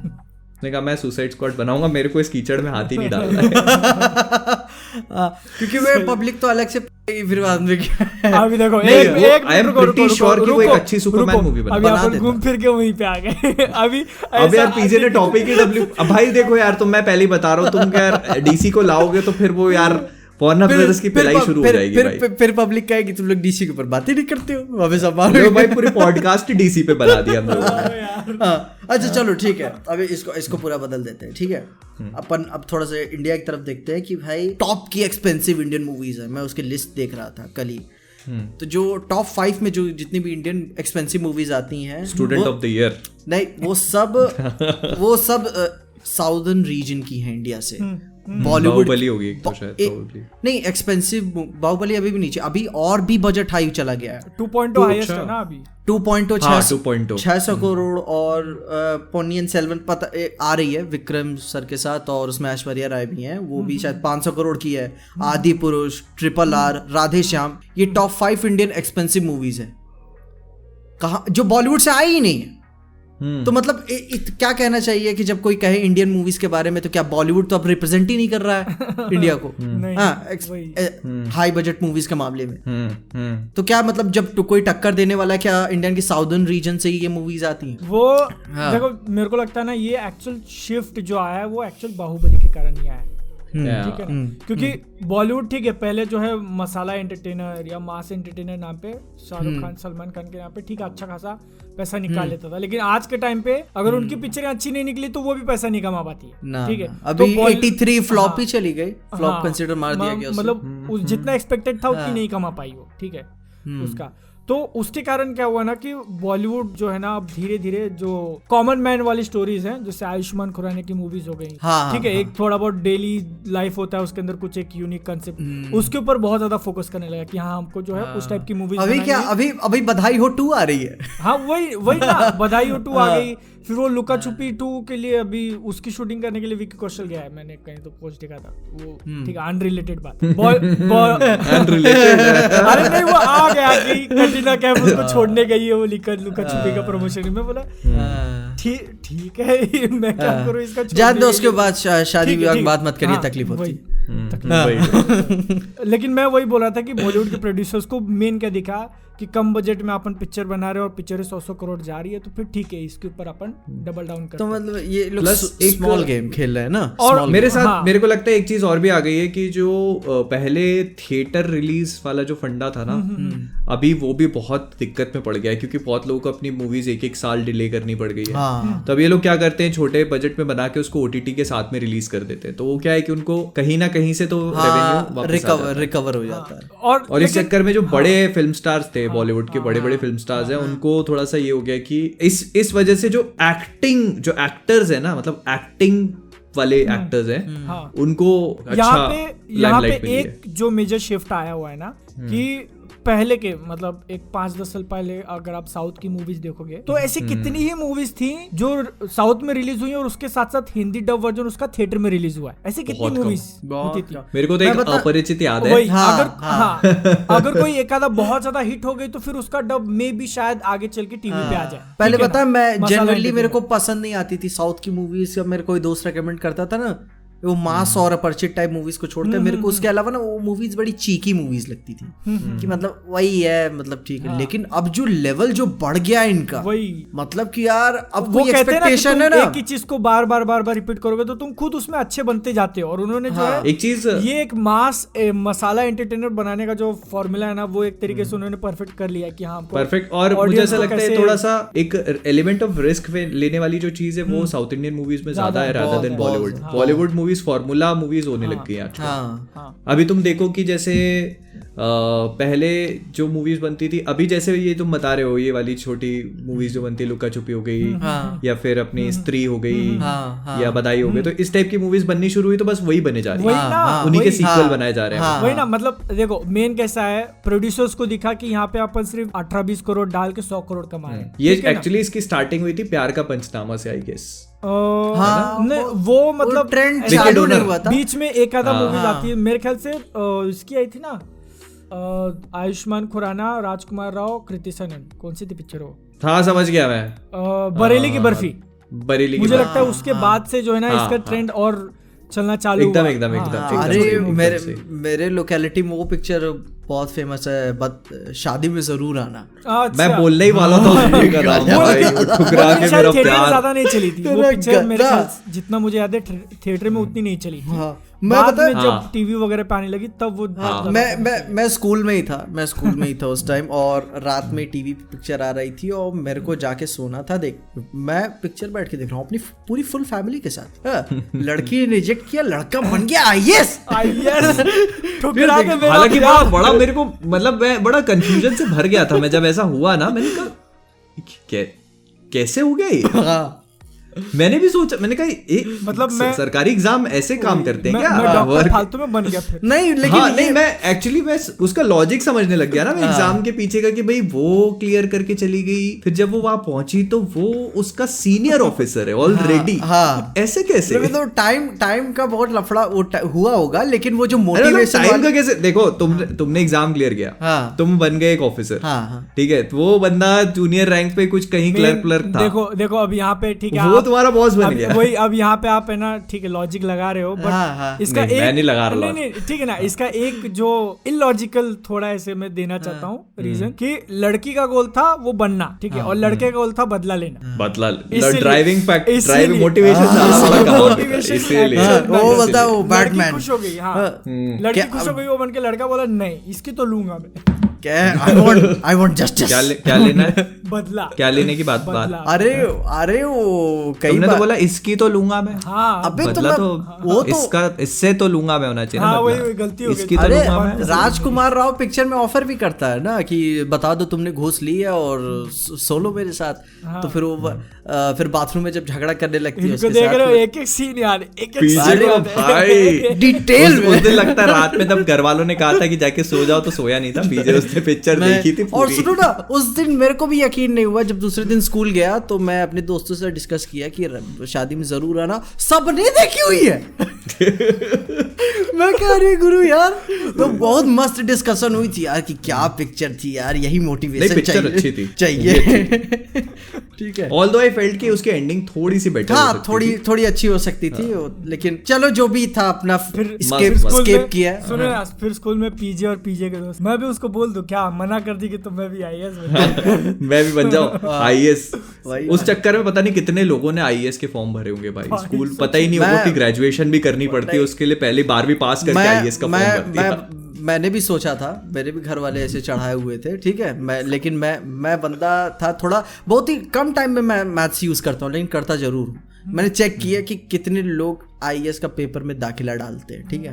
उसने कहा मैं सुसाइड स्क्वाड बनाऊंगा, मेरे को इस कीचड़ में हाथ ही नहीं डालना है। क्योंकि वे पब्लिक तो अलग से अभी देखो एक अच्छी सुपरमैन मूवी बना, घूम फिर के वहीं पे आ गए। अभी यार पीजे ने टॉपिक ही भाई देखो यार, तो मैं पहले ही बता रहा हूँ, तुम यार डीसी को लाओगे तो फिर वो यार की शुरू हो जाएगी। फिर पब्लिक कहेगी तुम लोग डीसी के ऊपर बातें नहीं करते हो, वापस भाई पूरे पॉडकास्ट डीसी पे बना दिया हम लोगों ने। अच्छा चलो ठीक है, अभी इसको पूरा बदल देते हैं, ठीक है। अपन अब थोड़ा सा इंडिया की तरफ देखते हैं कि भाई टॉप की एक्सपेंसिव इंडियन मूवीज है। मैं उसकी लिस्ट देख रहा था कल ही, तो जो टॉप 5 में जो जितनी भी इंडियन एक्सपेंसिव मूवीज आती हैं, स्टूडेंट ऑफ द ईयर नहीं, वो सब साउदर्न रीजन की है इंडिया से। बॉलीवुड होगी एक तो शायद नहीं एक्सपेंसिव, बाहुबली अभी भी नीचे, अभी और भी बजट हाई चला गया है। 2.0 हाईएस्ट है ना अभी, 2.0 600 करोड़। और पोनियन सेल्वन पता आ रही है विक्रम सर के साथ, और उसमें ऐश्वर्या राय भी है, वो भी शायद 500 करोड़ की है। आदि पुरुष, ट्रिपल आर, राधे श्याम, ये टॉप 5 इंडियन एक्सपेंसिव मूवीज है, कहा जो बॉलीवुड से आई ही नहीं है। तो मतलब क्या कहना चाहिए कि जब कोई कहे इंडियन मूवीज के बारे में तो क्या बॉलीवुड तो अब रिप्रेजेंट ही नहीं कर रहा है इंडिया को हाई बजट मूवीज के मामले में। तो क्या मतलब जब कोई टक्कर देने वाला, क्या इंडियन के साउदर्न रीजन से ही ये मूवीज आती हैं? वो देखो मेरे को लगता है ना ये एक्चुअल शिफ्ट जो आया है वो एक्चुअल बाहुबली के कारण ही आया है, ठीक है ना? क्योंकि बॉलीवुड ठीक है पहले जो है मसाला एंटरटेनर या मास एंटरटेनर नाम पे शाहरुख खान सलमान खान के नाम पे ठीक अच्छा खासा पैसा निकाल लेता था, लेकिन आज के टाइम पे अगर उनकी पिक्चरें अच्छी नहीं निकली तो वो भी पैसा नहीं कमा पाती है, ठीक है। अभी 83 फ्लॉप ही चली गई, फ्लॉप कंसीडर मार दिया गया, मतलब जितना एक्सपेक्टेड था उतनी नहीं कमा पाई वो, ठीक है उसका। तो उसके कारण क्या हुआ ना कि बॉलीवुड जो है ना अब धीरे धीरे जो कॉमन मैन वाली स्टोरीज हैं, जैसे आयुष्मान खुराना की मूवीज हो गई, ठीक है एक थोड़ा बहुत डेली लाइफ होता है उसके अंदर कुछ एक यूनिक कंसेप्ट, उसके ऊपर बहुत ज्यादा फोकस करने लगा कि हाँ हमको जो है उस टाइप की मूवीज। अभी बधाई हो 2 आ रही है। हाँ वही ना, बधाई हो 2 आ गई, फिर वो लुका छुपी 2 के लिए अभी उसकी शूटिंग करने के लिए विक्की कौशल गया है, मैंने कहीं तो पोस्ट देखा था वो, ठीक है अनरिलेटेड बात। अरे नहीं वो आ गया बिना कैमरे को छोड़ने गई है वो लिकर लुका छुपी का प्रमोशन में बोला ठीक है मैं क्या करूं इसका जान दो, उसके बाद शादी विवाह की बात मत करिए, तकलीफ होती है। लेकिन मैं वही बोल रहा था कि बॉलीवुड के प्रोड्यूसर्स को मेन क्या दिखा कि कम बजट में अपन पिक्चर बना रहे हैं और पिक्चर 100-100 करोड़ जा रही है, तो फिर ठीक है इसके ऊपर अपन डबल डाउन करते हैं। तो मतलब ये लोग एक स्मॉल गेम खेल रहे हैं ना। और मेरे साथ मेरे को लगता है एक चीज और भी आ गई है कि जो पहले थिएटर रिलीज वाला जो फंडा था ना, अभी वो भी बहुत दिक्कत में पड़ गया है क्योंकि बहुत लोगों को अपनी मूवीज एक एक साल डिले करनी पड़ गई है। तो अब ये लोग क्या करते हैं, छोटे बजट में बना के उसको ओटीटी के साथ में रिलीज कर देते हैं, तो वो क्या है कि उनको कहीं ना कहीं से तो रेवेन्यू रिकवर हो जाता है। और इस चक्कर में जो बड़े फिल्म स्टार्स थे, बॉलीवुड के बड़े बड़े फिल्म स्टार्स हैं, उनको थोड़ा सा ये हो गया कि इस वजह से जो एक्टर्स हैं ना, मतलब एक्टिंग वाले एक्टर्स हैं उनको अच्छा यहाँ पे एक जो मेजर शिफ्ट आया हुआ है ना कि पहले के मतलब एक 5-10 साल पहले अगर आप साउथ की मूवीज देखोगे तो ऐसी कितनी ही मूवीज थी जो साउथ में रिलीज हुई और उसके साथ साथ हिंदी डब वर्जन उसका थिएटर में रिलीज हुआ है। ऐसी कितनी मूवीज होती थी, मेरे को तो एक अपरिचित याद है। अगर कोई एक आधा बहुत ज्यादा हिट हो गई तो फिर उसका डब में भी शायद आगे चल के टीवी पे आ जाए। पहले पता मैं जनरली मेरे को पसंद नहीं आती थी साउथ की मूवीज, मेरे कोई दोस्त रिकमेंड करता था ना वो मास और अपरिचित टाइप मूवीज को छोड़ते हैं, मेरे को उसके अलावा ना वो मूवीज बड़ी चीकी मूवीज लगती थी कि मतलब वही है मतलब ठीक है। लेकिन अब जो लेवल जो बढ़ गया इनका मतलब कि यार अब वो एक्सपेक्टेशन है ना, एक ही चीज को बार बार रिपीट करोगे तो तुम खुद उसमें अच्छे बनते जाते हो। और उन्होंने जो है एक चीज ये एक मास मसाला एंटरटेनर बनाने का जो फॉर्मूला है ना वो एक तरीके से उन्होंने परफेक्ट कर लिया कि हाँ परफेक्ट। और मुझे ऐसा लगता है थोड़ा सा एक एलिमेंट ऑफ रिस्क लेने वाली जो चीज है वो साउथ इंडियन मूवीज में ज्यादा है rather than Bollywood. Bollywood formula movies होने लग गई आजकल। अभी तुम देखो कि जैसे पहले जो मूवीज बनती थी, अभी जैसे ये तुम बता रहे हो ये वाली छोटी मूवीज जो बनती है, लुका छुपी हो गई या फिर अपनी स्त्री हो गई या बधाई हो गई, तो इस टाइप की मूवीज बननी शुरू हुई तो बस वही बने जा रही है, उन्हीं के सीक्वल बनाए जा रहे हैं। वही ना मतलब देखो मेन कैसा है, प्रोड्यूसर्स को दिखा कि यहाँ पे अपन सिर्फ 18-20 करोड़ डाल के 100 करोड़ कमा रहे हैं। ये एक्चुअली इसकी स्टार्टिंग हुई थी प्यार का पंचनामा से आई गेस। वो मतलब ट्रेंड चालू नहीं हुआ था, बीच में एक आधा मूवीज आती है मेरे ख्याल से इसकी आई थी ना आयुष्मान खुराना, राजकुमार राव, कृति सनन, कौन सी थी पिक्चर वो? हाँ समझ गया मैं, बरेली की बर्फी। बरेली मुझे लगता है उसके बाद से जो है ना इसका ट्रेंड और चलना चालू। एकदम अरे मेरे लोकेलिटी में वो पिक्चर बहुत फेमस है, बट शादी में जरूर आना। मैं बोलने ही वाला था ज्यादा नहीं चली थी वो पिक्चर, मेरे ख्याल जितना मुझे याद है थिएटर में उतनी नहीं चली थी। मैं जब टीवी वगैरह पे आने लगी तब वो मैं स्कूल में ही था उस टाइम, और रात में टीवी पे पिक्चर आ रही थी और मेरे को जाके सोना था। देख मैं पिक्चर बैठ के देख रहा हूँ अपनी पूरी फुल फैमिली के साथ, लड़की रिजेक्ट किया, लड़का बन गया आईएएस। हालांकि बड़ा मेरे को मतलब मैं बड़ा कंफ्यूजन से भर गया था मैं जब ऐसा हुआ ना, मैंने कहा कैसे हो गया ये। मैंने भी सोचा, मैंने कहा मतलब सरकारी एग्जाम ऐसे काम करते हैं क्या, फालतू में बन गया फिर। नहीं लेकिन हाँ, नहीं मैं एक्चुअली मैं उसका लॉजिक समझने लग गया ना मैं एग्जाम के पीछे का कि भाई वो क्लियर करके चली गई, फिर जब वो वहां पहुंची तो वो उसका सीनियर ऑफिसर है ऑलरेडी। ऐसे कैसे मतलब टाइम का बहुत लफड़ा हुआ होगा, लेकिन वो जो मोटिवेशन टाइम का कैसे। देखो तुमने एग्जाम क्लियर किया, तुम बन गए एक ऑफिसर, ठीक है, वो बंदा जूनियर रैंक पे कुछ कहीं क्लर्क था। देखो अब यहाँ पे ठीक है तुम्हारा बॉस बन गया वही। अब यहाँ पे आप है ना ठीक है लॉजिक लगा रहे हो, बट इसका मैं नहीं लगा रहा नहीं ठीक है ना, इसका एक जो इलॉजिकल थोड़ा ऐसे मैं देना चाहता हूँ रीजन कि लड़की का गोल था वो बनना, ठीक है, और लड़के का गोल था बदला लेना, बदला ड्राइविंग फैक्टर मोटिवेशन। खुश हो गई, हाँ लड़की खुश हो गई, वो बन के लड़का बोला नहीं इसकी तो लूंगा मैं। I want justice. क्या लेना है बदला, क्या लेने की बात। अरे वो कई बार बोला इसकी तो लूंगा मैं, अबे बदला तो वो तो इसका इससे तो लूंगा मैं होना चाहिए। वही गलती हो गई। अरे राजकुमार राव पिक्चर में ऑफर भी करता है ना कि बता दो तुमने घूस ली है और सोलो मेरे साथ, तो फिर वो फिर बाथरूम में जब झगड़ा करने लगती है उसके साथ। एक एक सीन यार डिटेल में लगता है। रात में तब घर वालों ने कहा था कि जाके सो जाओ तो सोया नहीं था पीजे। मैंने पिक्चर देखी थी पूरी। और सुनो ना, उस दिन मेरे को भी यकीन नहीं हुआ, जब दूसरे दिन स्कूल गया तो मैं अपने दोस्तों से डिस्कस किया कि शादी में जरूर आना, सबने देखी हुई है। मैं कह रही गुरु यार, तो बहुत मस्त डिस्कशन हुई थी यार कि क्या पिक्चर थी यार, यही मोटिवेशन चाहिए। ठीक है, ऑल्दो आई फेल्ट कि उसकी एंडिंग थोड़ी सी बेटर, हाँ थोड़ी अच्छी हो सकती थी, लेकिन चलो जो भी था अपना फिर स्केप किया। सुनो ना, फिर स्कूल में पीजे और पीजे के दोस्त, मैं भी उसको बोल दूं क्या, मना कर दी कि तुम मैं भी आईएएस मैं भी बन जाऊं आईएएस। उस चक्कर में पता नहीं कितने लोगों ने आईएएस के फॉर्म भरे होंगे भाई, स्कूल पता ही नहीं होगा कि ग्रेजुएशन भी करनी पड़ती है उसके लिए, पहले 12वीं पास करके आईएएस का फॉर्म भरती। मैंने भी सोचा था, मेरे भी घर वाले ऐसे चढ़ाए हुए थे। ठीक है, लेकिन मैं बंदा था थोड़ा, बहुत ही कम टाइम में मैं मैथ्स यूज़ करता हूँ, लेकिन करता ज़रूर हूँ। मैंने चेक किया कि कितने लोग आईएएस का पेपर में दाखिला डालते हैं। ठीक है,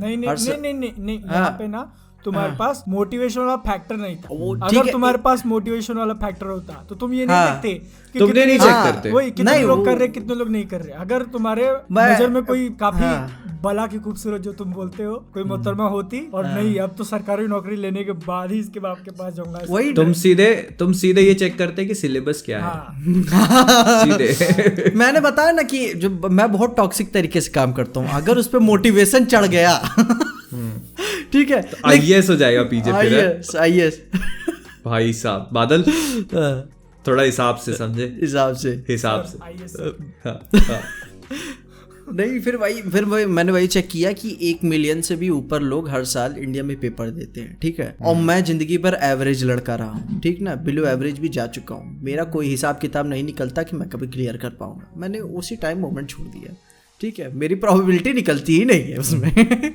नहीं यहाँ पे ना तुम्हारे पास मोटिवेशन वाला फैक्टर नहीं था। अगर तुम्हारे पास मोटिवेशन वाला फैक्टर होता तो तुम ये नहीं देखते कि तुमने नहीं चेक करते वही कितने लोग कर रहे कितने लोग नहीं कर रहे। अगर तुम्हारे नजर में कोई काफी बला की खूबसूरत जो तुम बोलते हो कोई मोहतरमा होती और नहीं, अब तो सरकारी नौकरी लेने के बाद ही इसके बाप के पास जाऊंगा। वही तुम सीधे ये चेक करते कि सिलेबस क्या है। सीधे मैंने बताया ना कि जो मैं बहुत टॉक्सिक तरीके से काम करता हूँ, अगर उस पर मोटिवेशन चढ़ गया ठीक है तो आईएएस हो जाएगा पीजे। आईएएस भाई साहब बादल, थोड़ा हिसाब से समझे, हिसाब से नहीं। फिर भाई मैंने वही चेक किया कि 1 मिलियन से भी ऊपर लोग हर साल इंडिया में पेपर देते हैं। ठीक है, और मैं जिंदगी भर एवरेज लड़का रहा हूँ, ठीक ना, बिलो एवरेज भी जा चुका हूँ। मेरा कोई हिसाब किताब नहीं निकलता कि मैं कभी क्लियर कर पाऊंगा। मैंने उसी टाइम मोमेंट छोड़ दिया। ठीक है, मेरी प्रोबेबिलिटी निकलती ही नहीं है उसमें।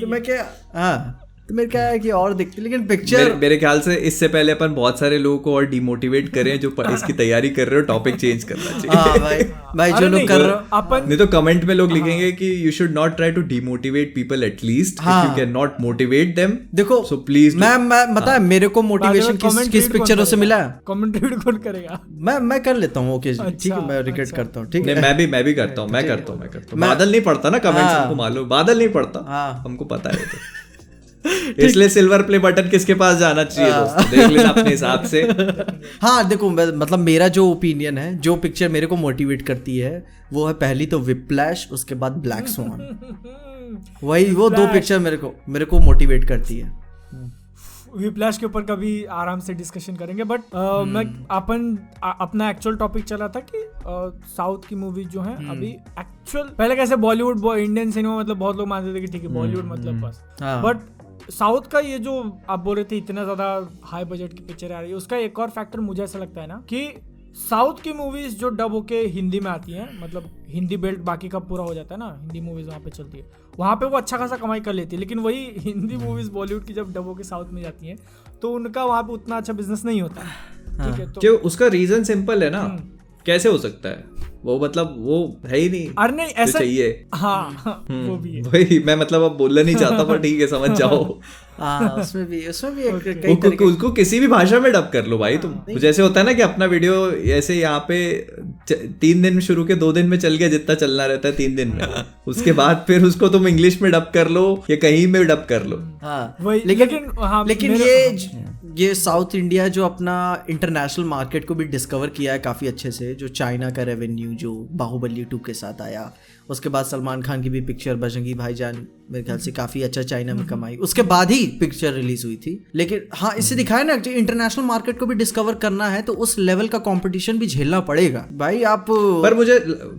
तो मैं क्या, हाँ तो मेरे क्या है कि और देखते, लेकिन पिक्चर मेरे ख्याल से इससे पहले अपन बहुत सारे लोगों को और डिमोटिवेट करें जो इसकी तैयारी कर रहे हो, टॉपिक चेंज करना चाहिए। भाई जो लोग कर रहे हो अपन, नहीं तो कमेंट में लोग लिखेंगे कि you should not try to demotivate people, at least if you can not motivate them. देखो सो प्लीज, मैं बताया मेरे को मोटिवेशन किस पिक्चरों से मिला, कमेंट कौन करेगा। मैं कर लेता हूँ ओकेजनली, ठीक है, मैं रिग्रेट करता हूँ। ठीक है, मैं भी करता हूँ। बादल नहीं पढ़ता ना कमेंट्स, हमको मालूम बादल नहीं पढ़ता, हमको पता है, इसलिए सिल्वर प्ले बटन किसके पास जाना चाहिए दोस्तों, देख लेना अपने हिसाब से। हाँ देखो, मतलब मेरा जो ओपिनियन है, जो पिक्चर मेरे को मोटिवेट करती है वो है पहली तो विप्लैश, उसके बाद ब्लैक स्वान। वही वो दो पिक्चर मेरे को मोटिवेट करती है। विप्लैश के ऊपर कभी आराम से डिस्कशन करेंगे, बट मैं अपना एक्चुअल टॉपिक चला था कि साउथ की मूवीज जो हैं अभी एक्चुअल, पहले कैसे बॉलीवुड इंडियन सिनेमा मतलब बहुत लोग मानते थे कि ठीक है बॉलीवुड मतलब बस, बट साउथ का ये जो आप बोल रहे थे इतना ज्यादा हाई बजट की पिक्चर आ रही है, उसका एक और फैक्टर मुझे ऐसा लगता है ना कि साउथ की मूवीज जो डब होके हिंदी में आती हैं, मतलब हिंदी बेल्ट बाकी का पूरा हो जाता है ना, हिंदी मूवीज वहाँ पे चलती है, वहाँ पे वो अच्छा खासा कमाई कर लेती है। लेकिन वही हिंदी मूवीज बॉलीवुड की जब डब होके साउथ में जाती हैं तो उनका वहाँ पे उतना अच्छा बिजनेस नहीं होता। ठीक है, तो उसका रीजन सिंपल है ना, कैसे हो सकता है वो, मतलब वो है ही नहीं। अरे नहीं ऐसा चाहिए, हाँ वो भी है भाई, मैं मतलब अब बोलना नहीं चाहता पर ठीक है समझ जाओ। उसमें भी उसको किसी भी भाषा में डब कर लो भाई तुम। जैसे होता है ना कि अपना वीडियो ऐसे यहाँ पे 3 दिन में शुरू के 2 दिन में चल गया जितना चलना रहता है 3 दिन में, उसके बाद फिर उसको तुम इंग्लिश में डब कर लो या कहीं में डब कर लो। हाँ लेकिन ये साउथ इंडिया जो अपना इंटरनेशनल मार्केट को भी डिस्कवर किया है काफी अच्छे से, जो चाइना का रेवेन्यू जो बाहुबली 2 के साथ आया, उसके बाद सलमान खान की भी पिक्चर बजरंगी भाईजान मेरे ख्याल से काफी अच्छा चाइना में कमाई, उसके बाद ही पिक्चर रिलीज हुई थी। लेकिन हाँ इससे दिखाया ना कि इंटरनेशनल मार्केट को भी डिस्कवर करना है तो उस लेवल का कंपटीशन भी झेलना पड़ेगा भाई आप। पर मुझे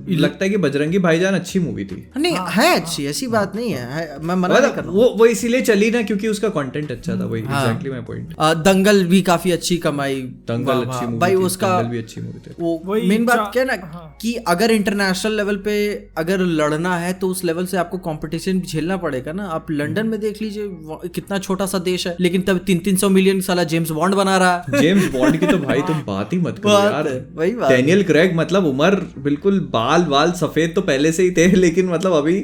लगता है कि बजरंगी भाईजान अच्छी मूवी थी। नहीं है अच्छी, ऐसी बात नहीं है, मैं मना नहीं कर रहा हूं। वो इसीलिए चली ना क्योंकि उसका कंटेंट अच्छा था, वही एग्जैक्टली माय पॉइंट। दंगल भी काफी अच्छी कमाई, दंगल अच्छी मूवी भाई, उसका भी अच्छी मूवी थी। वो मेन बात क्या ना कि अगर इंटरनेशनल लेवल पे अगर लड़ना है तो उस लेवल से आपको कंपटीशन भी झेलना पड़ेगा ना। आप लंदन में देख लीजिए कितना छोटा सा देश है, लेकिन तब 300-300 मिलियन साला जेम्स बॉन्ड बना रहा है। जेम्स बॉन्ड की तो भाई तुम बात ही मत करो यार, वही बात। डैनियल क्रेग मतलब उम्र बिल्कुल बाल सफेद तो पहले से ही थे, लेकिन मतलब अभी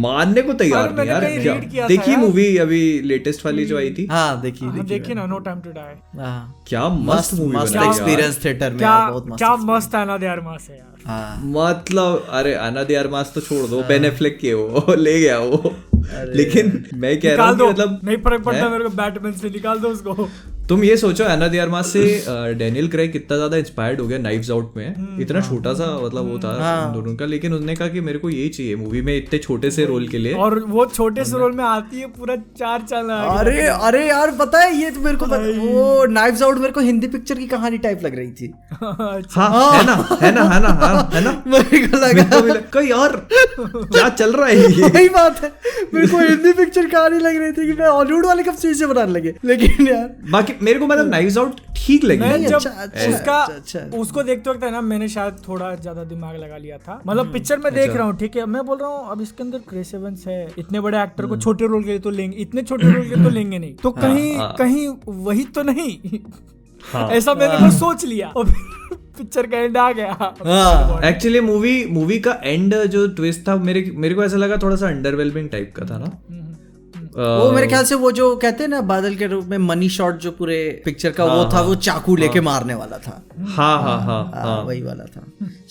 मानने को तैयार नहीं यार। देखी मूवी अभी लेटेस्ट वाली जो आई थी? हाँ देखी ना, नो टाइम टू डाई, क्या मस्त मूवी, एक्सपीरियंस थिएटर में बहुत मस्त, क्या मस्त आना दे यार मास है यार। मतलब अरे आना दे यार मास तो छोड़ दो, बेन एफ्लेक के वो ले गया वो लेकिन मैं कह रहा हूँ मतलब नहीं फर्क पड़ता मेरे को, बैटमैन से निकाल दो उसको। तुम ये सोचो एना डी आर्मास से डेनियल क्रेग कितना ज्यादा इंस्पायर्ड हो गया नाइव्स आउट में, इतना छोटा सा मतलब वो था दोनों का, लेकिन उसने कहा कि मेरे को यही चाहिए मूवी में इतने छोटे से रोल के लिए, और वो छोटे से रोल में आती है पूरा चार चांद। अरे अरे यार पता है ये तो मेरे को वो नाइव्स आउट मेरे को हिंदी पिक्चर की कहानी टाइप लग रही थी। क्या चल रहा है यही बात है, मेरे को हिंदी पिक्चर कहानी लग रही थी कि हॉलीवुड वाले कब चीजें बनाने लगे। लेकिन यार बाकी मेरे को मतलब नाइव्स आउट ठीक लगी। मैं जब उसका उसको देखते वक्त है ना, मैंने शायद थोड़ा ज्यादा दिमाग लगा लिया था, मतलब पिक्चर में देख रहा हूँ ठीक है, मैं बोल रहा हूँ अब इसके अंदर क्रिस एवंस है, इतने बड़े एक्टर को छोटे रोल के लिए तो लेंगे, इतने छोटे रोल के लिए तो लेंगे नहीं, तो कहीं कहीं वही तो नहीं, ऐसा मैंने सोच लिया। पिक्चर का एंड आ गया। एक्चुअली मूवी का एंड जो ट्विस्ट था मेरे को ऐसा लगा थोड़ा सा अंडरवेलमिंग टाइप का था ना। वो मेरे ख्याल से वो जो कहते हैं ना बादल के रूप में मनी शॉट जो पूरे पिक्चर का वो था, वो चाकू लेके मारने वाला था। हाँ वही वाला था।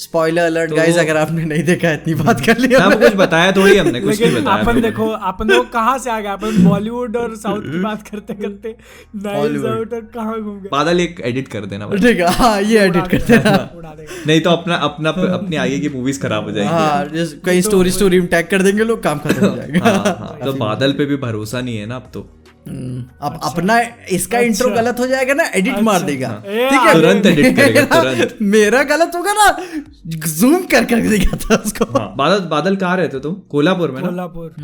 स्पॉइलर अलर्ट गाइस, अगर आपने नहीं देखा इतनी बात कर लिया, हमने कुछ बताया थोड़ी, हमने कुछ नहीं बताया। अपन देखो कहाँ से आ गए, अपन बॉलीवुड और साउथ की बात करते करते नाइव्स आउट और कहाँ घूम गए। बादल एक एडिट कर देना ठीक है, हाँ ये एडिट कर देना, नहीं तो अपनी आगे की मूवीज खराब हो जाएगी, कहीं स्टोरी में टैग कर देंगे लोग, काम खत्म हो जाएगा। तो बादल पे भी भरोसा नहीं है ना अब तो। अब अच्छा। अपना इसका इंट्रो गलत हो जाएगा ना, एडिट अच्छा। मार देगा ठीक है, तुरंत एडिट करेगा तुरंत। मेरा गलत होगा ना, जूम कर देगा था उसको। हाँ। बादल कहाँ रहते तुम? कोल्हापुर में ना?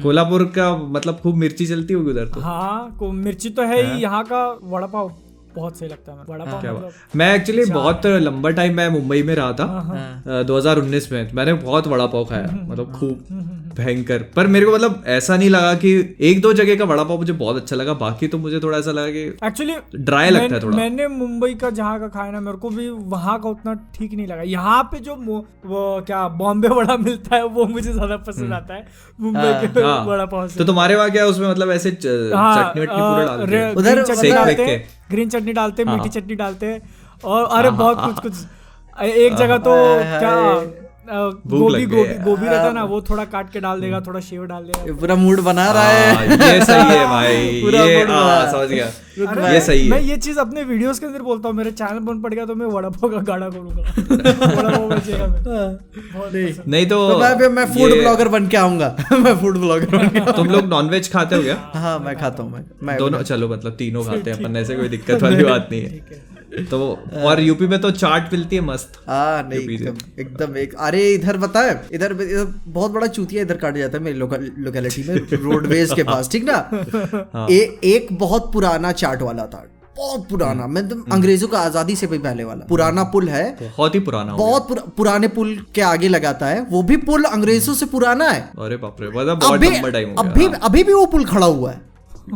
कोल्हापुर का मतलब खूब मिर्ची चलती होगी उधर तो। हाँ मिर्ची तो है ही, यहाँ का वड़ा पाव बहुत सही लगता है। मैं एक्चुअली बहुत लंबा टाइम मैं मुंबई में रहा था 2019 में, मैंने बहुत वड़ा पाव खाया, मतलब खूब भयंकर, पर मेरे को मतलब ऐसा नहीं लगा कि एक दो जगह का वड़ा पाव मुझे बहुत अच्छा लगा, बाकी तो मुझे थोड़ा ऐसा लगा कि एक्चुअली ड्राई लगता है थोड़ा। मैंने मुंबई का जहाँ का खाया ना, मेरे को भी वहाँ का उतना ठीक नहीं लगा। यहाँ पे जो वो क्या बॉम्बे वड़ा मिलता है वो मुझे ज्यादा पसंद आता है मुंबई के वड़ा पाव। तो तुम्हारे वहाँ क्या उसमें मतलब ऐसे ग्रीन चटनी डालते हैं, मीठी चटनी डालते हैं, और अरे बहुत कुछ एक जगह तो क्या गोभी रहता ना, वो थोड़ा काट के डाल देगा, थोड़ा शेव डाल देगा, पूरा मूड बना रहा है। ये सही है भाई, पूरा मूड समझ गया, ये सही है। मैं ये चीज अपने वीडियोस के अंदर बोलता हूँ, मेरे चैनल बन पड़ गया तो मैं वड़ा पाव का गाड़ा करूंगा, नहीं तो मैं फूड ब्लॉगर बन के आऊंगा। मैं फूड ब्लॉगर बन के। तुम लोग नॉनवेज खाते हो क्या? हाँ मैं खाता हूँ, मैं दोनों, चलो मतलब तीनों खाते हैं अपन, ऐसे कोई दिक्कत वाली बात नहीं है। तो और यूपी में तो चाट मिलती है मस्त। एकदम एक। अरे इधर बताए, इधर बहुत बड़ा चूतिया इधर काट जाता है मेरी लोकेलिटी में, रोडवेज के पास ठीक ना। एक बहुत पुराना चाट वाला था, बहुत पुराना, मैं तो अंग्रेजों का आजादी से भी पहले वाला पुराना पुल है, बहुत ही पुराना, बहुत पुराने पुल के आगे लगाता है, वो भी पुल अंग्रेजों से पुराना है। अरे बाप रे, अभी भी वो पुल खड़ा हुआ है,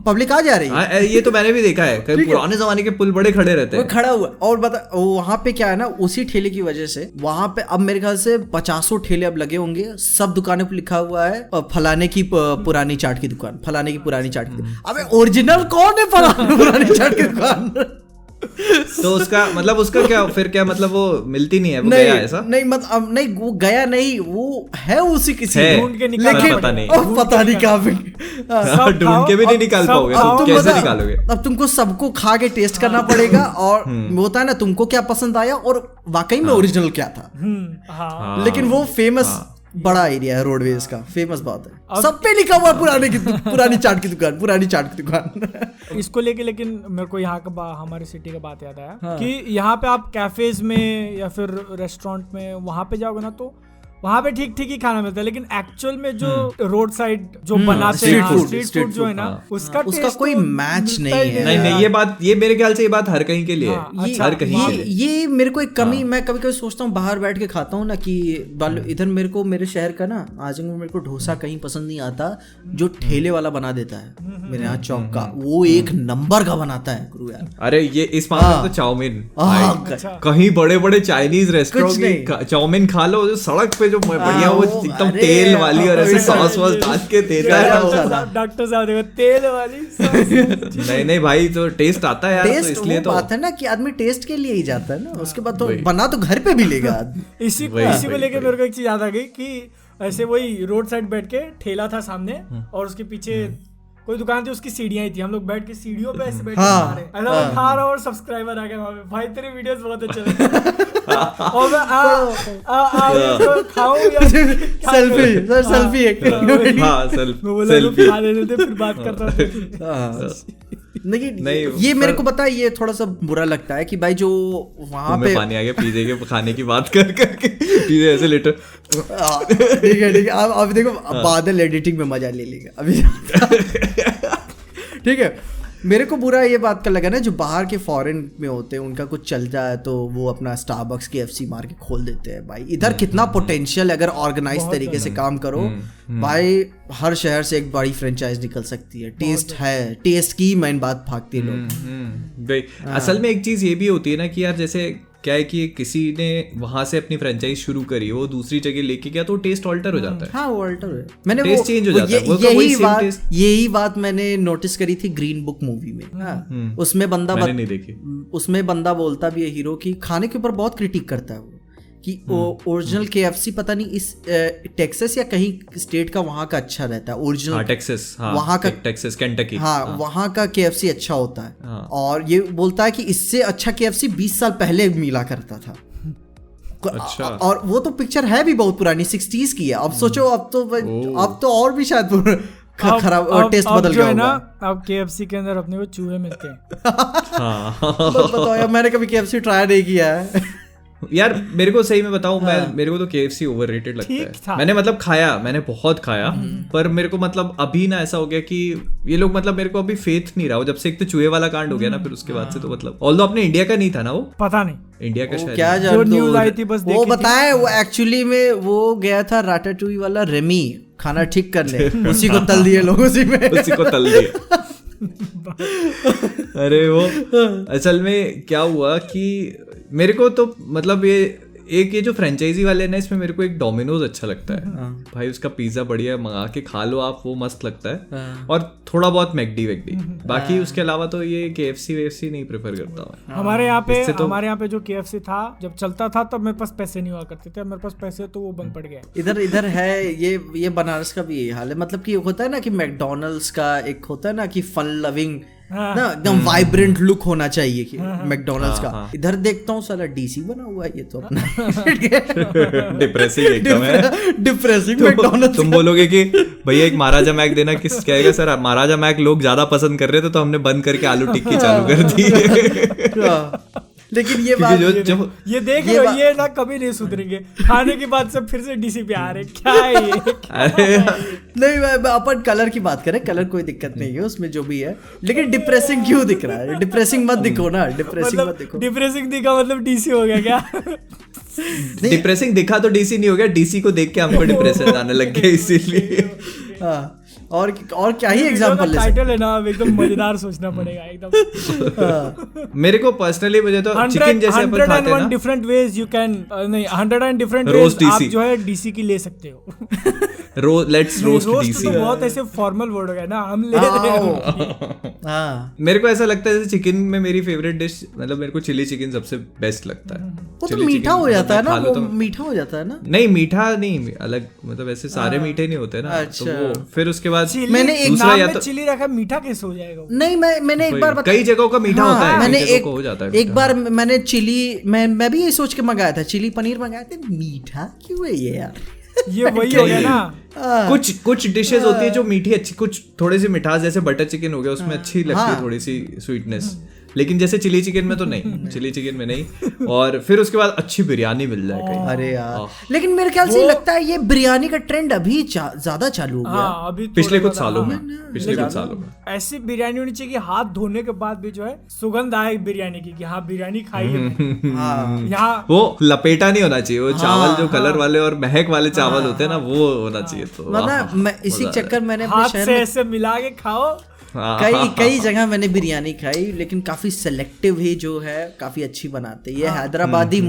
पब्लिक आ जा रही है। ये तो मैंने भी देखा है, पुराने जमाने के पुल बड़े खड़े रहते हैं, खड़ा हुआ। और बता वहाँ पे क्या है ना, उसी ठेले की वजह से वहाँ पे अब मेरे ख्याल से 500 ठेले अब लगे होंगे, सब दुकानों पे लिखा हुआ है फलाने की पुरानी चाट की दुकान, फलाने की पुरानी चाट की। अबे ओरिजिनल कौन है पुरानी चाट की दुकान? तो उसका मतलब उसका क्या फिर, क्या मतलब वो मिलती नहीं है, वो नहीं, गया ऐसा नहीं, मतलब नहीं वो गया नहीं, वो है उसी किसी ढूंढ के निकाल, लेकिन पता नहीं कहाँ पे ढूंढ के भी नहीं निकाल पाओगे, कैसे निकालोगे? अब तुमको सबको खा के टेस्ट करना पड़ेगा, और होता है ना तुमको क्या पसंद आया और वाकई में ओरिजिनल क्या था। लेकिन वो फेमस बड़ा एरिया है रोडवेज का, फेमस बात है, सब पे लिखा हुआ पुरानी चाट की दुकान, पुरानी चाट की दुकान। इसको लेके लेकिन मेरे को यहाँ का हमारे सिटी का बात याद आया कि यहाँ पे आप कैफेज में या फिर रेस्टोरेंट में वहाँ पे जाओगे ना तो वहाँ पे ठीक ही खाना मिलता है, लेकिन एक्चुअल में जो रोड साइड जो बनाते हैं स्ट्रीट फूड जो है ना, उसका कोई मैच नहीं है। नहीं ये मेरे ख्याल से ये बात हर कहीं के लिए है, हर कहीं। ये मेरे को एक कमी, मैं कभी कभी सोचता हूँ बाहर बैठ के खाता हूँ ना कि इधर मेरे को मेरे शहर का ना आजम में मेरे को डोसा कहीं पसंद नहीं आता, जो ठेले वाला बना देता है मेरे यहाँ चौक का, वो एक नंबर का बनाता है। अरे ये इस बात तो चाउमीन, कहीं बड़े बड़े चाइनीज रेस्टोरेंट चाउमीन खा लो, सड़क पे जो बढ़िया वो एकदम तेल वाली और ऐसे सॉस वॉस डाल के देता है, डॉक्टर साहब देखो तेल वाली। नहीं भाई तो टेस्ट आता है यार, तो इसलिए तो बात है ना कि आदमी टेस्ट के लिए ही जाता है ना, उसके बाद तो बना तो घर पे भी लेगा आदमी। इसी को लेके मेरे को एक चीज याद आ गई कि ऐसे वही रोड साइड बैठ के ठेला था सामने और उसके पीछे कोई दुकान थी, उसकी सीढ़ियां ही थी, हम लोग बैठ के सीढ़ियों पे ऐसे बैठ के खा रहे खा रहा और सब्सक्राइबर आ गया वहाँ पे, भाई तेरे वीडियोस बहुत अच्छे लगे और मैं आ खाऊं या सेल्फी सर सेल्फी एक सेल्फी खा लेते फिर बात करता नहीं ये मेरे को पता है, ये थोड़ा सा बुरा लगता है कि भाई जो वहाँ पे पानी आ गया पीजे के खाने की बात कर करके पीजे ऐसे लेटर ठीक है अब देखो बादल एडिटिंग में मजा ले लेगा अभी ठीक है। मेरे को बुरा ये बात का लगा ना जो बाहर के फॉरेन में होते हैं उनका कुछ चल जाए तो वो अपना स्टारबक्स के एफसी मार के खोल देते हैं भाई, इधर कितना पोटेंशियल अगर ऑर्गेनाइज तरीके से काम करो भाई हर शहर से एक बड़ी फ्रेंचाइज निकल सकती है। टेस्ट है, टेस्ट की मेन बात भागती है लोग। असल में एक चीज़ ये भी होती है ना कि यार जैसे क्या है कि किसी ने वहां से अपनी फ्रेंचाइज शुरू करी वो दूसरी जगह लेके गया तो टेस्ट ऑल्टर हो जाता है। हाँ वो ऑल्टर है, मैंने टेस्ट चेंज हो जाता है। यही बात मैंने नोटिस करी थी ग्रीन बुक मूवी में, उसमें बंदा मैंने नहीं देखी, उसमें बंदा बोलता भी है हीरो की खाने के ऊपर बहुत क्रिटिक करता है वो कि ओरिजिनल KFC पता नहीं इस टेक्सास या कहीं स्टेट का वहाँ का अच्छा रहता है ओरिजिनल टेक्सास, वहाँ का टेक्सास केंटकी हाँ वहाँ का KFC अच्छा होता है और ये बोलता है कि इससे अच्छा KFC 20 साल पहले मिला करता था। अच्छा। और वो तो पिक्चर है भी बहुत पुरानी 60s की है। अब सोचो अब तो और भी शायद खराब टेस्ट बदल गया होगा। अब KFC के अंदर अपने को चूहे मिलते हैं, मैंने कभी KFC ट्राई नहीं किया है यार। मेरे को सही में बताऊं मेरे को तो KFC ओवररेटेड लगता है। मैंने बहुत खाया पर मेरे को मतलब अभी ना ऐसा हो गया कि ये लोग मतलब मेरे को अभी फेथ नहीं रहा जब से एक तो चूहे वाला कांड हो गया ना फिर उसके बाद से तो मतलब ऑल्दो अपने इंडिया का नहीं था ना वो, पता नहीं इंडिया का शायद क्या जो न्यूज़ आई थी बस वो बताएं वो एक्चुअली में वो गया था राटाटुई वाला रेमी खाना ठीक करने, उसी को तल दिए लोग अरे वो असल में क्या हुआ कि मेरे को तो मतलब ये जो फ्रेंचाइजी वाले ना इसमें मेरे को एक डोमिनोज अच्छा लगता है भाई, उसका पिज्जा बढ़िया मंगा के खा लो आप, वो मस्त लगता है और थोड़ा बहुत मैकडी वैकडी, बाकी उसके अलावा तो ये KFC वेफसी नहीं प्रेफर करता हूं। हमारे यहाँ पे जो KFC था जब चलता था तब मेरे पास पैसे नहीं हुआ करते थे, मेरे पास पैसे तो वो बंद पड़ गया। इधर है ये बनारस का भी हाल है, मतलब कि होता है ना कि मैकडोनल्ड्स का एक होता है ना कि फन लविंग ना एकदम वाइब्रेंट लुक होना चाहिए कि मैकडोनल्ड्स का, इधर देखता हूँ साला DC बना हुआ है ये तो अपना डिप्रेसिंग एकदम है डिप्रेसिंग मैकडोनल्ड्स। तुम बोलोगे कि भैया एक महाराजा मैक देना, किस कहेगा सर महाराजा मैक लोग ज्यादा पसंद कर रहे थे तो हमने बंद करके आलू टिक्की चालू कर दी। लेकिन ये बात ये देख लो ये ना कभी नहीं सुधरेंगे, खाने के बाद सब फिर से DC पे आ रहे क्या है ये नहीं अपन कलर की बात करें, कलर कोई दिक्कत नहीं है उसमें जो भी है, लेकिन डिप्रेसिंग क्यों दिख रहा है? डिप्रेसिंग मत दिखो ना, डिप्रेसिंग मत दिखो। डिप्रेसिंग दिखा मतलब DC हो गया क्या? डिप्रेसिंग दिखा तो DC नहीं हो गया, DC को देख के हमको डिप्रेशन आने लग गया इसीलिए। और क्या ही एग्जांपल टाइटल है ना एकदम मजेदार सोचना पड़ेगा एकदम। मेरे को पर्सनली मुझे तो चिकन जैसे अपन खाते हैं ना 101 डिफरेंट वेज यू कैन नहीं 101 डिफरेंट वेज आप जो है DC की ले सकते हो। लेट्स रोस्ट DC तो बहुत ऐसे फॉर्मल वर्ड हो गया ना, हम ले रहे हैं। मेरे को ऐसा लगता है जैसे चिकन में मेरी फेवरेट डिश मतलब मेरे को चिली चिकन सबसे बेस्ट लगता है। वो तो मीठा हो जाता है ना, वो मीठा हो जाता है ना। नहीं मीठा नहीं, अलग मतलब ऐसे सारे मीठे नहीं होते ना। अच्छा फिर उसके बाद मैंने एक नाम में चिली रखा, मीठा कैसे हो जाएगा? नहीं मैंने एक बार कई जगहों का मीठा होता है, मैंने एक बार मैंने चिली मैं भी ये सोच के मंगाया था चिली पनीर मंगाया था, मीठा क्यों है ये यार? ये वही हो गया ना, कुछ डिशेस होती है जो मीठी अच्छी, कुछ थोड़ी सी मिठास जैसे बटर चिकन हो गया उसमें अच्छी लगती है थोड़ी सी स्वीटनेस, लेकिन जैसे चिली चिकन में तो नहीं। चिली चिकन में नहीं। और फिर उसके बाद अच्छी बिरयानी मिल जाए कहीं। अरे यार लेकिन मेरे ख्याल से लगता है ये बिरयानी का ट्रेंड अभी ज्यादा चालू हो गया पिछले कुछ सालों में। ऐसी बिरयानी होनी चाहिए कि हाथ धोने के बाद भी जो है सुगंध आए बिरयानी की, हाँ बिरयानी खाई है। यहाँ वो लपेटा नहीं होना चाहिए, वो चावल जो कलर वाले और महक वाले चावल होते हैं ना वो होना चाहिए। तो मतलब इसी चक्कर मैंने ऐसे मिला के खाओ। कई जगह मैंने बिरयानी खाई लेकिन काफी सेलेक्टिव ही जो है, काफी अच्छी बनाते। ये हैदराबादी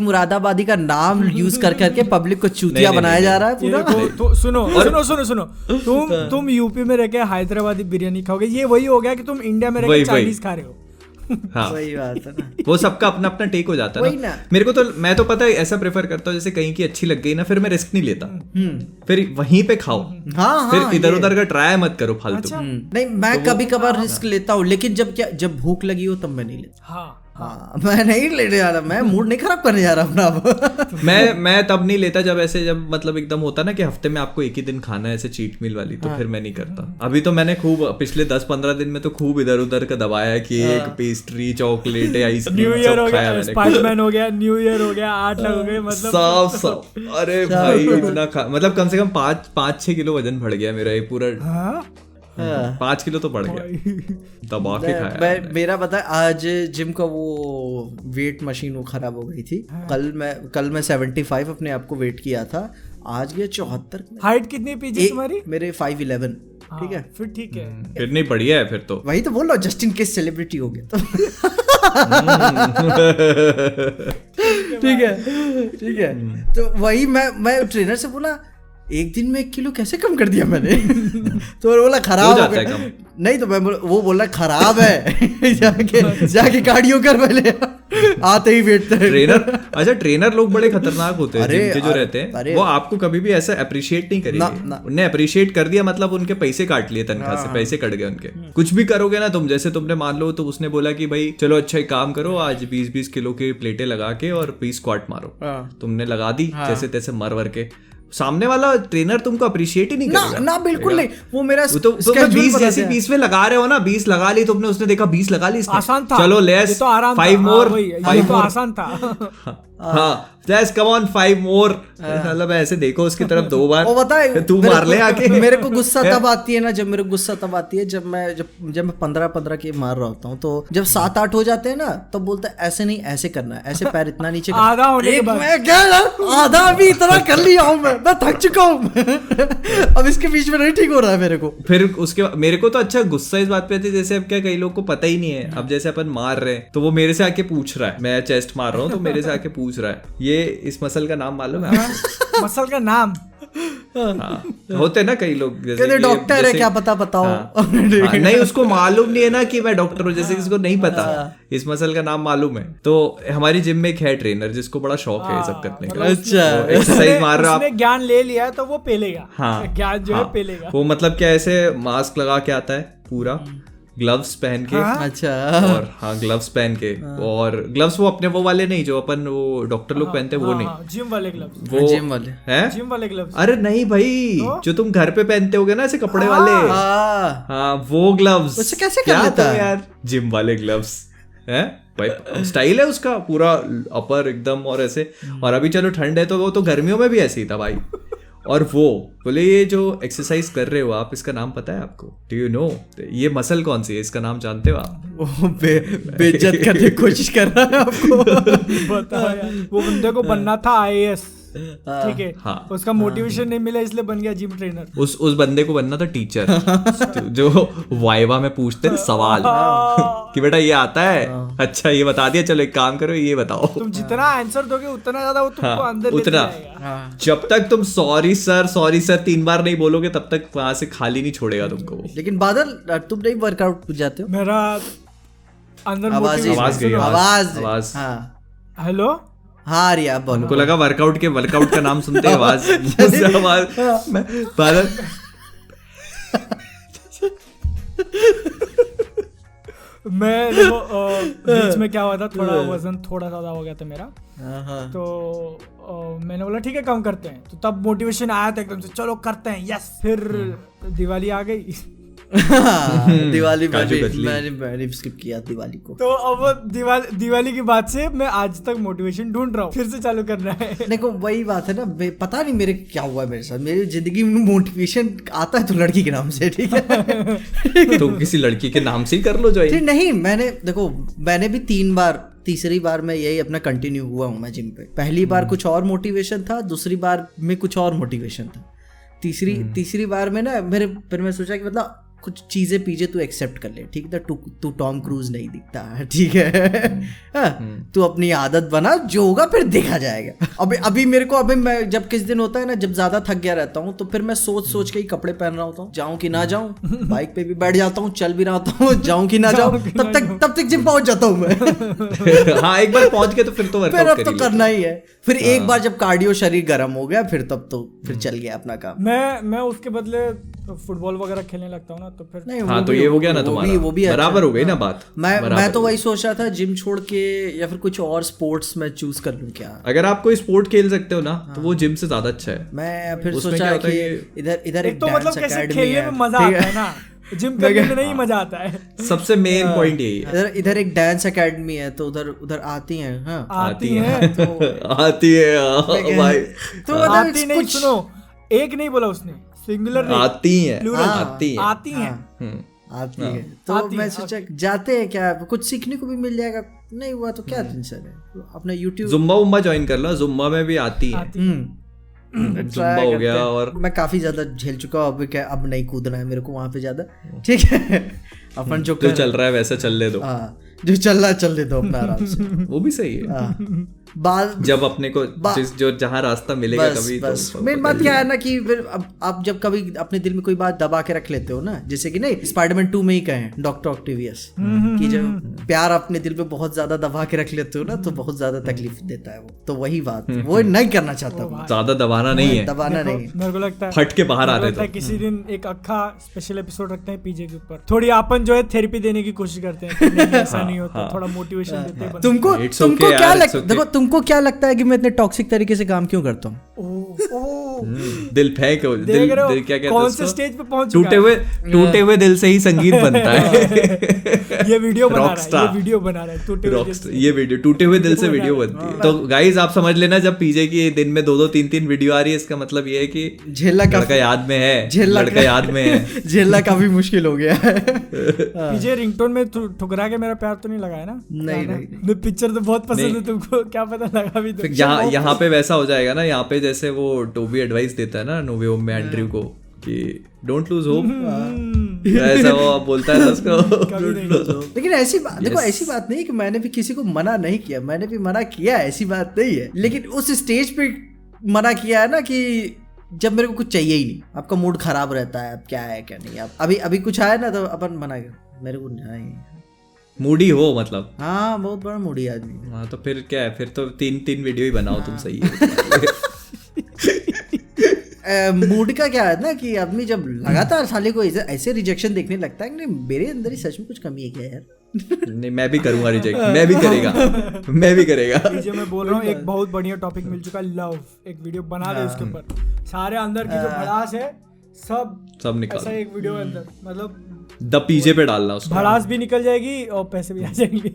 मुरादाबादी का नाम यूज करके पब्लिक को चूतिया बनाया जा रहा है पूरा। सुनो तुम यूपी में रह के हैदराबादी बिरयानी खाओगे, ये वही हो गया कि तुम इंडिया में रह के चाइनीज खा रहे हो। हाँ वही बात है ना, वो सबका अपना अपना टेक हो जाता है ना। मेरे को तो, मैं तो पता है ऐसा प्रेफर करता हूँ, जैसे कहीं की अच्छी लग गई ना फिर मैं रिस्क नहीं लेता, फिर वहीं पे खाओ, फिर इधर उधर का ट्राई मत करो फालतू। नहीं मैं कभी कभार रिस्क लेता हूँ, लेकिन जब भूख लगी हो तब मैं नहीं लेता। हाँ मैं नहीं लेने जा रहा, मैं मूड नहीं खराब करने जा रहा अपना। मैं तब नहीं लेता जब मतलब एकदम होता ना कि हफ्ते में आपको एक ही दिन खाना है ऐसे चीट मील वाली, तो फिर मैं नहीं करता। अभी तो मैंने खूब पिछले 10-15 दिन में तो खूब इधर उधर का दबाया है कि एक पेस्ट्री, चॉकलेट, आइसक्रीम, सब खाया मैंने। स्पाइडरमैन हो गया, न्यू ईयर हो गया, 8 लाख हो गए, मतलब सब। अरे भाई इतना मतलब कम से कम 5-6 किलो वजन बढ़ गया मेरा ये पूरा। 5 किलो तो बढ़ गया, दबा के खाया। मेरा पता आज जिम का वो वेट मशीन वो खराब हो गई थी। कल मैं 75 अपने आप को वेट किया था, आज गया 74। हाइट कितनी पीजी तुम्हारी? मेरे 5'11। ठीक है फिर, ठीक है फिर, नहीं बढ़िया है फिर तो। वही तो बोलो, जस्ट इन केस सेलिब्रिटी हो गया तो ठीक है ठीक है। तो वही मैं ट्रेनर से बोला एक दिन में 1 किलो कैसे कम कर दिया मैंने तो बोला खराब हो गया। नहीं तो मैं वो बोला खराब है जाके कार्डियो कर पहले आते ही बैठते हैं ट्रेनर। अच्छा ट्रेनर लोग बड़े खतरनाक होते हैं जिनके जो रहते हैं, वो आपको कभी भी ऐसा अप्रिशिएट नहीं करेंगे। उन्हें अप्रिशिएट कर दिया मतलब उनके पैसे काट लिए, तनख्वाह से पैसे कट गए उनके। कुछ भी करोगे ना तुम, जैसे तुमने मान लो तो उसने बोला कि भाई चलो अच्छा एक काम करो, आज 20-20 किलो की प्लेटें लगा के और 20 स्क्वाट मारो, तुमने लगा दी जैसे तैसे मर के। सामने वाला ट्रेनर तुमको अप्रिशिएट ही नहीं करेगा ना, बिल्कुल नहीं। वो मेरा तो 20 जैसे 20 में लगा रहे हो ना, 20 लगा ली तुमने, उसने देखा 20 लगा ली, आसान था चलो लेस 5 मोर, ये तो आसान था। हाँ लेस कम ऑन 5 मोर, मतलब ऐसे देखो उसकी तरफ 2 बार, वो बताए तू मार ले आके। मेरे को गुस्सा तब आती है ना, जब मेरे को गुस्सा तब आती है जब मैं 15-15 के मार रहा होता हूँ, तो जब 7-8 हो जाते हैं ना तब बोलता है ऐसे नहीं ऐसे करना है, ऐसे पैर इतना नीचे आधा भी इतना कर लिया हूँ मैं थक चुका हूँ अब इसके बीच में नहीं ठीक हो रहा है मेरे को। फिर उसके मेरे को तो अच्छा गुस्सा इस बात पे आती है, जैसे अब क्या कई लोग को पता ही नहीं है, अब जैसे अपन मार रहे हैं तो वो मेरे से आके पूछ रहा है, मैं चेस्ट मार रहा हूँ तो मेरे से आके पूछ रहा है ये इस मसल का नाम मालूम है आपको? मसल का नाम हाँ, होते ना कई लोग जैसे डॉक्टर है क्या पता बताओ हाँ, नहीं उसको मालूम नहीं है ना कि मैं डॉक्टर हूँ, जैसे किसी को नहीं पता इस मसल का नाम मालूम है। तो हमारी जिम में एक है ट्रेनर जिसको बड़ा शौक है सब करने का। अच्छा एक्सरसाइज मार रहा, आपने ज्ञान ले लिया तो वो पेलेगा। हाँ ज्ञान जो है पेलेगा वो, मतलब क्या ऐसे मास्क लगा के आता है पूरा, ग्लव्स पहन के। अच्छा और हाँ ग्लव्स पहन के, और ग्लव्स वो अपने वो वाले नहीं जो अपन वो डॉक्टर लोग पहनते हैं वो नहीं, जिम वाले ग्लव्स। वो जिम वाले हैं, जिम वाले ग्लव्स? अरे नहीं भाई, जो तुम घर पे पहनते होगे ना ऐसे कपड़े वाले, हाँ वो ग्लव्स। उससे कैसे कर लेता है यार, जिम वाले ग्लव्स है भाई, स्टाइल है उसका पूरा, अपर एकदम और ऐसे। और अभी चलो ठंड है तो वो तो गर्मियों में भी ऐसे ही था भाई। और वो बोले ये जो एक्सरसाइज कर रहे हो आप, इसका नाम पता है आपको? डू यू नो ये मसल कौन सी है, इसका नाम जानते हो आप? बेइज्जत करने की कोशिश कर रहा है आपको बताओ यार, वो बंदे को बनना था आईएएस, ठीक है हाँ, उसका मोटिवेशन नहीं मिला इसलिए बन गया जिम ट्रेनर। उस बंदे को बनना था टीचर जो वाइवा में पूछते सवाल कि बेटा ये आता है, अच्छा ये बता दिया चलो एक काम करो ये बताओ। तुम जितना आंसर दोगे उतना ज्यादा वो तुमको अंदर ले जाएगा। जब तक तुम सॉरी सर 3 बार नहीं बोलोगे तब तक वहां से खाली नहीं छोड़ेगा तुमको। लेकिन बादल तुम नहीं वर्कआउट जाते हो? मेरा अंदर आवाज हेलो हाँ रिया बोलो। उनको लगा वर्कआउट का नाम सुनते आवाज बादल मैं बीच में क्या हुआ था, थोड़ा वजन थोड़ा ज्यादा हो गया था मेरा, तो मैंने बोला ठीक है कम करते हैं, तो तब मोटिवेशन आया था एकदम से चलो करते हैं यस। फिर दिवाली आ गई दिवाली मैंने स्किप किया दिवाली को, तो अब दिवाली के बाद से मैं आज तक मोटिवेशन ढूंढ रहा हूँ, फिर से चालू करना है। देखो वही बात है ना, पता नहीं मेरे क्या हुआ है मेरे साथ, मेरी जिंदगी में मोटिवेशन आता है तो लड़की के नाम से। ठीक है तो किसी लड़की के नाम से ही कर लो जो नहीं। मैंने भी 3 बार, तीसरी बार में यही अपना कंटिन्यू हुआ हूँ मैं जिम पे। पहली बार कुछ और मोटिवेशन था, दूसरी बार में कुछ और मोटिवेशन था, तीसरी बार में ना मेरे फिर मैं सोचा कि मतलब कुछ चीज़ें पीजे तू एक्सेप्ट कर ले, ठीक है, तू टॉम क्रूज नहीं दिखता, ठीक है, तू अपनी आदत बना, जो होगा फिर देखा जाएगा। अभी मैं जब किस दिन होता है ना, जब ज़्यादा थक गया रहता हूँ तो फिर मैं सोच के ही कपड़े पहन रहा होता हूँ, जाऊँ कि ना जाऊँ, बाइक पे भी बैठ जाता हूँ, चल भी रहा होता हूँ, जाऊँ कि ना जाऊँ, तब तक जिम पहुँच जाता हूँ मैं। हाँ, एक बार पहुँच गए तो फिर तो करना ही है। फिर एक बार जब कार्डियो शरीर गर्म हो गया फिर तब तो फिर चल गया अपना काम। मैं उसके बदले फुटबॉल वगैरह खेलने लगता हूँ ना, तो फिर नहीं। हाँ, तो ये हो गया ना तुम्हारा, वो भी बराबर हो गई ना बात। मैं तो वही सोच रहा था, जिम छोड़ के या फिर कुछ और स्पोर्ट्स में चूज कर लूँ क्या। अगर आप कोई स्पोर्ट खेल सकते हो ना तो वो जिम से ज्यादा अच्छा है। मैं फिर सोचा कि इधर एक डांस एकेडमी है, मजा आता है ना जिम करने में नहीं मजा आता है। सबसे मेन पॉइंट यही है। इधर एक डांस एकेडमी है तो उधर आती हैं। हाँ, आती है भाई, तो आती नहीं, सुनो एक नहीं बोला उसने, सिंगुलर आती हैं। तो मैं सोचा जाते हैं क्या, कुछ सीखने को भी मिल जाएगा, नहीं हुआ तो क्या टेंशन है। अपना YouTube जुम्बा उम्बा ज्वाइन कर लो, जुम्बा में भी आती है। हो गया। और मैं काफी ज्यादा झेल चुका हूँ, अब नहीं कूदना है मेरे को वहां पे ज्यादा, ठीक है। अपन जो चल रहा है वैसा चलने दो। जो चल रहा दो अपना आराम से, वो भी सही है। जब अपने को जो जहाँ रास्ता मिलेगा कभी, बस मेन बात क्या है ना कि फिर आप जब कभी अपने दिल में कोई बात दबा के रख लेते हो ना, जैसे कि नहीं स्पाइडरमैन 2 में ही कहें डॉक्टर ऑक्टेवियस कि जब प्यार अपने दिल में बहुत ज्यादा दबा के रख लेते हो ना तो बहुत ज्यादा तकलीफ देता है वो। तो वही बात वो नहीं करना चाहता, ज्यादा दबाना नहीं है। मेरे को लगता है फट के बाहर आ जाता है। किसी दिन एक अखा स्पेशल एपिसोड रखते हैं पीजे के ऊपर, थोड़ी अपन जो है थेरेपी देने की कोशिश करते हैं, ऐसा नहीं होता, थोड़ा मोटिवेशन देते हैं। तुमको क्या लगता, देखो तुमको क्या लगता है कि मैं इतने टॉक्सिक तरीके से काम क्यों करता हूँ? दिल फेंको, दिल क्या कहते हैं, कौन से स्टेज पे पहुंच चुका है, टूटे हुए दिल से ही संगीत बनता है। ये वीडियो टूटे हुए दिल से वीडियो बनती है। तो गाइज आप समझ लेना, जब पीजे की दिन में 2-3 वीडियो आ रही है, इसका मतलब ये है कि झेला लड़का याद में है। झेला काफी मुश्किल हो गया है। पीजे रिंगटोन में ठुकरा के मेरा प्यार तो नहीं लगाया ना? नहीं, पिक्चर तो बहुत पसंद है तुमको, क्या पता लगा भी। यहाँ पे वैसा हो जाएगा ना, यहाँ पे जैसे वो टोबी एडवाइस देता है ना नोवे होम में एंड्रयू को कि डोंट लूज होप, ऐसा वो आप बोलता है उसको। लेकिन ऐसी बात नहीं कि मैंने भी किसी को मना नहीं किया, मैंने भी मना किया, ऐसी बात नहीं है। लेकिन उस स्टेज पे मना किया है ना कि जब मेरे को कुछ चाहिए ही नहीं, आपका मूड खराब रहता है, आप क्या है क्या नहीं, आप अभी कुछ आया ना तो अपन मना कर, मेरे को नहीं, मूडी हो मतलब। हाँ, बहुत बड़ा मूडी आदमी। हाँ, तो फिर क्या है, फिर तो 3 वीडियो ही बनाओ तुम, सही है। मूड का क्या है ना कि आदमी जब लगातार साले को ऐसे रिजेक्शन देखने लगता है कि मेरे अंदर ही सच में कुछ कमी है क्या यार। नहीं, मैं भी करूंगा रिजेक्ट, मैं भी करेगा। पीजे मैं बोल रहा हूँ, एक बहुत बढ़िया टॉपिक मिल चुका है, लव। एक वीडियो बना दे उसके ऊपर, सारे अंदर की जो भड़ास है सब निकाल, ऐसा एक वीडियो अंदर मतलब द पीजे पे डालना, उसको भड़ास भी निकल जाएगी और पैसे भी आ जाएंगे।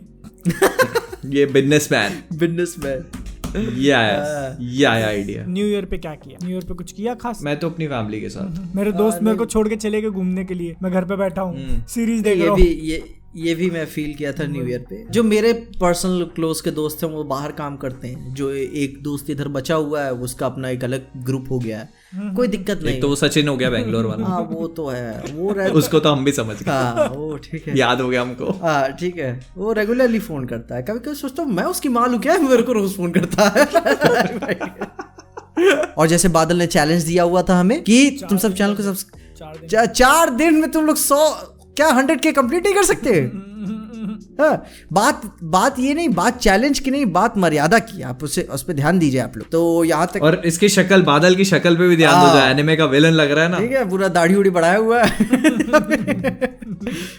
ये बिजनेसमैन आइडिया। न्यू ईयर पे क्या किया? न्यू ईयर पे कुछ किया खास? मैं तो अपनी फैमिली के साथ, मेरे दोस्त मेरे को छोड़ के चले गए घूमने के लिए, मैं घर पे बैठा हूँ सीरीज देख रहा हूँ। ये भी मैं फील किया था न्यू ईयर पे। जो मेरे पर्सनल क्लोज के दोस्त हैं वो बाहर काम करते हैं, जो एक दोस्त इधर बचा हुआ है उसका अपना एक अलग ग्रुप हो गया है, कोई दिक्कत नहीं। तो वो सचिन हो गया बैंगलोर वाला। हाँ, वो तो है, वो उसको तो हम भी समझ गए। हाँ, वो ठीक है, याद हो गया हमको। हाँ ठीक है, वो रेगुलरली फोन करता है, कभी कभी सोचता हूँ मैं उसकी माँ लूँ क्या, मेरे को रोज फोन करता है। और जैसे बादल ने चैलेंज दिया हुआ था हमें कि तुम सब चैनल को 4 दिन में तुम लोग 100K कंप्लीट नहीं कर सकते। हाँ, बात ये नहीं, बात चैलेंज की नहीं, बात मर्यादा की। आप उस पे ध्यान दीजिए आप लोग। तो यहाँ तक, और इसकी शक्ल, बादल की शक्ल पे भी ध्यान दो, जो एनिमे का विलन लग रहा है ना, ठीक है, पूरा दाढ़ी उड़ी बढ़ाया हुआ है।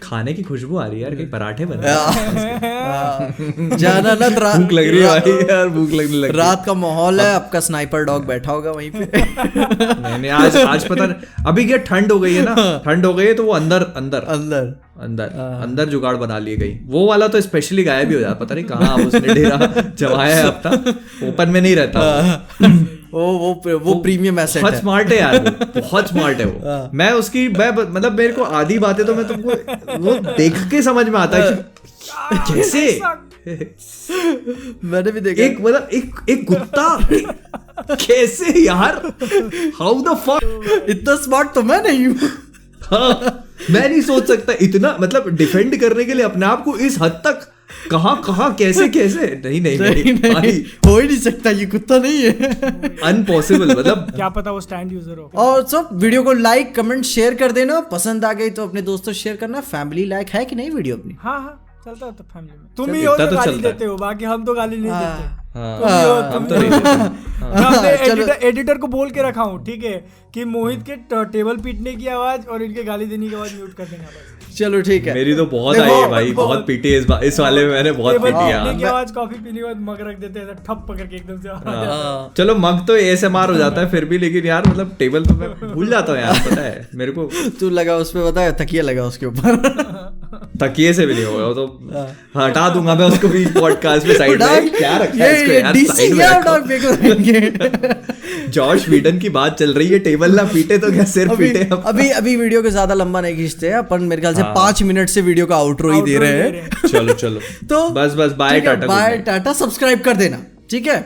खाने की खुशबू आ रही है यार, कहीं पराठे बन रहे जाना ना, भूख लग रही है यार, भूख लगने लगी। रात का माहौल है, आपका स्नाइपर डॉग बैठा होगा वहीं पे। नहीं, आज पता नहीं, अभी क्या ठंड हो गई है तो वो अंदर जुगाड़ बना लिए गई। वो वाला तो स्पेशली गायब ही हो जाता, पता नहीं कहाँ उसने डेरा जमाया है, अपना ओपन में नहीं रहता। वो प्रीमियम एसेट है, बहुत स्मार्ट है यार, बहुत स्मार्ट है वो। मैं उसकी मतलब मेरे को आधी बातें तो मैं तुमको वो देख के समझ में आता है कि कैसे। मैंने भी देखा एक मतलब एक गुप्ता कैसे यार, हाउ द फक, इतना स्मार्ट तो मैं नहीं हूँ। मैं नहीं सोच सकता इतना, मतलब डिफेंड करने के लिए अपने आप को इस हद तक, कहां कैसे कैसे नहीं हो ही नहीं सकता, ये कुत्ता नहीं है, अनपॉसिबल। मतलब क्या पता वो स्टैंड यूजर हो। और सब वीडियो को लाइक कमेंट शेयर कर देना, पसंद आ गई तो अपने दोस्तों शेयर करना। फैमिली लाइक है कि नहीं वीडियो अपनी? हाँ हाँ चलता है तो फैमिली में, तुम ही हो तो गाली देते हो, बाकी हम तो गाली नहीं देते। एडिटर को बोल के रखा हूँ ठीक है कि मोहित के टेबल पीटने की आवाज और इनके गाली देने की आवाज म्यूट कर देना। चलो ठीक है, मेरी तो बहुत आई है भाई, बहुत पीटी इस वाले में, मैंने बहुत पीटी की आवाज। कॉफी पीने के बाद मग रख देते हैं, ठप पकड़ के एकदम से। चलो मग तो ASMR हो जाता है फिर भी, लेकिन यार मतलब टेबल तो मैं भूल जाता हूँ यार, पता है मेरे को। तू लगा उस पे, पता है तकिया लगा उसके ऊपर, तकिए से भी नहीं होगा तो हटा दूंगा मैं उसको भी पॉडकास्ट में साइड में। क्या रखा है इसको यार, डीसी यार डॉग बेको। जॉस व्हीडन की बात चल रही है, टेबल ना पीटे तो क्या सिर पीटे। अभी वीडियो को ज्यादा लंबा नहीं खींचते हैं अपन, मेरे ख्याल से 5 मिनट से वीडियो का आउटरो ही दे रहे हैं। चलो चलो तो बस बाय टाटा, सब्सक्राइब कर देना ठीक है।